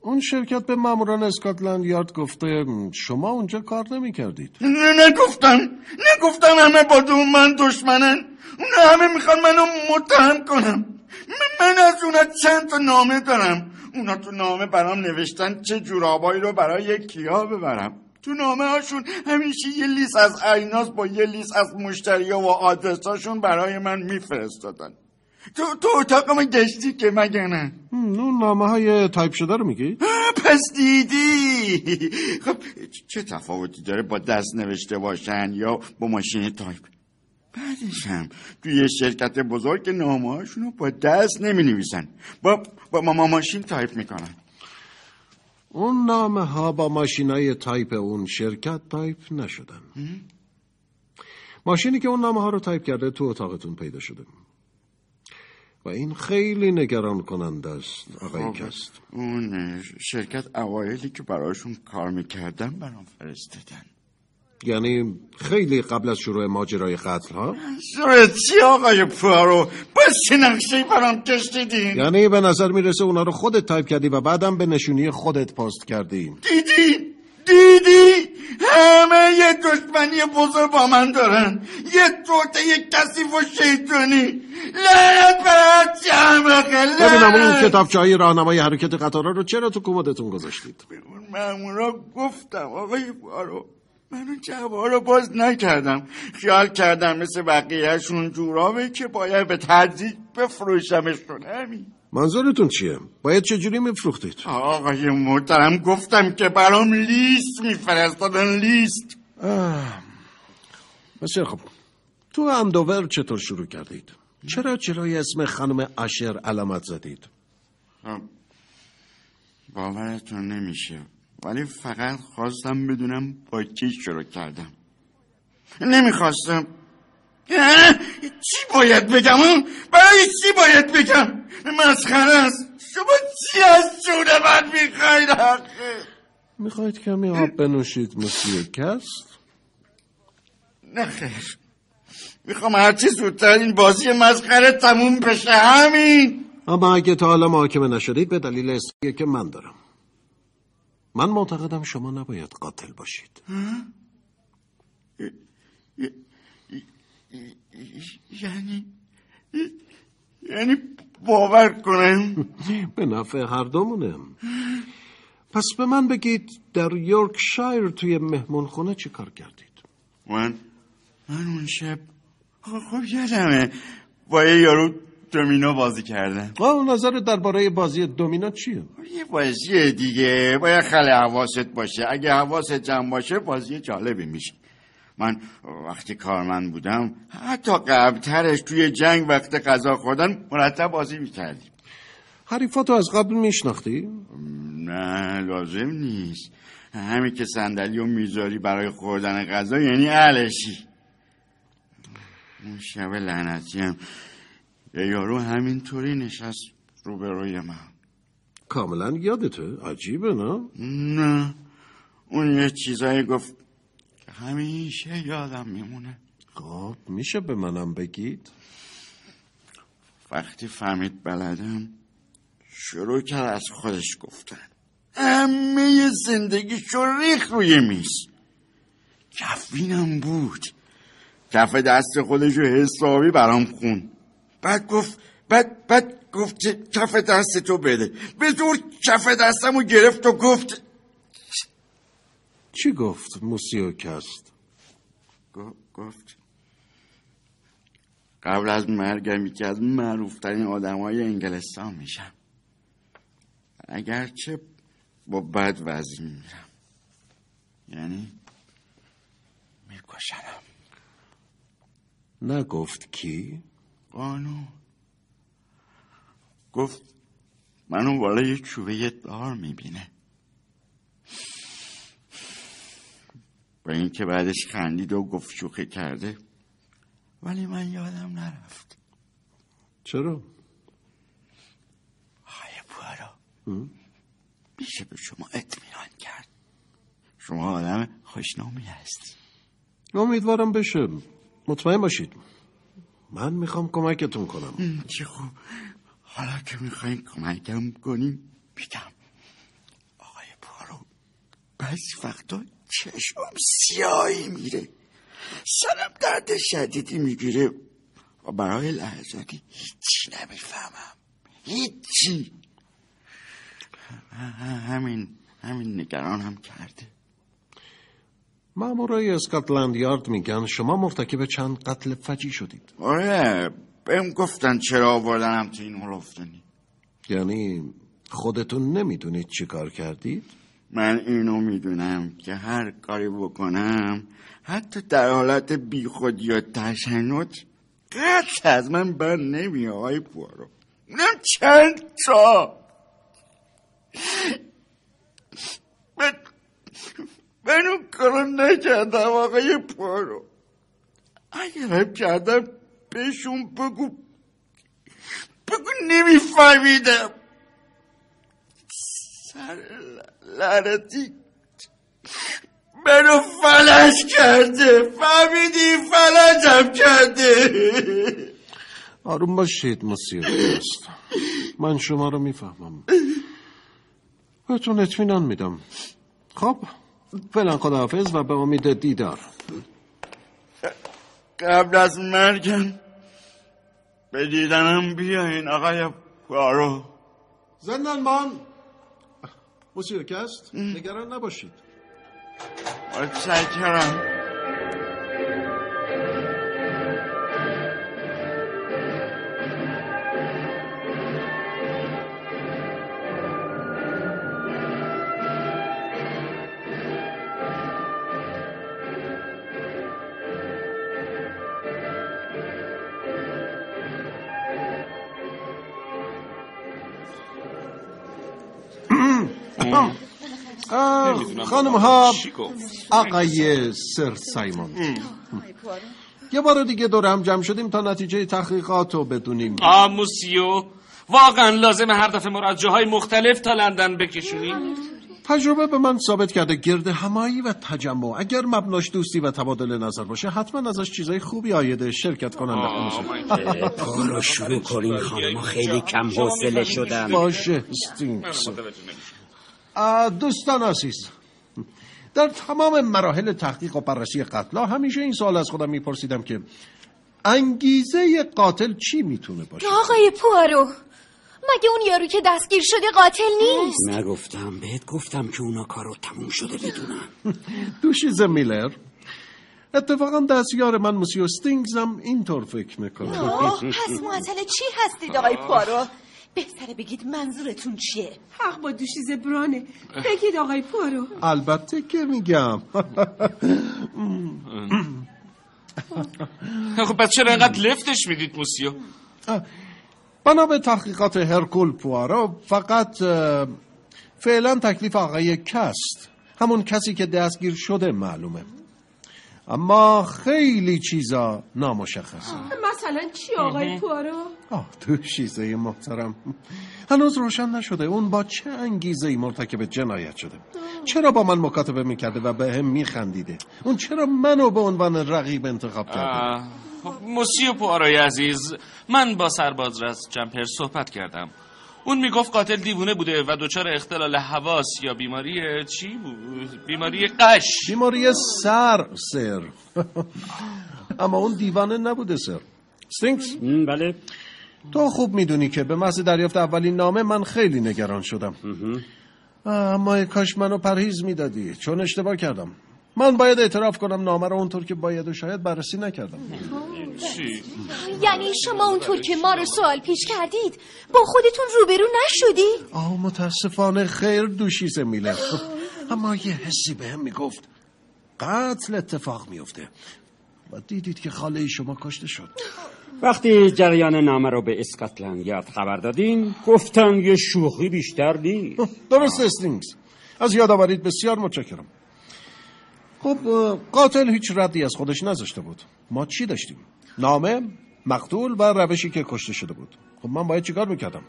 اون شرکت به ماموران اسکاتلند یارد گفته شما اونجا کار نمی کردید. نه نگفتم نگفتم همه با دو من دشمنن. اون همه میخوان منو متهم کنم. من از اونا چند تا نامه دارم. اونا تو نامه برام نوشتن چه جورابایی رو برای کیا ببرم. تو نامه هاشون همیشه یه لیست از اجناس با یه لیست از مشتری ها و آدرس هاشون برای من میفرستادن. تو تو اتاقم گشتی که مگه نه؟ اون نامه های تایپ شده رو میگی؟ پس دیدی. خب چه تفاوتی داره با دست نوشته باشن یا با ماشین تایپ؟ بعدش هم توی شرکت بزرگ نامه هاشونو با دست نمی نویسن، با, با ماما ماشین تایپ میکنن. اون نامه ها با ماشین های تایپ اون شرکت تایپ نشدن. ماشینی که اون نامه ها رو تایپ کرده تو اتاقتون پیدا شده و این خیلی نگران کننده است آقای کست. اون شرکت اوائلی که برایشون کار میکردن برام فرستادن. یعنی خیلی قبل از شروع ماجرای قتل ها؟ شروع چی آقای پوآرو؟ بس چه نقشه‌ای برام کشیدین؟ یعنی به نظر میرسه اونا رو خودت تایپ کردی و بعدم به نشونی خودت پاست کردی. دیدی؟ دیدی؟ همه یه دشمنی بزرگ با من دارن، یه توته یه کثیف و شیطانی. لعنت بر هرچی همراه. ببینم اون کتابچه های راهنمای حرکت قطارا رو چرا تو کمدتون گذاشتید؟ به اون مامورا گفتم آقای پوآرو، منو جواب رو باز نکردم، خیال کردم مثل بقیهشون جورابه که باید به تدریج بفروشمشون. همین. منظورتون چیه؟ باید چجوری میفروختید؟ آقای محترم گفتم که برام لیست میفرستادن، لیست. بسیار خب، تو اندوور چطور شروع کردید؟ چرا جلوی اسم خانم آشر علامت زدید؟ باورتون نمیشه ولی فقط خواستم بدونم با کی شروع کردم. نمیخواستم چی باید بگم؟ برای چی باید بگم؟ مسخره است. شما چی از جون من میخواید آخه؟ میخواید کمی آب بنوشید مسیو کست؟ نه خیر، میخوام هرچی زودتر این بازی مسخره تموم بشه، همین. اما اگه تا حالا محاکمه نشدید به دلیل استقیه که من دارم، من معتقدم شما نباید قاتل باشید. یعنی یعنی باور کنم به نفع هر دومونه. پس به من بگید در یورکشایر توی مهمانخونه چی کار کردید؟ من من اون شب خب یادمه با یه یارو دومینو بازی کردم. آه نظر درباره بازی دومینو چیه؟ یه بازی دیگه، باید خیلی حواست باشه. اگه حواست جمع باشه بازی جالبی میشه. من وقتی کارمند بودم حتی قبلترش توی جنگ وقت قضا خوردن مرتب بازی میکردیم. حریفاتو از قبل میشناختی؟ نه لازم نیست، همین که صندلی و میذاری برای خوردن غذا یعنی اهلشی. اون شب لعنتیم یه یارو همینطوری نشست روبروی من. کاملا یادته؟ عجیبه نه؟ نه اون یه چیزایی گفت همیشه یادم میمونه. خب میشه به منم بگید؟ وقتی فهمید بلدم شروع کرد از خودش گفتن، همه زندگیشو ریخت روی میز. کفینم بود، کف دست خودشو حسابی برام خون. بعد گفت بعد بعد گفت کف دست تو بده. به زور کف دستمو گرفت و گفت. چی گفت موسیو کست؟ گفت قبل از مرگم یکی از معروفترین آدمای انگلستان میشم، اگرچه با بد وزنی میرم، یعنی میکشنم. نگفت کی؟ بانو گفت منو بالای چوبه دار میبینه. با این که بعدش خندید و گفت شوخی کرده، ولی من یادم نرفت. چرا؟ آقای پوآرو میشه به شما اطمینان کرد، شما آدم خوشنامی هستی. امیدوارم بشه، مطمئن باشید من میخوام کمکتون کنم. چه خوب، حالا که میخواین کمکم کنیم بگم آقای پوآرو بعضی وقتا چشمم سیاهی میره، سرم درد شدیدی میگیره و برای لحظاتی هیچی نمیفهمم، هیچی. همین همین نگرانم هم کرده. مامورای اسکاتلند یارد میگن شما مرتکب چند قتل فجیع شدید. آره بهم گفتن چرا آوردنم تو این هلفتونی. یعنی خودتون نمیدونید چی کار کردید؟ من اینو میدونم که هر کاری بکنم حتی در حالت بیخودی یا تشنج قطع از من بر نمیاد آقای پوآرو. اونم چند تا. من من اون کارو نکردم آقای پوآرو. اگرم کردم بهشون بگو بگو نمیفهمیدم. سر لعنتی منو فلج کرده، فهمیدی؟ فلجم کرده. آروم باشید مسیو دوست، من شما رو میفهمم، بهتون اطمینان میدم. خب فعلا خداحافظ و به امید دیدار. قبل از مرگم به دیدنم بیاین آقای پوآرو. زندانبان مسیو کست، نگران نباشید. متشکرم. خانم ها، آقای سر سایمون، یه بار دیگه دور هم جمع شدیم تا نتیجه تحقیقات رو بدونیم. آ موسیو، واقعا لازمه هر دفعه مرا از جاهای مختلف تا لندن بکشونیم؟ تجربه به من ثابت کرده گرد همایی و تجمع اگر مبناش دوستی و تبادل نظر باشه حتما ازش چیزای خوبی آیده شرکت کننده میشه. کارو شروع کنیم خانم، خیلی کم حوصله شدم. باشه هستینگز. دوستان عزیز، در تمام مراحل تحقیق و بررسی قتل‌ها همیشه این سوال از خودم میپرسیدم که انگیزه قاتل چی میتونه باشه؟ آقای پوآرو، مگه اون یارو که دستگیر شده قاتل نیست؟ نگفتم بهت، گفتم که اونا کارو تموم شده بدونن. دوشیزه میلر، اتفاقا دستیار من موسیو هستینگزم اینطور فکر میکنه. آه پس معطل چی هستید آقای پوآرو؟ بهتره بگید منظورتون چیه؟ حق با دوشیزه برانه، بگید آقای پوآرو. البته که میگم. خب پس چرا اینقدر لفتش میدید موسیو؟ بنا به تحقیقات هرکول پوآرو فقط فعلا تکلیف آقای کست، همون کسی که دستگیر شده، معلومه. اما خیلی چیزا نامشخصه. مثلا چی آقای پوآرو؟ آه دوشیزه محترم، هنوز روشن نشده اون با چه انگیزه‌ای مرتکب جنایت شده. آه. چرا با من مکاتبه میکرده و به هم میخندیده؟ اون چرا منو به عنوان رقیب انتخاب کرده؟ موسیو پوآروی عزیز، من با سربازرس جپ صحبت کردم. اون میگفت قاتل دیوونه بوده و دچار اختلال حواس یا بیماری چی بود؟ بیماری قش، بیماری سر سر. اما اون دیوانه نبوده سر. هستینگز، بله، تو خوب میدونی که به محض دریافت اولین نامه من خیلی نگران شدم. اما کاش منو پرهیز میدادی، چون اشتباه کردم. من باید اعتراف کنم نامه رو اونطور که باید و شاید بررسی نکردم. یعنی شما اونطور که ما رو سوال پیش کردید با خودتون روبرو نشدید؟ آه متاسفانه خیر دوشیزه میلر، اما یه حسی بهم میگفت قتل اتفاق میفته و دیدید که خاله شما کشته شد. وقتی جریان نامه رو به اسکاتلند یارد خبر دادین گفتن یه شوخی بیشتر نیست. درست هستینگز، از یادآوریت بسیار متشکرم. خب قاتل هیچ ردی از خودش نذاشته بود. ما چی داشتیم؟ نامه، مقتول و روشی که کشته شده بود. خب من باید چیکار میکردم؟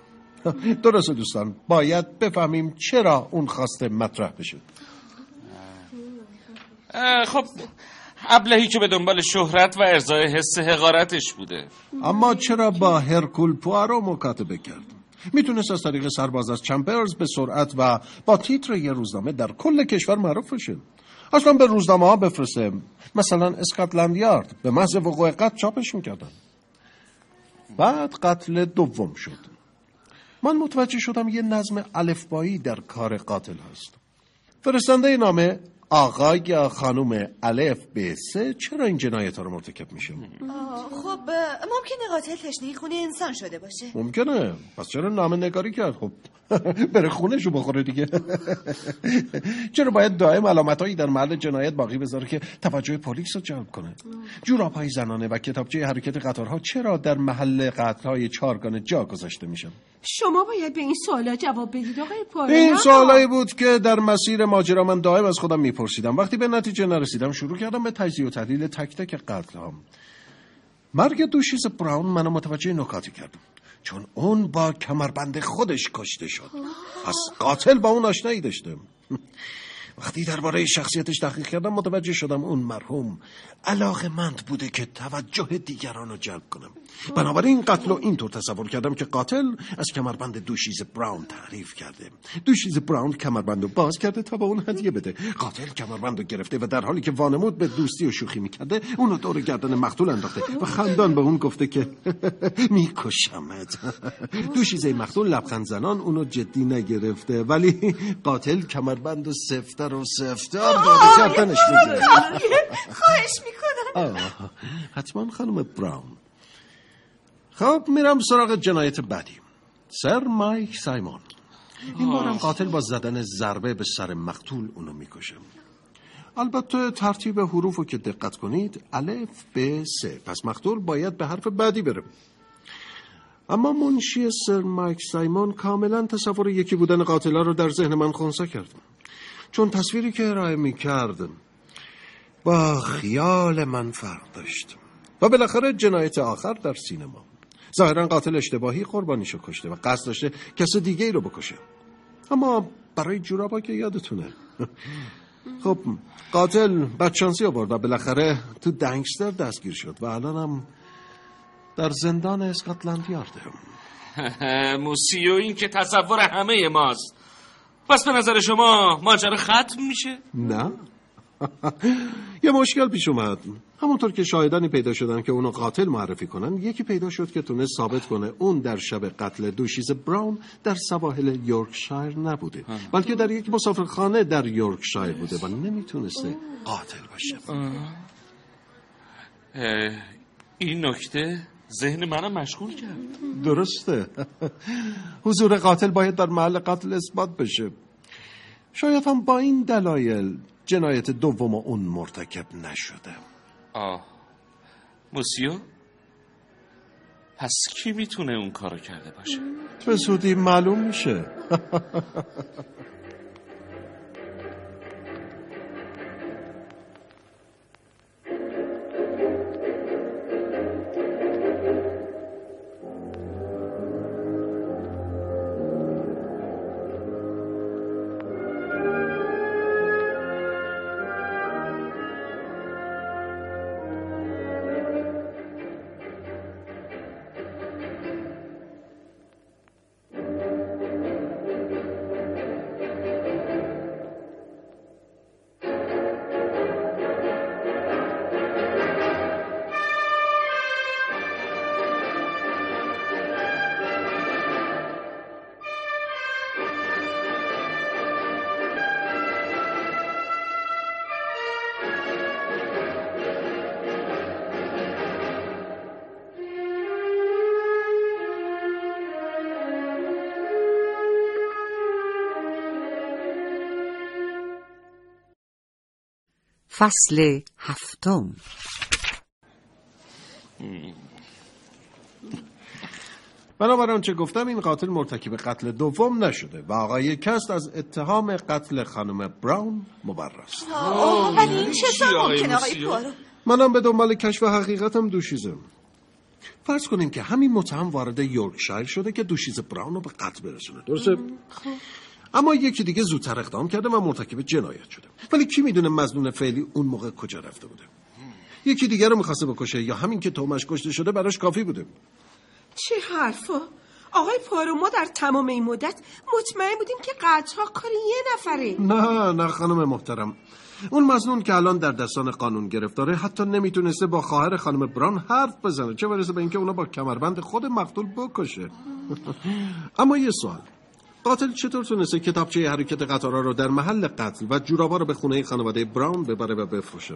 درسته دوستان، باید بفهمیم چرا اون خواسته مطرح بشه. خب ابلهی که به دنبال شهرت و ارضای حس حقارتش بوده. اما چرا با هرکول پوآرو مکاتبه کرد؟ میتونست از طریق سرباز از چمبرز به سرعت و با تیتر یه روزنامه در کل کشور معروف بشه. اصلا به روزنامه ها بفرسته، مثلا اسکاتلند یارد به محض وقوع قتل چاپش میکردن. بعد قتل دوم شد. من متوجه شدم یه نظم الفبایی در کار قاتل هست. فرستنده نامه آقا یا خانم الف به سه چرا این جنایت ها رو مرتکب میشه؟ خب ممکنه قاتل تشنه خونه انسان شده باشه. ممکنه، پس چرا نامه نگاری کرد؟ خب بره خونش رو بخوره دیگه. چرا باید دائم علامتهایی در محل جنایت باقی بذاره که توجه پلیس رو جلب کنه؟ جوراب‌های زنانه و کتابچه حرکت قطارها چرا در محل قتل‌های چهارگانه جا گذاشته میشن؟ شما باید به این سوالا جواب بدید آقای پارو. این سوالایی بود که در مسیر ماجرا من دائم از خودم میپرسیدم. وقتی به نتیجه نرسیدم شروع کردم به تجزیه و تحلیل تک تک قتل‌ها. مرگ دوشیزه براون منو متوجه نکاتی کرد، چون اون با کمربند خودش کشته شد. پس قاتل با اون آشنایی داشته. وقتی درباره شخصیتش تحقیق کردم متوجه شدم اون مرحوم علاقه‌مند بوده که توجه دیگران رو جلب کنم. بنابراین قتل رو اینطور تصور کردم که قاتل از کمربند دوشیزه براون تعریف کرده. دوشیزه براون کمربند رو باز کرده تا با اون هدیه بده. قاتل کمربند رو گرفته و در حالی که وانمود به دوستی و شوخی میکرده اون رو دور گردن مقتول انداخته و خندان به اون گفته که میکشمت. دوشیزه مقتول لبخند زنان اون رو جدی نگرفته، ولی قاتل کمربند رو سفت رو سفتار داده کردنش میگیره. خواهش میکنم. حتما خانم براون. خب میرم سراغ جنایت بعدی. سر مایک سایمون. این بارم قاتل با زدن ضربه به سر مقتول اونو میکشه. البته ترتیب حروفو که دقت کنید الف به سه، پس مقتول باید به حرف بعدی بره. اما منشی سر مایک سایمون کاملا تصور یکی بودن قاتلا رو در ذهن من خنثی کرد، چون تصویری که ارائه می‌کردم با خیال من فرق داشت. و بالاخره جنایت آخر در سینما. ظاهراً قاتل اشتباهی قربانیشو کشته و قصد داشته کس دیگه‌ای رو بکشه، اما برای جورابا که یادتونه. خب قاتل بدشانسی آورد و بالاخره تو دنکستر دستگیر شد و الانم در زندان اسکاتلند یارده. موسیو این که تصور همه ماست. پس به نظر شما ماجرا ختم میشه؟ نه. یه مشکل پیش اومد. همونطور که شاهدانی پیدا شدن که اونو قاتل معرفی کنن، یکی پیدا شد که تونست ثابت کنه اون در شب قتل دوشیزه براون در سواحل یورکشایر نبوده، بلکه در یک مسافرخانه در یورکشایر بوده و نمیتونسته قاتل باشه. این نکته ذهن منم مشغول کرد. درسته. حضور قاتل باید در محل قتل اثبات بشه. شاید هم با این دلایل جنایت دوم اون مرتکب نشده. آه موسیو، پس کی میتونه اون کارو کرده باشه؟ به زودی معلوم میشه. فصل هفتم. بنابر آنچه گفتم این قاتل مرتکب قتل دوم نشده و آقای کست از اتهام قتل خانم براون مبرر است. آه ولی این چطور ممکنه آقای پارو؟ منم به دنبال کشف حقیقتم دوشیزم. فرض کنیم که همین متهم وارد یورکشایر شده که دوشیزه براون رو به قتل برسونه، درسته؟ خب اما یکی دیگه زودتر اقدام کرده و مرتکب جنایت شده، ولی کی میدونه مظنون فعلی اون موقع کجا رفته بوده؟ یکی دیگه رو می‌خواسته بکشه یا همین که تومش کشته شده براش کافی بوده. چه حرفا آقای پارو، ما در تمام این مدت مطمئن بودیم که قتل‌ها کار یه نفره. نه نه خانم محترم، اون مظنون که الان در دستان قانون گرفتاره حتی نمیتونسته با خواهر خانم براون حرف بزنه، چه برسه به اینکه اونا با کمربند خود مقتول بکشه. اما یه سوال، قاتل چطور تونسته کتابچه حرکت قطارها رو در محل قتل و جورابا رو به خونه خانواده براون ببره و بفروشه؟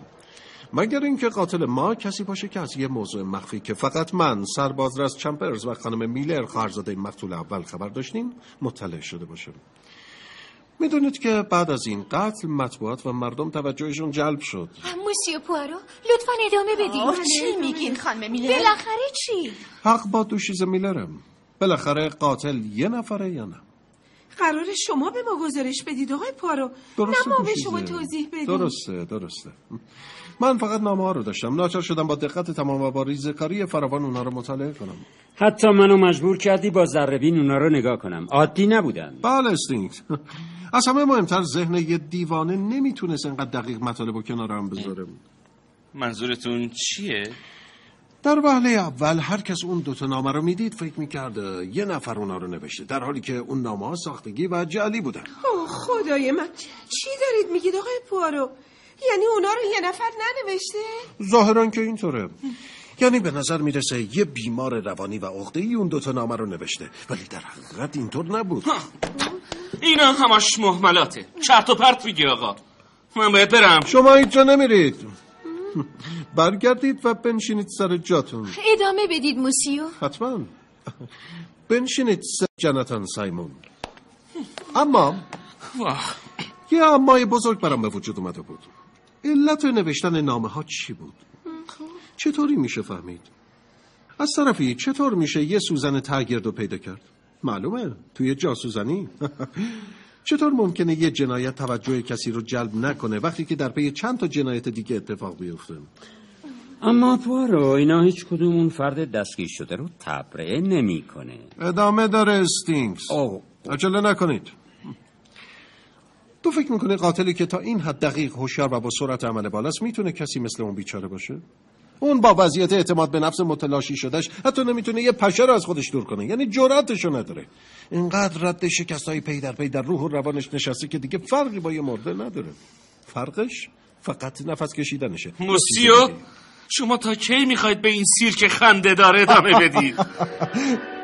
مگر اینکه قاتل ما کسی باشه که از یه موضوع مخفی که فقط من، سربازرس چمبرز و خانم میلر خواهرزاده مقتول اول خبر داشتیم مطلع شده باشه. میدونید که بعد از این قتل مطبوعات و مردم توجهشون جلب شد. موسیو پوآرو لطفاً ادامه بدید. چی میگین خانم میلر؟ بالاخره چی؟ حق با دوشیزه میلرم. بالاخره قاتل یه نفره یا نه؟ قرار شما به ما گزارش بدید آقای پوآرو، نه ما به شما توضیح بدید. درسته درسته. من فقط نامه ها رو داشتم، ناچار شدم با دقت تمام و با ریزه‌کاری فراوان اونا رو مطالعه کنم. حتی منو مجبور کردی با ذره‌بین اونا رو نگاه کنم. عادی نبودن. بله استینگز. از همه مهمتر ذهن یه دیوانه نمیتونست اینقدر دقیق مطالب رو کنار هم بذاره. منظورتون چیه؟ در وهله اول هر کس اون دو تا نامه رو میدید فکر میکرد یه نفر اونا رو نوشته، در حالی که اون نامه‌ها ساختگی و جعلی بودن. اوه خدای من، چی دارید میگید آقای پوآرو؟ یعنی اونا رو یه نفر ننوشته؟ ظاهران که اینطوره. یعنی به نظر میرسه یه بیمار روانی و عقده‌ای اون دوتا نامه رو نوشته، ولی در حقیقت اینطور نبود. اینا همش محملاته، چرت و پرت میگی آقا. من باید برم. شما اینجا نمیرید. برگردید و بنشینید سر جاتون. ادامه بدید موسیو. حتما. بنشینید سر جاناتان سایمون. اما واه. یه امای بزرگ برام به وجود اومده بود. علت نوشتن نامه ها چی بود؟ چطوری میشه فهمید؟ از طرفی چطور میشه یه سوزن ترگرد رو پیدا کرد؟ معلومه توی جاسوزنی. چطور ممکنه یه جنایت توجه کسی رو جلب نکنه وقتی که در پی چند تا جنایت دیگه اتفاق بیفته؟ اما پوآرو اینا هیچ کدوم اون فرد دستگیر شده رو تبرئه نمی کنه. ادامه داره استینگز. اوه عجله نکنید. تو فکر میکنه قاتلی که تا این حد دقیق، هوشیار و با سرعت عمل بالاست میتونه کسی مثل اون بیچاره باشه؟ اون با وضعیت اعتماد به نفس متلاشی شدهش حتی نمیتونه یه پشه رو از خودش دور کنه، یعنی جرأتشو نداره. اینقدر رد شکستای پی در پی در روح و روانش نشسته که دیگه فرقی با یه مرده نداره. فرقش فقط نفس کشیدنشه. موسیو شما تا کی میخواید به این سیرک خنده داره ادامه بدید؟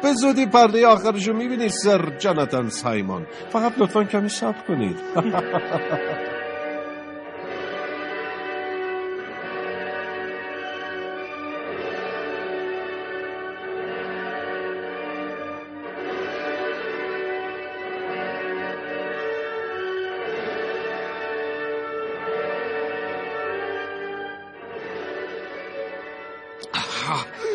به زودی پرده آخرشو میبینید سر جاناتان سایمون. فقط لطفاً کمی صبر کنید.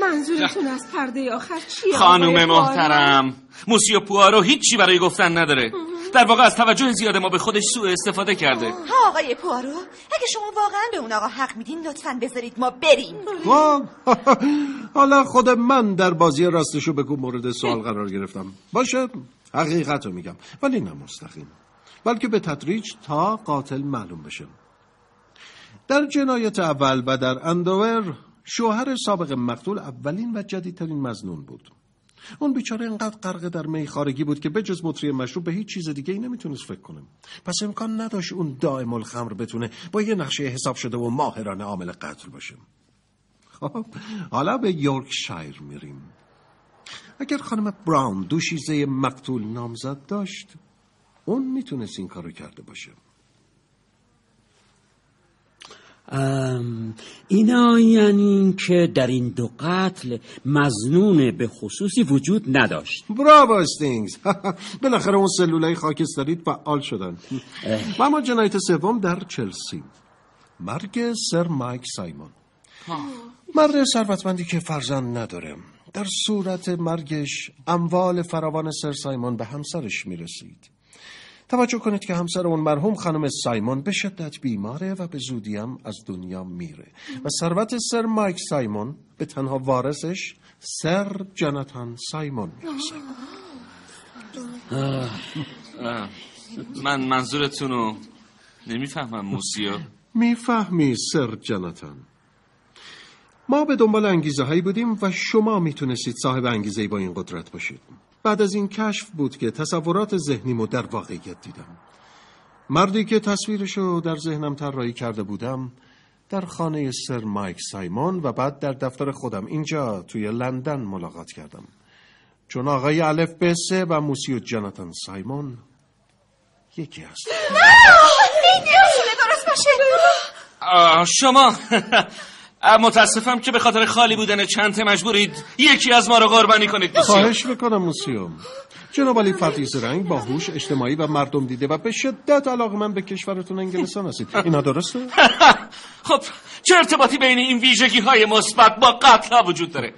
منظورتون از پرده آخر چیه؟ خانم محترم، موسیو پوآرو هیچی برای گفتن نداره. در واقع از توجه زیاد ما به خودش سوء استفاده کرده. ها آقای پوآرو، اگه شما واقعا به اون آقا حق میدین لطفاً بذارید ما بریم. حالا خود من در بازی راستشو بگو مورد سوال قرار گرفتم. باشه، حقیقتو میگم، ولی نه مستقیم، بلکه به تدریج تا قاتل معلوم بشه. در جنایت اول و در اندوور شوهر سابق مقتول اولین و جدیدترین مظنون بود. اون بیچاره انقدر غرق در میخارگی بود که به جز بطری مشروب به هیچ چیز دیگه ای نمیتونست فکر کنه. پس امکان نداشت اون دائم الخمر بتونه با یه نقشه حساب شده و ماهرانه عامل قتل باشه. خب حالا به یورکشایر میریم. اگر خانم براون دوشیزه مقتول نامزد داشت، اون میتونست این کارو کرده باشه. ام اینا یعنی که در این دو قتل مظنون به خصوصی وجود نداشت. براو استینگز. بالاخره اون سلولای خاکستری فعال شدن. و اما جنایت سوم در چلسی، مرگ سر مایک سایمون. مرد ثروتمندی که فرزند نداره. در صورت مرگش اموال فراوان سر سایمون به همسرش میرسید. توجه کنید که همسر اون مرحوم خانم سایمون به شدت بیماره و به زودی هم از دنیا میره و ثروت سر مایک سایمون به تنها وارثش سر جاناتان سایمون میرسه. من منظورتونو نمیفهمم موسیو. میفهمی سر جاناتان، ما به دنبال انگیزه هایی بودیم و شما میتونستید صاحب انگیزه ای با این قدرت باشید. بعد از این کشف بود که تصورات ذهنیمو در واقعیت دیدم. مردی که تصویرشو در ذهنم طراحی کرده بودم در خانه سر مایک سایمون و بعد در دفتر خودم اینجا توی لندن ملاقات کردم. چون آقای الف به سه و موسیو جاناتان سایمون یکی هست. این اصول درست باشه. شما متاسفم که به خاطر خالی بودن چنته مجبورید یکی از ما رو قربانی کنید. موسیو خواهش میکنم موسیو. جناب علی فتی زرنگ با هوش اجتماعی و مردم دیده و به شدت علاقه‌مند به کشورتون انگلستان هستید. اینا درسته؟ خب چه ارتباطی بین این ویژگی‌های مثبت با قتل‌ها وجود داره؟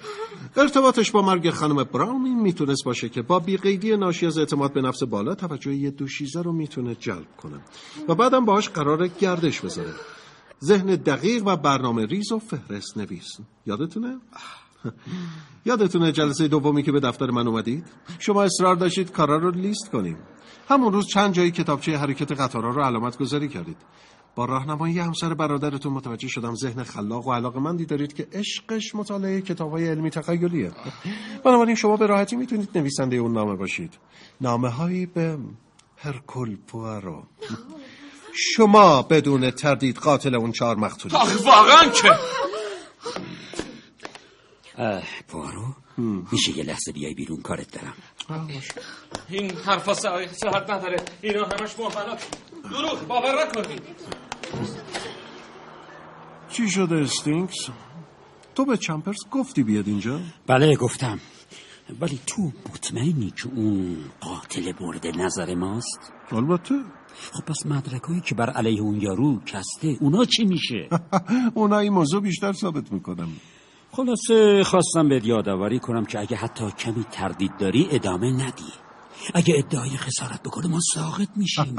ارتباطش با مرگ خانم براون میتونست باشه که با بی‌قیدی ناشی از اعتماد به نفس بالا توجه یه دوشیزه رو میتونه جلب کنه و بعدم باهاش قراره گردش بزنه. ذهن دقیق و برنامه ریز و فهرست نویس. یادتونه؟ یادتونه جلسه دومی که به دفتر من اومدید شما اصرار داشتید کارا رو لیست کنیم. همون روز چند جایی کتابچه حرکت قطارا رو علامت گذاری کردید. با راهنمایی همسر برادرتون متوجه شدم ذهن خلاق و علاقه‌مندی دارید که عشقش مطالعه کتاب‌های علمی تخیلیه. بنابراین شما به راحتی میتونید نویسنده اون نامه باشید. نامه‌هایی به هرکول پوآرو. شما بدون تردید قاتل اون چهار مقتول. واقعاً که پوآرو میشه یه لحظه بیای بیرون کارت دارم. این حرفا صحت نداره. اینا همش مبالات. دروغ باور نکنید. چی شده استینگز؟ تو به چمبرز گفتی بیاد اینجا؟ بله گفتم. ولی تو مطمئنی که اون قاتل مورد نظر ماست؟ البته. خب پس مدرکایی که بر علیه اون یارو کسته اونا چی میشه؟ اونا این موضوع بیشتر ثابت میکنم. خلاصه خواستم به یادآوری کنم که اگه حتی کمی تردید داری ادامه ندی. اگه ادعای خسارت بکنه ما ساقط میشیم.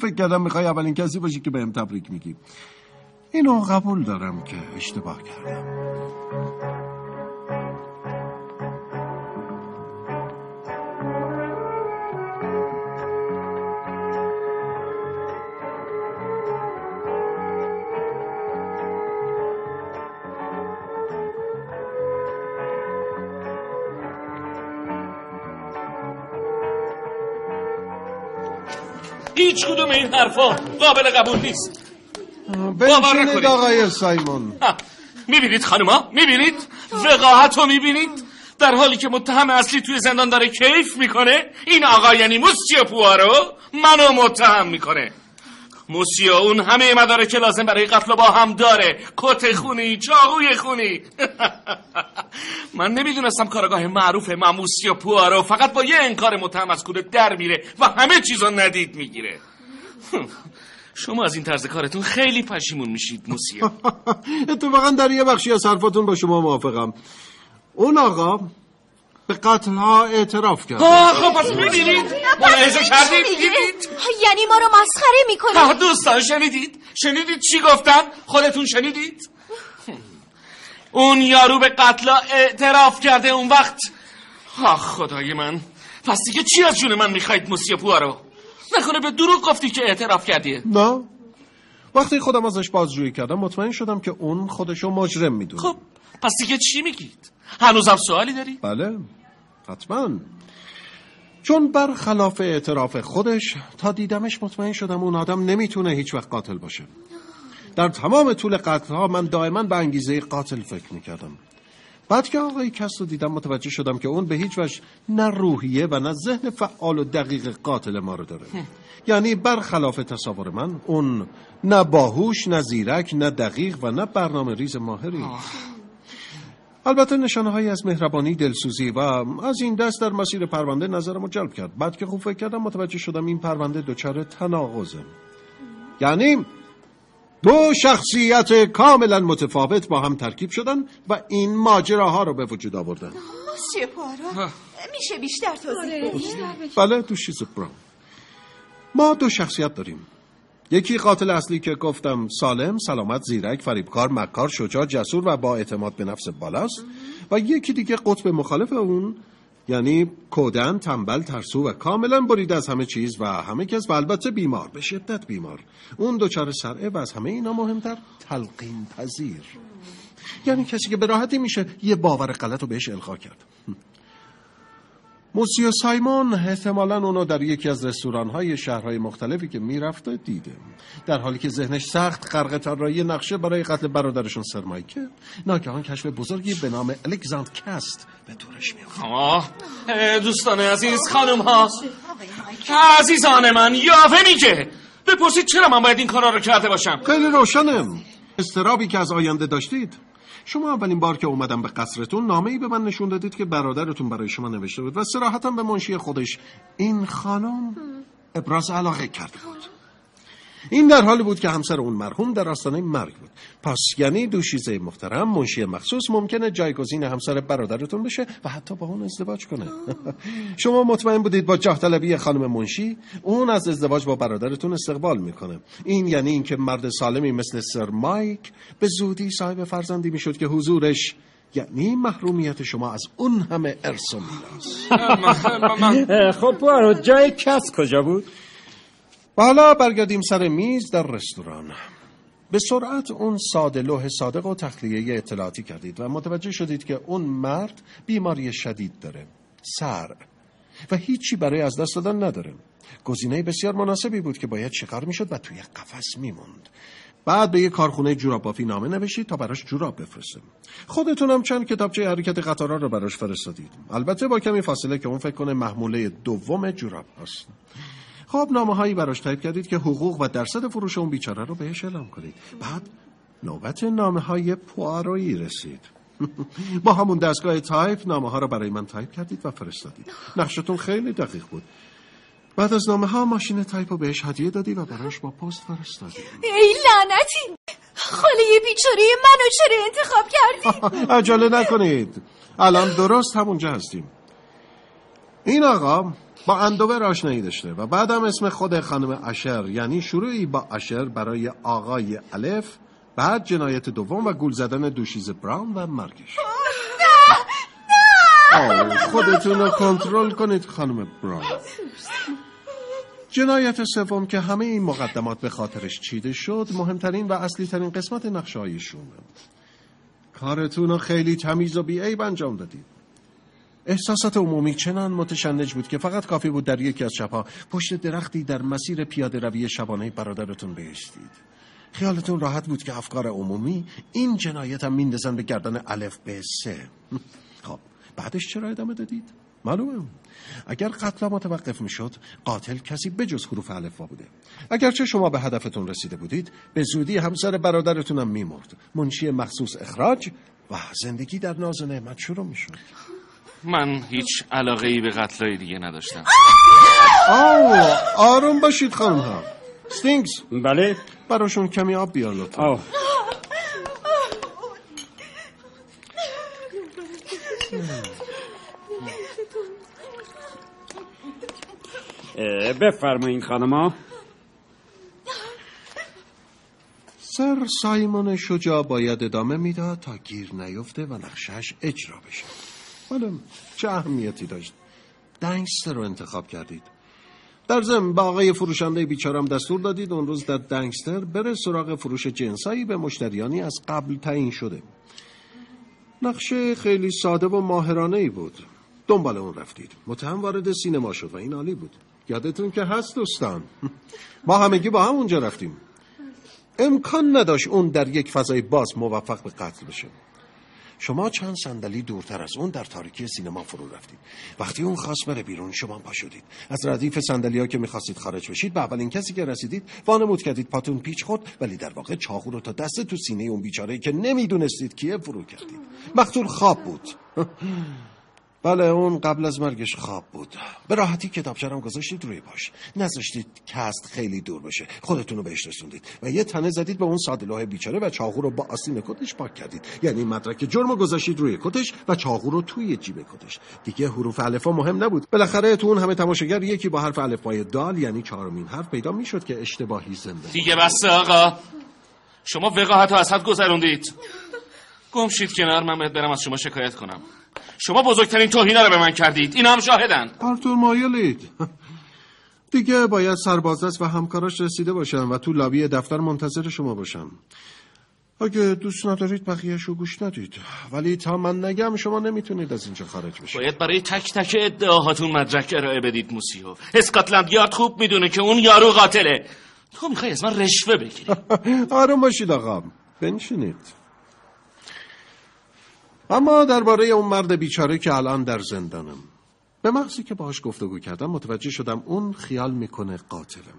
فکر کردم میخوای اولین کسی باشی که بهم تبریک میگی. اینو قبول دارم که اشتباه کردم. هیچ کدوم این حرفا قابل قبول نیست. ببینید آقای سایمون، میبینید خانوما، میبینید وقاحت رو میبینید، در حالی که متهم اصلی توی زندان داره کیف میکنه این آقا یعنی موسیو پوآرو منو متهم میکنه. موسیو اون همه مدارک لازم برای قتل با هم داره، کت خونی، چاقوی خونی. من نمیدونستم کارگاه معروف موسیو پوآرو فقط با یه انکار متهم از کوره در میره و همه چیزو ندید میگیره. شما از این طرز کارتون خیلی پشیمون میشید موسیو. اتفاقا در یه بخشی از حرفاتون با شما موافقم. اون آقا به قتل ها اعتراف کرد. خب پس میبینید ملاحظه کردید، دیدید یعنی ما رو مسخره میکنید. دوستان شنیدید شنیدید چی گفتن؟ خودتون شنیدید. اون یارو به قتل ها اعتراف کرده. اون وقت آخ خدای من، پس دیگه چی از جون من میخواید موسیو پوآرو؟ نکنه به دروغ گفتی که اعتراف کردی؟ نه، وقتی خودم ازش بازجویی کردم مطمئن شدم که اون خودشو مجرم میدونه. خب پس دیگه چی میگید؟ هنوزم سوالی داری؟ بله حتما. چون برخلاف اعتراف خودش تا دیدمش مطمئن شدم اون آدم نمیتونه هیچ وقت قاتل باشه. در تمام طول قتل‌ها من دائما به انگیزه قاتل فکر میکردم. بعد که آقای کست رو دیدم متوجه شدم که اون به هیچ وجه نه روحیه و نه ذهن فعال و دقیق قاتل ما رو داره. یعنی برخلاف تصور من اون نه باهوش، نه زیرک، نه دقیق و نه برنامه ریز ماهری. آه. البته نشانه‌هایی از مهربانی، دلسوزی و از این دست در مسیر پرونده نظرمو جلب کرد. بعد که خوب فکر کردم متوجه شدم این پرونده دچار تناقضه. یعنی دو شخصیت کاملا متفاوت با هم ترکیب شدن و این ماجراها رو به وجود آوردن. موسیو پوآرو میشه بیشتر توضیح بدید؟ بله دوشیزه براون، ما دو شخصیت داریم. یکی قاتل اصلی که گفتم سالم، سلامت، زیرک، فریبکار، مکار، شجاع، جسور و با اعتماد به نفس بالاست و یکی دیگه قطب مخالف اون، یعنی کودن، تنبل، ترسو و کاملا بریده از همه چیز و همه کس و البته بیمار، به شدت بیمار. اون دچار صرعه و از همه اینا مهمتر تلقین پذیر، یعنی کسی که به راحتی میشه یه باور غلط رو بهش القا کرد. موسیو سایمون احتمالاً اونو در یکی از رستوران‌های شهرهای مختلفی که میرفته دیده، در حالی که ذهنش سخت غرق طراحی نقشه برای قتل برادرشون سر مایک، ناگهان کشف بزرگی به نام الکساندر کست به دورش می‌افته. آه دوستان عزیز، خانم‌ها، عزیزان من، یاوه‌می که بپرسید چرا من باید این کارا رو کرده باشم. خیلی روشنه استرابی که از آینده داشتید. شما اولین بار که اومدم به قصرتون نامه‌ای به من نشون دادید که برادرتون برای شما نوشته بود و صراحتاً به منشی خودش این خانم ابراز علاقه کرده بود. این در حالی بود که همسر اون مرحوم در آستانه مرگ بود. پس یعنی دوشیزه محترم، منشی مخصوص، ممکنه جایگزین همسر برادرتون بشه و حتی با اون ازدواج کنه. شما مطمئن بودید با جاه طلبی خانم منشی اون از ازدواج با برادرتون استقبال میکنه. این یعنی اینکه مرد سالمی مثل سر مایک به زودی صاحب فرزندی میشد که حضورش یعنی محرومیت شما از اون همه ارث و میراث. خب پوآرو، جای کس کجا بود؟ و حالا برگردیم سر میز در رستوران. به سرعت اون ساده لوح صادق و تخلیه اطلاعاتی کردید و متوجه شدید که اون مرد بیماری شدید داره، سر، و هیچی برای از دست دادن نداره. گزینه بسیار مناسبی بود که باید شکار میشد و توی قفس میموند. بعد به یه کارخونه جوراب‌بافی نامه نوشید تا براش جوراب بفرسته. خودتونم چند کتابچه حرکت قطارا رو براش فرستادید، البته با کمی فاصله که اون فکر کنه محموله دوم جوراب هست. خب نامه‌هایی براش تایپ کردید که حقوق و درصد فروش اون بیچاره رو بهش اعلام کنید. بعد نوبت نامه‌های پوارویی رسید. با همون دستگاه تایپ نامه‌ها رو برای من تایپ کردید و فرستادید. نقشتون خیلی دقیق بود. بعد از نامه‌ها ماشین تایپ رو بهش هدیه دادی و براش با پست فرستادید. ای لعنتی، خاله بیچاره منو چرا انتخاب کردید؟ عجله نکنید، الان درست همونجا هستیم. این آقا با اندوور آشنایی داشته و بعدم اسم خود خانم آشر، یعنی شروعی با آشر برای آقای الف، بعد جنایت دوم و گول زدن دوشیزه براون و مرگش. نه نه، خودتون رو کنترل کنید خانم براون. جنایت سوم که همه این مقدمات به خاطرش چیده شد، مهمترین و اصلی ترین قسمت نقشه‌هایشونه. کارتون رو خیلی تمیز و بی‌عیب انجام دادید. احساسات عمومی چنان متشنج بود که فقط کافی بود در یکی از شبها پشت درختی در مسیر پیاده روی شبانه برادرتون بایستید. خیالتون راحت بود که افکار عمومی این جنایت هم میندازن به گردن الف به سه. خب بعدش چرا ادامه دادید؟ معلومه اگر قتل متوقف میشد، قاتل کسی بجز حروف الفا بوده. اگرچه شما به هدفتون رسیده بودید، به زودی همسر برادرتون هم میمرد، منشی مخصوص اخراج و زندگی در ناز و نعمت شروع میشد. من هیچ علاقه‌ای به قتل‌های دیگه نداشتم. آه آروم باشید خانم ها. استینگز، بله، براشون کمی آب بیار لطفا. بفرمایید خانم ها. سر سایمون شجاع باید ادامه میداد تا گیر نیفته و نقشه‌اش اجرا بشه. حالا چه اهمیتی داشت؟ دنکستر رو انتخاب کردید. در ضمن به آقای فروشنده بیچارم دستور دادید اون روز در دنکستر بره سراغ فروش جنسایی به مشتریانی از قبل تعیین شده. نقشه خیلی ساده و ماهرانه‌ای بود. دنبال اون رفتید. متهم وارد سینما شد و این عالی بود. یادتون که هست دوستان، ما همگی با هم اونجا رفتیم. امکان نداشت اون در یک فضای باز موفق به قتل بشه. شما چند صندلی دورتر از اون در تاریکی سینما فرو رفتید. وقتی اون خواست بره بیرون، شما پا شدید. از ردیف صندلی‌ها که می‌خواستید خارج بشید، به اولین کسی که رسیدید وانمود کردید پاتون پیچ خورد، ولی در واقع چاقو رو تا دست تو سینه اون بیچاره‌ای که نمی‌دونستید کیه فرو کردید. مقتول خواب بود. بله، اون قبل از مرگش خواب بود. به راحتی کتابچه رو گذاشتید روی پاش، نذاشتید کست خیلی دور بشه، خودتون رو بهش رسوندید و یه تنه زدید به اون ساده‌لوح بیچاره و چاقو رو با آستین کتش پاک کردید. یعنی مدرک جرم رو گذاشتید روی کتش و چاقو رو توی جیب کتش. دیگه حروف الفا مهم نبود. بالاخره تو اون همه تماشاگر یکی با حرف الفبای دال، یعنی چهارمین حرف، پیدا میشد که اشتباهی زنده. دیگه بس آقا، شما وقاحت رو از حد گذروندید. گم شید کنار، من باید برم از شما شکایت کنم. شما بزرگترین توهین رو به من کردید. اینا هم شاهدن. آرتور مایلید. دیگه باید سربازرس و همکاراش رسیده باشن و تو لابی دفتر منتظر شما باشن. اگه دوست ندارید بقیه‌شو گوش ندید، ولی تا من نگم شما نمیتونید از اینجا خارج بشید. باید برای تک تک ادعاهاتون مدرک ارائه بدید موسیو. اسکاتلند یارد خوب میدونه که اون یارو قاتله. تو میخوای از من رشوه بگیری؟ آروم باشید آقام، بنشینید. اما درباره اون مرد بیچاره که الان در زندانم، به محضی که باهاش گفتگو کردم متوجه شدم اون خیال میکنه قاتلم،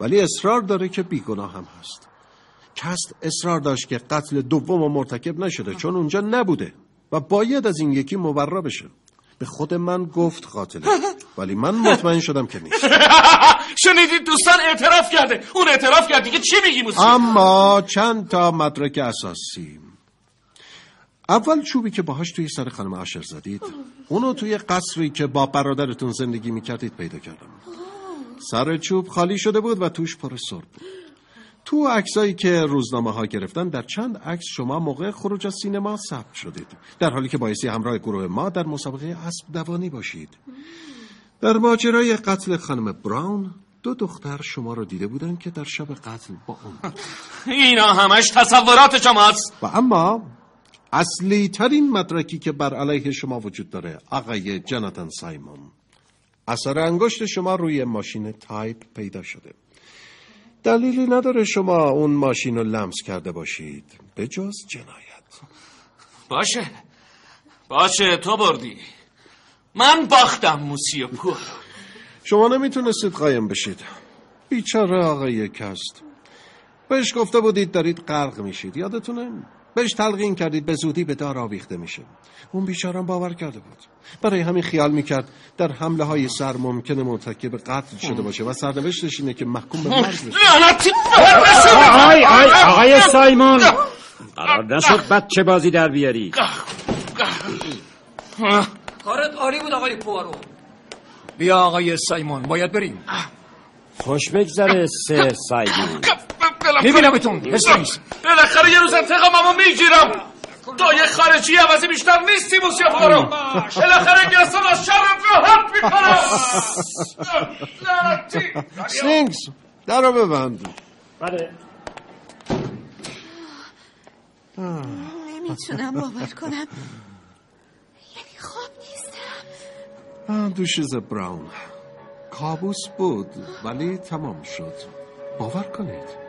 ولی اصرار داره که بیگناه هم هست. کست اصرار داشت که قتل دوم مرتکب نشده چون اونجا نبوده و باید از این یکی مبرا بشه. به خود من گفت قاتله، ولی من مطمئن شدم که نیست. شنیدید دوستان؟ اعتراف کرده. اون اعتراف کرد دیگه، چی میگی موسی؟ اما چند تا مدرک اساسی. اول چوبی که باهاش توی سر خانم آشر زدید، اونو توی قصری که با برادرتون زندگی میکردید پیدا کردم. سر چوب خالی شده بود و توش پر سرب بود. تو عکسایی که روزنامه ها گرفتن، در چند عکس شما موقع خروج از سینما ثبت شدید، در حالی که بایستی همراه گروه ما در مسابقه اسب دوانی باشید. در ماجرای قتل خانم براون، دو دختر شما رو دیده بودن که در شب قتل با اون. اینا همش تصورات شماست. و اما اصلی ترین مدرکی که بر علیه شما وجود داره، آقای جاناتان سایمون، اثر انگشت شما روی ماشین تایپ پیدا شده. دلیلی نداره شما اون ماشین رو لمس کرده باشید به جز جنایت. باشه باشه، تو بردی، من باختم موسیو پور. شما نمیتونستید قایم بشید. بیچاره آقای کست، بهش گفته بودید دارید غرق میشید، یادتونه؟ بهش تلقین کردید به زودی به دار آویخته میشه. اون بیچاره باور کرده بود، برای همین خیال میکرد در حمله های سر ممکنه مرتکب قتل شده باشه و سرنوشتش اینه که محکوم به مرگ بشه. آهای آهای آقای سایمون، قرار نشد بچه بازی در بیاری. کارت عالی بود آقای پوارو. بیا آقای سایمون، باید بریم. خوش بگذره سر سایمون، میبینم اتون. بالاخره یه روز انتقاممو میگیرم. تو یه خارجی عوضی بیشتر نیستی موسیو پوارو. بالاخره گستان از شرم رو حد میکنم. سینگز، در رو ببند. بله. نمیتونم باور کنم، یعنی خواب نیستم. دوشیزه براون کابوس بود ولی تمام شد، باور کنید.